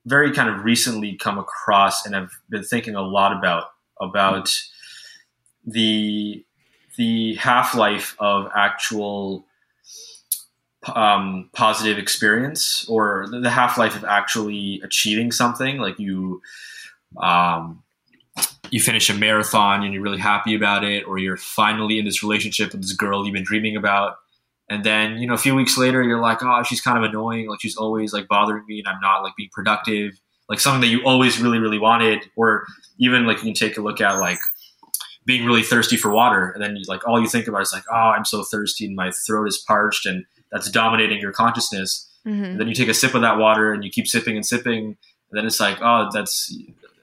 very kind of recently come across and I've been thinking a lot about the half-life of actual positive experience, or the half-life of actually achieving something. Like you finish a marathon and you're really happy about it, or you're finally in this relationship with this girl you've been dreaming about. And then, you know, a few weeks later, you're like, oh, she's kind of annoying. Like, she's always like bothering me and I'm not like being productive. Like something that you always really, really wanted. Or even like you can take a look at like being really thirsty for water. And then like all you think about is like, oh, I'm so thirsty and my throat is parched, and that's dominating your consciousness. Mm-hmm. And then you take a sip of that water and you keep sipping and sipping. And then it's like, oh, that's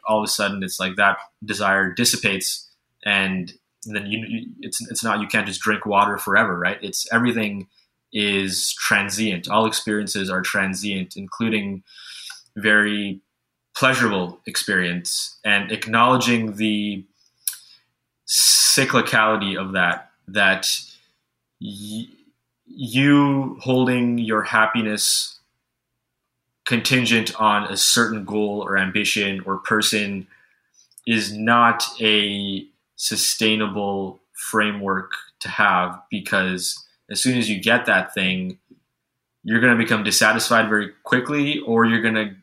all of a sudden it's like that desire dissipates. And then it's not, you can't just drink water forever, right? It's everything is transient. All experiences are transient, including very pleasurable experience, and acknowledging the cyclicality of that you holding your happiness contingent on a certain goal or ambition or person is not a sustainable framework to have, because as soon as you get that thing, you're going to become dissatisfied very quickly, or you're going to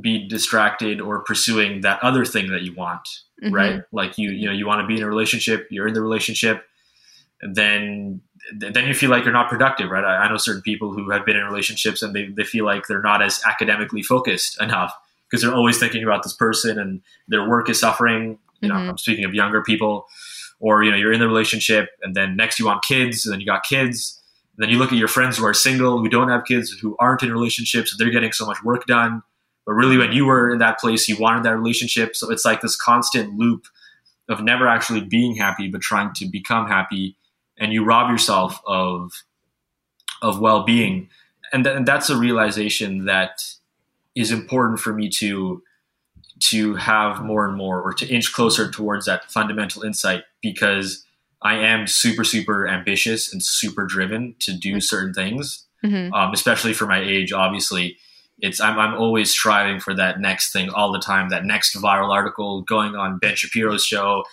be distracted or pursuing that other thing that you want, mm-hmm. right? Like you know, you want to be in a relationship, you're in the relationship, and then you feel like you're not productive, right? I know certain people who have been in relationships and they feel like they're not as academically focused enough because they're always thinking about this person and their work is suffering. You know, mm-hmm. I'm speaking of younger people. Or, you know, you're in the relationship and then next you want kids, and then you got kids. And then you look at your friends who are single, who don't have kids, who aren't in relationships. They're getting so much work done. But really, when you were in that place, you wanted that relationship. So it's like this constant loop of never actually being happy, but trying to become happy. And you rob yourself of well-being. And that's a realization that is important for me to have more and more, or to inch closer towards that fundamental insight, because I am super, super ambitious and super driven to do mm-hmm. certain things, mm-hmm. Especially for my age. Obviously, I'm always striving for that next thing all the time, that next viral article, going on Ben Shapiro's show,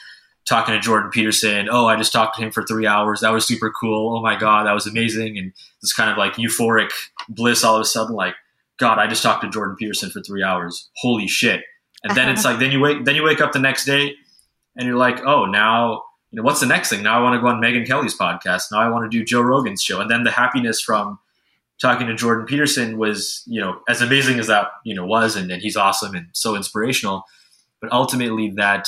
talking to Jordan Peterson. Oh, I just talked to him for 3 hours. That was super cool. Oh my God, that was amazing. And this kind of like euphoric bliss all of a sudden, like, God, I just talked to Jordan Peterson for 3 hours. Holy shit. And then it's like, then you wake up the next day and you're like, oh, now, you know, what's the next thing? Now I want to go on Megyn Kelly's podcast. Now I want to do Joe Rogan's show. And then the happiness from talking to Jordan Peterson was, you know, as amazing as that, you know, was, and he's awesome and so inspirational. But ultimately that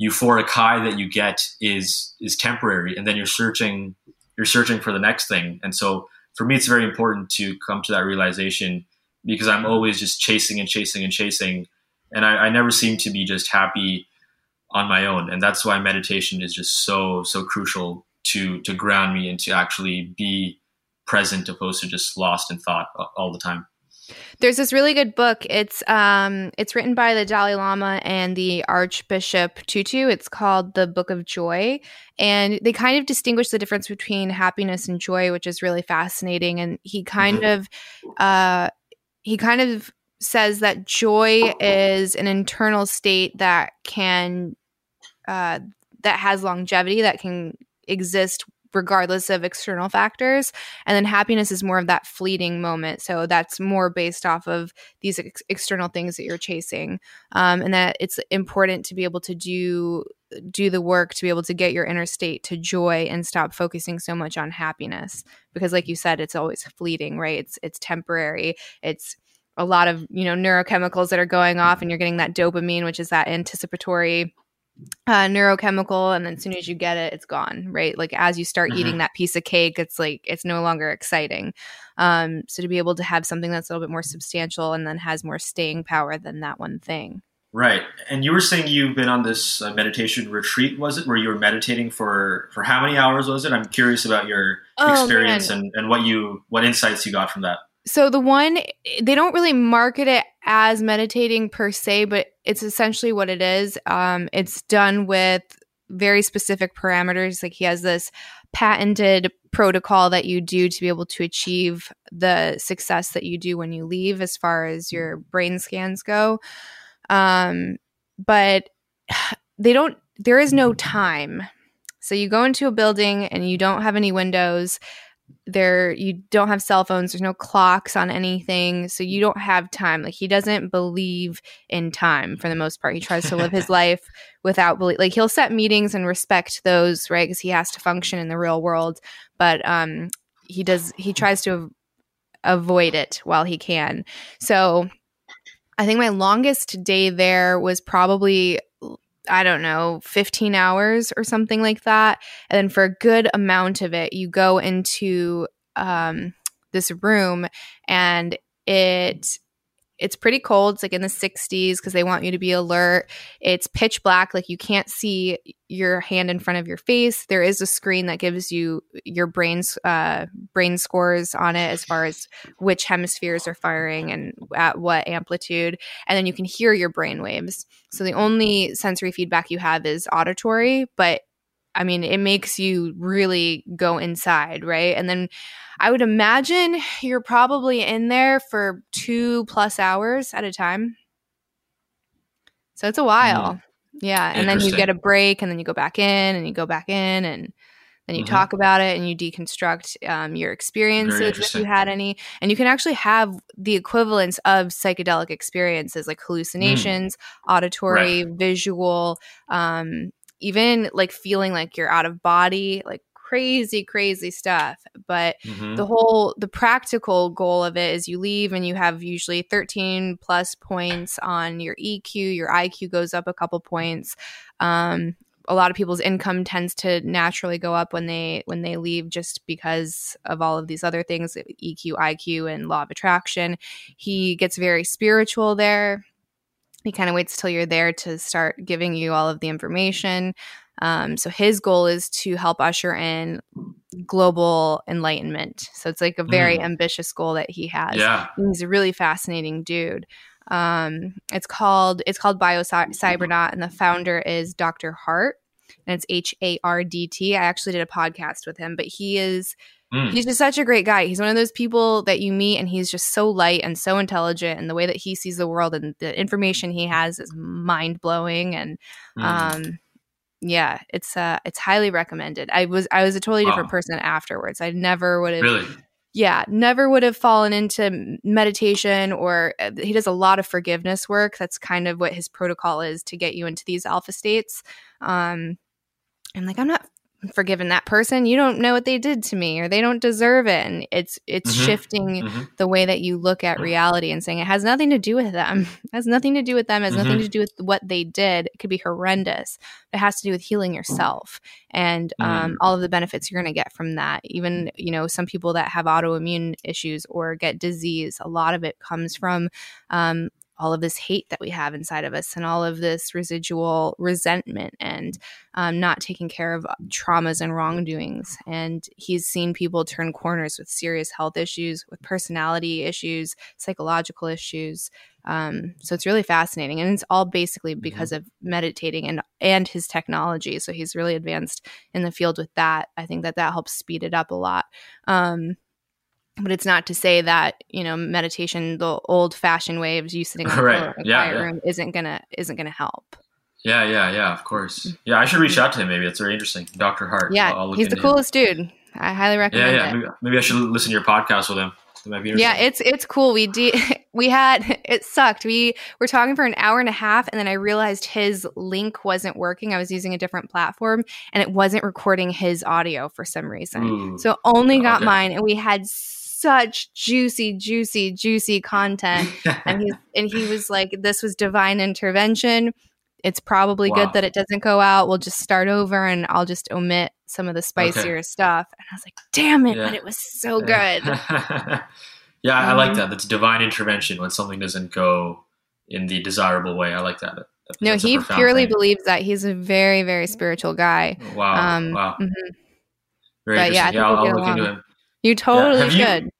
euphoric high that you get is temporary. And then you're searching for the next thing. And so for me, it's very important to come to that realization, because I'm always just chasing. And I never seem to be just happy on my own. And that's why meditation is just so, so crucial to ground me and to actually be present, opposed to just lost in thought all the time. There's this really good book. It's written by the Dalai Lama and the Archbishop Tutu. It's called The Book of Joy. And they kind of distinguish the difference between happiness and joy, which is really fascinating. And he kind of says that joy is an internal state that has longevity, that can exist regardless of external factors. And then happiness is more of that fleeting moment. So that's more based off of these external things that you're chasing. And that it's important to be able to do the work to be able to get your inner state to joy and stop focusing so much on happiness. Because like you said, it's always fleeting, right? It's temporary. It's a lot of, you know, neurochemicals that are going off, and you're getting that dopamine, which is that anticipatory neurochemical. And then as soon as you get it, it's gone, right? Like as you start mm-hmm. eating that piece of cake, it's like, it's no longer exciting. So to be able to have something that's a little bit more substantial and then has more staying power than that one thing. Right. And you were saying you've been on this meditation retreat, was it, where you were meditating for how many hours was it? I'm curious about your experience and what insights you got from that. So the one, they don't really market it as meditating per se, but it's essentially what it is. It's done with very specific parameters. Like he has this patented protocol that you do to be able to achieve the success that you do when you leave as far as your brain scans go. But they don't, there is no time. So you go into a building and you don't have any windows there. You don't have cell phones. There's no clocks on anything. So you don't have time. Like he doesn't believe in time for the most part. He tries to live his life without belief. Like he'll set meetings and respect those, right? Because he has to function in the real world. But he tries to avoid it while he can. So I think my longest day there was probably, 15 hours or something like that. And then for a good amount of it, you go into this room and it's pretty cold. It's like in the 60s because they want you to be alert. It's pitch black. Like you can't see your hand in front of your face. There is a screen that gives you your brain's brain scores on it as far as which hemispheres are firing and at what amplitude. And then you can hear your brain waves. So the only sensory feedback you have is auditory, but I mean, it makes you really go inside, right? And then I would imagine you're probably in there for 2+ hours at a time. So it's a while. Yeah. And then you get a break and then you go back in and you go back in and then you talk about it and you deconstruct your experiences if you had any. And you can actually have the equivalence of psychedelic experiences like hallucinations, auditory, visual, even like feeling like you're out of body, like crazy stuff. But the practical goal of it is you leave and you have usually 13+ points on your EQ. Your IQ goes up a couple points. A lot of people's income tends to naturally go up when they leave just because of all of these other things, EQ, IQ, and law of attraction. He gets very spiritual there. He kind of waits till you're there to start giving you all of the information. So his goal is to help usher in global enlightenment. So it's like a very ambitious goal that he has. Yeah. He's a really fascinating dude. It's called BioCybernaut, and the founder is Dr. Hart, and it's HARDT. I actually did a podcast with him, but he's just such a great guy. He's one of those people that you meet and he's just so light and so intelligent, and the way that he sees the world and the information he has is mind-blowing. And it's highly recommended. I was a totally different person afterwards. I never would have fallen into meditation, or he does a lot of forgiveness work. That's kind of what his protocol is to get you into these alpha states. And like, I'm not forgiven that person. You don't know what they did to me, or they don't deserve it. And it's shifting the way that you look at reality and saying it has nothing to do with them. It has nothing to do with them. It has nothing to do with what they did. It could be horrendous. It has to do with healing yourself and all of the benefits you're going to get from that. Even, some people that have autoimmune issues or get disease, a lot of it comes from all of this hate that we have inside of us and all of this residual resentment and not taking care of traumas and wrongdoings. And he's seen people turn corners with serious health issues, with personality issues, psychological issues. So it's really fascinating. And it's all basically because of meditating and his technology. So he's really advanced in the field with that. I think that helps speed it up a lot. But it's not to say that, meditation, the old-fashioned way of you sitting in a quiet room isn't gonna help. Yeah, of course. Yeah, I should reach out to him. Maybe that's very interesting. Dr. Hart. Yeah, I'll he's the coolest dude. I highly recommend it. Maybe I should listen to your podcast with him. That might be interesting. Yeah, it's cool. It sucked. We were talking for an hour and a half, and then I realized his link wasn't working. I was using a different platform, and it wasn't recording his audio for some reason. So it only got mine, and we had such juicy content. And he was like, this was divine intervention. It's probably good that it doesn't go out. We'll just start over and I'll just omit some of the spicier stuff. And I was like, damn it, but it was so good. I like that. That's divine intervention when something doesn't go in the desirable way. I like that. No, he purely believes that. He's a very, very spiritual guy. Wow. Very interesting. I'll look into him. You totally should.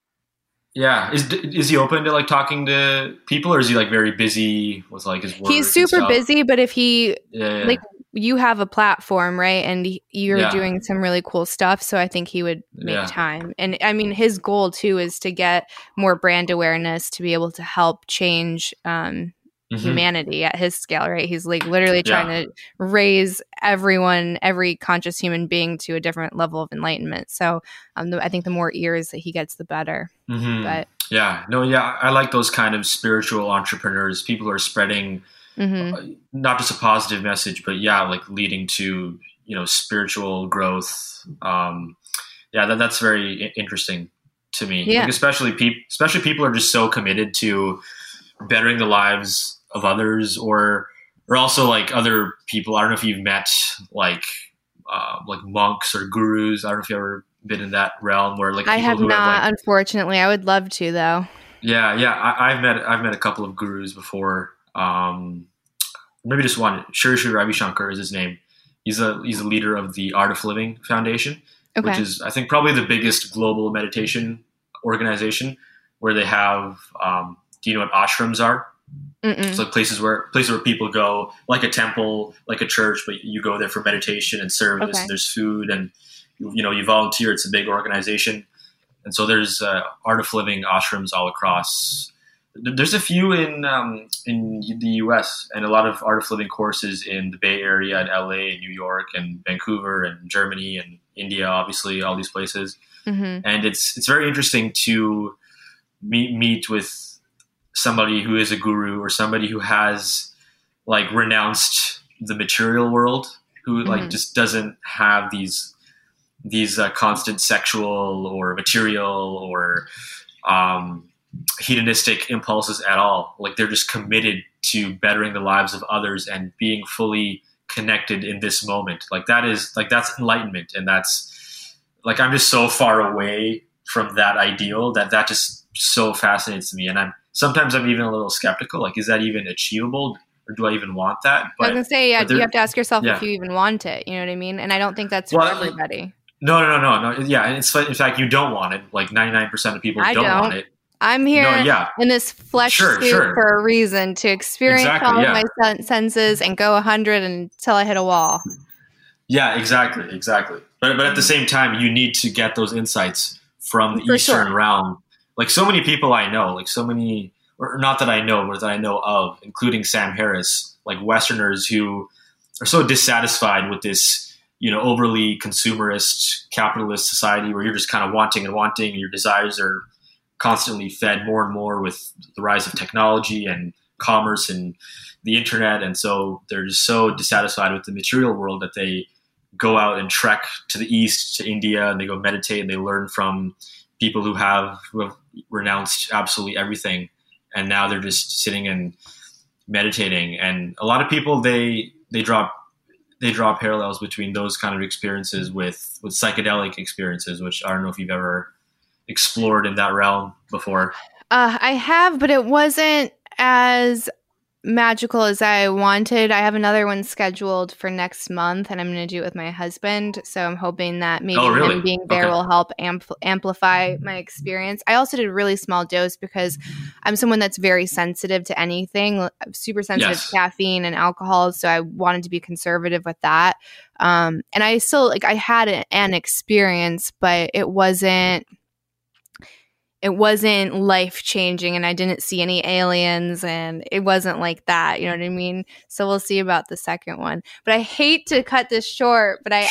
Yeah. Is he open to like talking to people, or is he like very busy with like his work? He's super busy, but if he like you have a platform, right? And you're doing some really cool stuff. So I think he would make time. And I mean, his goal too is to get more brand awareness to be able to help change humanity at his scale, right? He's like literally trying to raise everyone, every conscious human being to a different level of enlightenment. So I think the more ears that he gets, the better. But I like those kind of spiritual entrepreneurs, people who are spreading not just a positive message, but like leading to, you know, spiritual growth. That's very interesting to me. Like especially people are just so committed to bettering the lives of others, or also like other people. I don't know if you've met like monks or gurus. I don't know if you've ever been in that realm where like I have not. Unfortunately, I would love to though. Yeah. I've met a couple of gurus before. Maybe just one. Sri Sri Ravi Shankar is his name. He's a leader of the Art of Living Foundation, which is I think probably the biggest global meditation organization, where they have. Do you know what ashrams are? It's like places where people go, like a temple, like a church, but you go there for meditation and service. And there's food, and you know you volunteer. It's a big organization, and so there's Art of Living ashrams all across. There's a few in the U.S. and a lot of Art of Living courses in the Bay Area, and L.A., and New York, and Vancouver, and Germany, and India. Obviously, all these places, and it's very interesting to meet with. Somebody who is a guru or somebody who has like renounced the material world, who like just doesn't have these constant sexual or material or hedonistic impulses at all. Like they're just committed to bettering the lives of others and being fully connected in this moment. Like that is like, that's enlightenment. And that's like, I'm just so far away from that ideal that just so fascinates me. And sometimes I'm even a little skeptical. Like, is that even achievable, or do I even want that? But, I was gonna say, you have to ask yourself if you even want it. You know what I mean? And I don't think that's for everybody. No. Yeah, and in fact, you don't want it. Like 99% of people don't want it. I'm here in this flesh suit for a reason, to experience all of my senses and go 100 until I hit a wall. Yeah, exactly. But at the same time, you need to get those insights from the Eastern realm. Like so many people I know, like so many, or not that I know, but that I know of, including Sam Harris, like Westerners who are so dissatisfied with this, you know, overly consumerist, capitalist society where you're just kind of wanting, and your desires are constantly fed more and more with the rise of technology and commerce and the internet. And so they're just so dissatisfied with the material world that they go out and trek to the East, to India, and they go meditate and they learn from people who have renounced absolutely everything, and now they're just sitting and meditating. And a lot of people they draw parallels between those kind of experiences with psychedelic experiences, which I don't know if you've ever explored in that realm before. I have, but it wasn't as magical as I wanted. I have another one scheduled for next month, and I'm going to do it with my husband. So I'm hoping that maybe him being there will help amplify my experience. I also did a really small dose because I'm someone that's very sensitive to anything, super sensitive to caffeine and alcohol. So I wanted to be conservative with that. And I still I had an experience, but it wasn't life-changing, and I didn't see any aliens, and it wasn't like that. You know what I mean? So we'll see about the second one. But I hate to cut this short, but I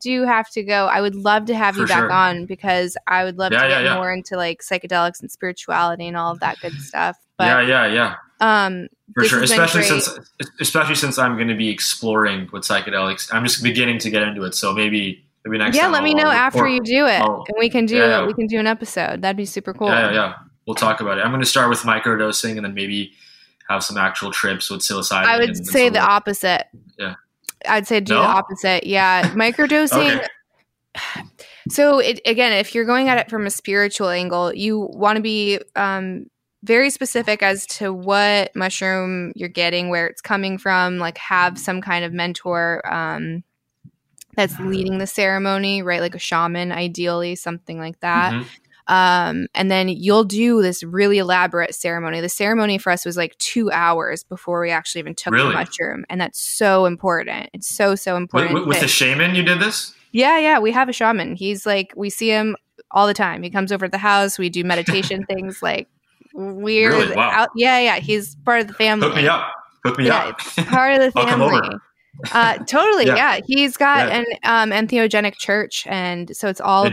do have to go. I would love to have you back on, because I would love to get more into like psychedelics and spirituality and all of that good stuff. But, yeah. For sure, especially since I'm going to be exploring with psychedelics. I'm just beginning to get into it, so maybe next time. Yeah, let me know after you do it, and we can do an episode. That'd be super cool. Yeah. We'll talk about it. I'm going to start with microdosing, and then maybe have some actual trips with psilocybin. I would say the opposite. Yeah, I'd say do the opposite. Yeah, microdosing. Okay. So if you're going at it from a spiritual angle, you want to be very specific as to what mushroom you're getting, where it's coming from. Like have some kind of mentor. That's leading the ceremony, right? Like a shaman, ideally, something like that. And then you'll do this really elaborate ceremony. The ceremony for us was like 2 hours before we actually even took the mushroom. And that's so important. It's so, so important. With the shaman you did this? Yeah, yeah. We have a shaman. He's like, we see him all the time. He comes over to the house. We do meditation things like weird. Really? Wow. Yeah, yeah. He's part of the family. Hook me up. Hook me up. Part of the family. I'll come over. Totally. Yeah. He's got an entheogenic church. And so it's all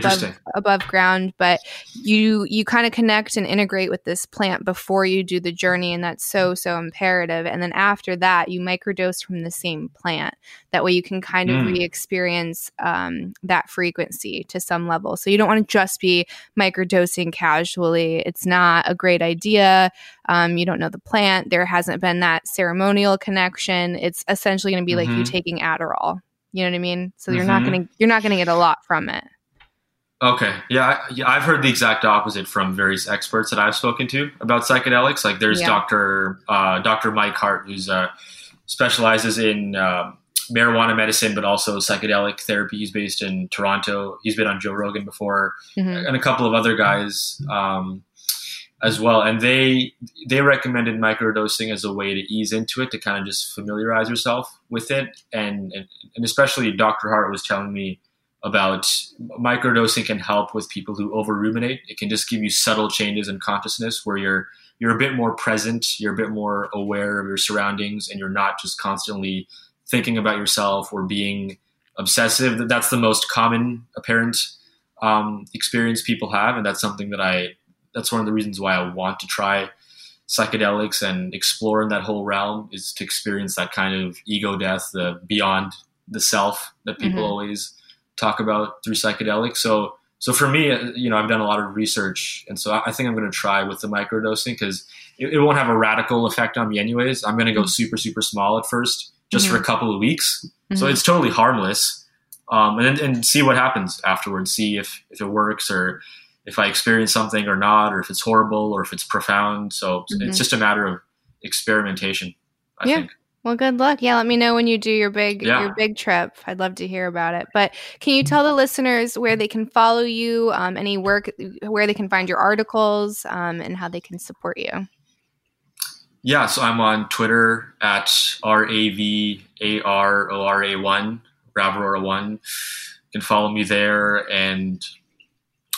above ground, but you kind of connect and integrate with this plant before you do the journey. And that's so, so imperative. And then after that, you microdose from the same plant. That way you can kind of re-experience that frequency to some level. So you don't want to just be microdosing casually. It's not a great idea. You don't know the plant. There hasn't been that ceremonial connection. It's essentially going to be like you taking Adderall. You know what I mean? So you're not going to get a lot from it. Okay. Yeah, I've heard the exact opposite from various experts that I've spoken to about psychedelics. Like there's Dr. Mike Hart, who's specializes in marijuana medicine, but also psychedelic therapy. He's based in Toronto. He's been on Joe Rogan before, and a couple of other guys as well. And they recommended microdosing as a way to ease into it, to kind of just familiarize yourself with it. And especially Dr. Hart was telling me about microdosing can help with people who over ruminate. It can just give you subtle changes in consciousness where you're a bit more present, you're a bit more aware of your surroundings, and you're not just constantly thinking about yourself or being obsessive. That's the most common apparent experience people have. And that's something that's one of the reasons why I want to try psychedelics and explore in that whole realm, is to experience that kind of ego death, the beyond the self that people always talk about through psychedelics. So for me, I've done a lot of research, and so I think I'm going to try with the microdosing, because it won't have a radical effect on me anyways. I'm going to go super, super small at first, just for a couple of weeks. So it's totally harmless. And see what happens afterwards, see if it works, or if I experience something or not, or if it's horrible or if it's profound. So it's just a matter of experimentation, I think. Well, good luck. Yeah, let me know when you do your big trip. I'd love to hear about it. But can you tell the listeners where they can follow you, any work, where they can find your articles, and how they can support you? Yeah, so I'm on Twitter at RAVARORA1, Rav Aurora 1. You can follow me there. And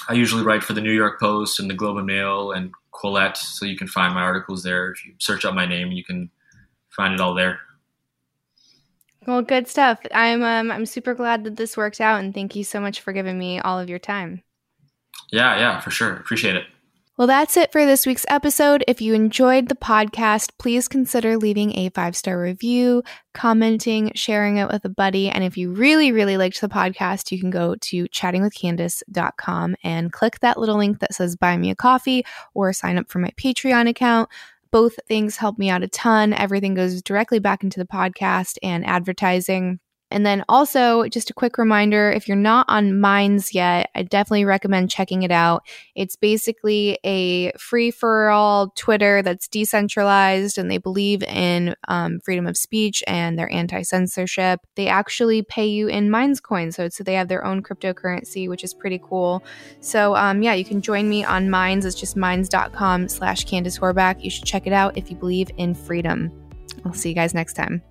I usually write for the New York Post and the Globe and Mail and Quillette, so you can find my articles there. If you search up my name, you can find it all there. Well, good stuff. I'm super glad that this worked out, and thank you so much for giving me all of your time. Yeah, for sure. Appreciate it. Well, that's it for this week's episode. If you enjoyed the podcast, please consider leaving a 5-star review, commenting, sharing it with a buddy. And if you really, really liked the podcast, you can go to chattingwithcandace.com and click that little link that says buy me a coffee or sign up for my Patreon account. Both things help me out a ton. Everything goes directly back into the podcast and advertising. And then also, just a quick reminder, if you're not on Minds yet, I definitely recommend checking it out. It's basically a free-for-all Twitter that's decentralized, and they believe in freedom of speech and they're anti-censorship. They actually pay you in Minds coin, so they have their own cryptocurrency, which is pretty cool. So you can join me on Minds. It's just minds.com/Candice Horbach. You should check it out if you believe in freedom. I'll see you guys next time.